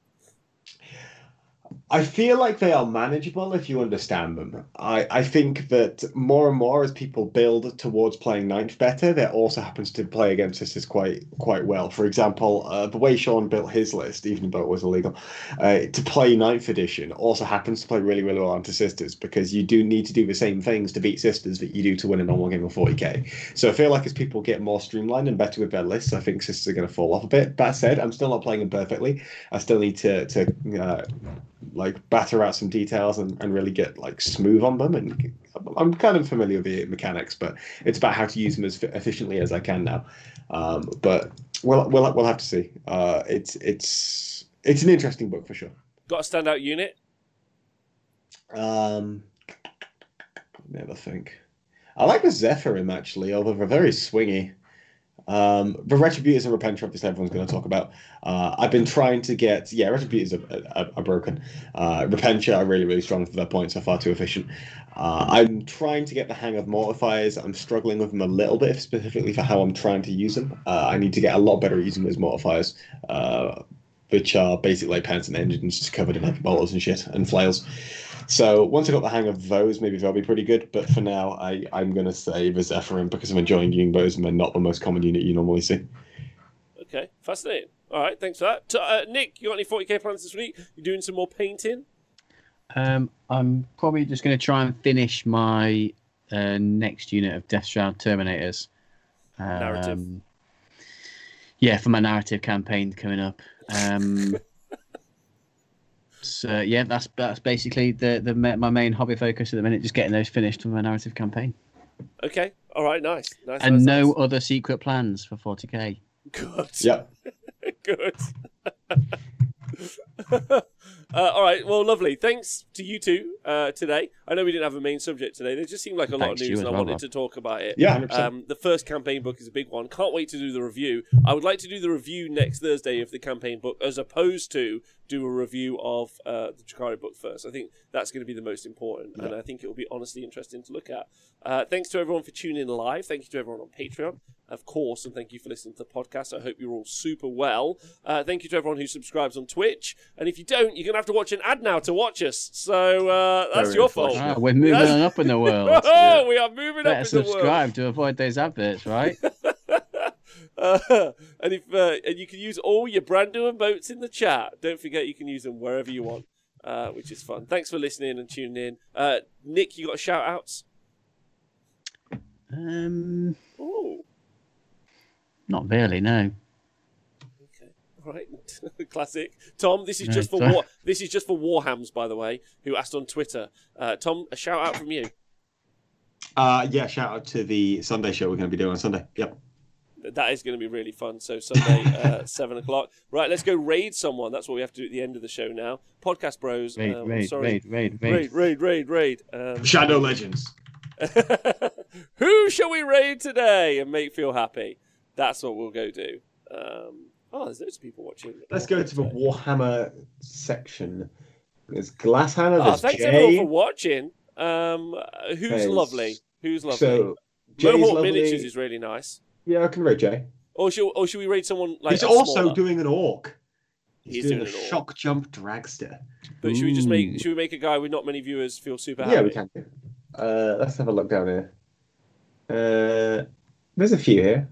I feel like they are manageable if you understand them. I think that more and more as people build towards playing ninth better, there also happens to play against Sisters quite well. For example, the way Sean built his list, even though it was illegal, to play ninth edition also happens to play really, really well onto Sisters, because you do need to do the same things to beat Sisters that you do to win a normal game of 40k. So I feel like as people get more streamlined and better with their lists, I think Sisters are going to fall off a bit. That said, I'm still not playing them perfectly. I still need to batter out some details and really get smooth on them, and I'm kind of familiar with the mechanics, but it's about how to use them as efficiently as I can now. But we'll have to see. It's an interesting book for sure. Got a standout unit? Let me have a think. I like the Zephyrim, actually, although they're very swingy. The Retributors and Repenter, obviously, everyone's going to talk about. I've been trying to get... Yeah, Retributors are broken. Repenter are really, really strong for their points. They're far too efficient. I'm trying to get the hang of Mortifiers. I'm struggling with them a little bit, specifically for how I'm trying to use them. I need to get a lot better at using those Mortifiers, which are basically like pants and engines just covered in heavy bolters and shit and flails. So once I got the hang of those, maybe they'll be pretty good. But for now, I'm going to say the Zephyrim because I'm enjoying using those and they're not the most common unit you normally see. Okay, fascinating. All right, thanks for that. Nick, you got any 40k plans this week? You doing some more painting? I'm probably just going to try and finish my next unit of Deathshroud Terminators. Narrative. Yeah, for my narrative campaign coming up. So yeah, that's basically my main hobby focus at the minute, just getting those finished for my narrative campaign. Okay, all right, nice. And no other secret plans for 40k. Good. Yeah. Good. All right, well, lovely. Thanks to you two today. I know we didn't have a main subject today. There just seemed like a lot of news, and I wanted to talk about it. Yeah, 100%. The first campaign book is a big one. Can't wait to do the review. I would like to do the review next Thursday of the campaign book, as opposed to do a review of the Drukhari book first. I think that's going to be the most important, yeah. And I think it will be honestly interesting to look at. Thanks to everyone for tuning in live. Thank you to everyone on Patreon, of course, and thank you for listening to the podcast. I hope you're all super well. Thank you to everyone who subscribes on Twitch, and if you don't, you're going to have to watch an ad now to watch us, so that's very your fault. We're moving on up in the world. Oh, we are moving up in the world. Subscribe to avoid those adverts, right? And you can use all your brand new emotes in the chat. Don't forget you can use them wherever you want, which is fun. Thanks for listening and tuning in. Nick, you got shout-outs? Oh. Not really, no. Okay, all right. Classic. Tom, this is just for Warhams, by the way, who asked on Twitter. Tom, a shout out from you. Yeah, shout out to the Sunday show we're going to be doing on Sunday. Yep. That is going to be really fun. So Sunday, 7 o'clock. Right, let's go raid someone. That's what we have to do at the end of the show now. Podcast Bros. Raid. Shadow Legends. Who shall we raid today and make feel happy? That's what we'll go do. Oh, there's loads of people watching. Let's go to the Warhammer section. There's Glasshammer. Oh, thanks everyone for watching. Who's lovely? So, Mohawk Miniatures is really nice. Yeah, I can raid Jay. Or should we raid someone like? He's also doing an orc. He's doing a shock jump dragster. But should we just make? Should we make a guy with not many viewers feel super happy? Yeah, we can do. Let's have a look down here. There's a few here.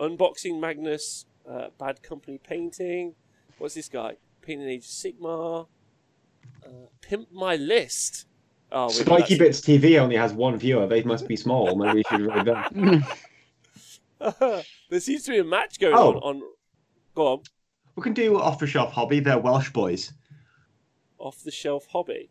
Unboxing Magnus, Bad Company Painting. What's this guy? Painting Age of Sigmar. Pimp My List. Oh, Spiky Bits TV only has one viewer. They must be small. Maybe we should read that. There seems to be a match going on. Go on. We can do Off the Shelf Hobby. They're Welsh boys. Off the Shelf Hobby?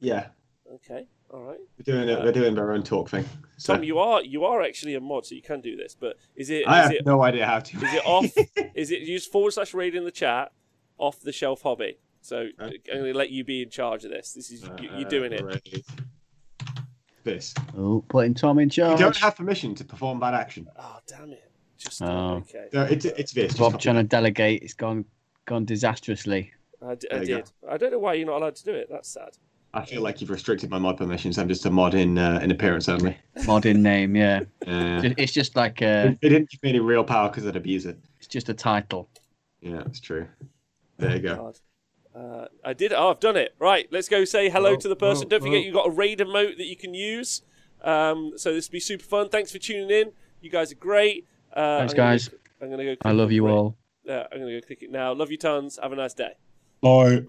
Yeah. Okay. All right. They're doing their own talk thing. So. Tom, you are actually a mod, so you can do this. But is it? I have no idea how to. Is it off? Is it use /raid in the chat? Off the shelf hobby. So I'm going to let you be in charge of this. This is you're doing it. Right. This. Oh, putting Tom in charge. You don't have permission to perform that action. Oh damn it! Just okay. No, it's this. Bob trying to delegate. It's gone disastrously. I did. I don't know why you're not allowed to do it. That's sad. I feel like you've restricted my mod permissions. I'm just a mod in appearance only. Mod in name, yeah. It's just like... It didn't give me any real power because I'd abuse it. It's just a title. Yeah, that's true. There you go. I did it. Oh, I've done it. Right, let's go say hello to the person. Don't forget you've got a raid emote that you can use. So this will be super fun. Thanks for tuning in. You guys are great. Thanks, guys. I'm gonna go click it now. Love you tons. Have a nice day. Bye.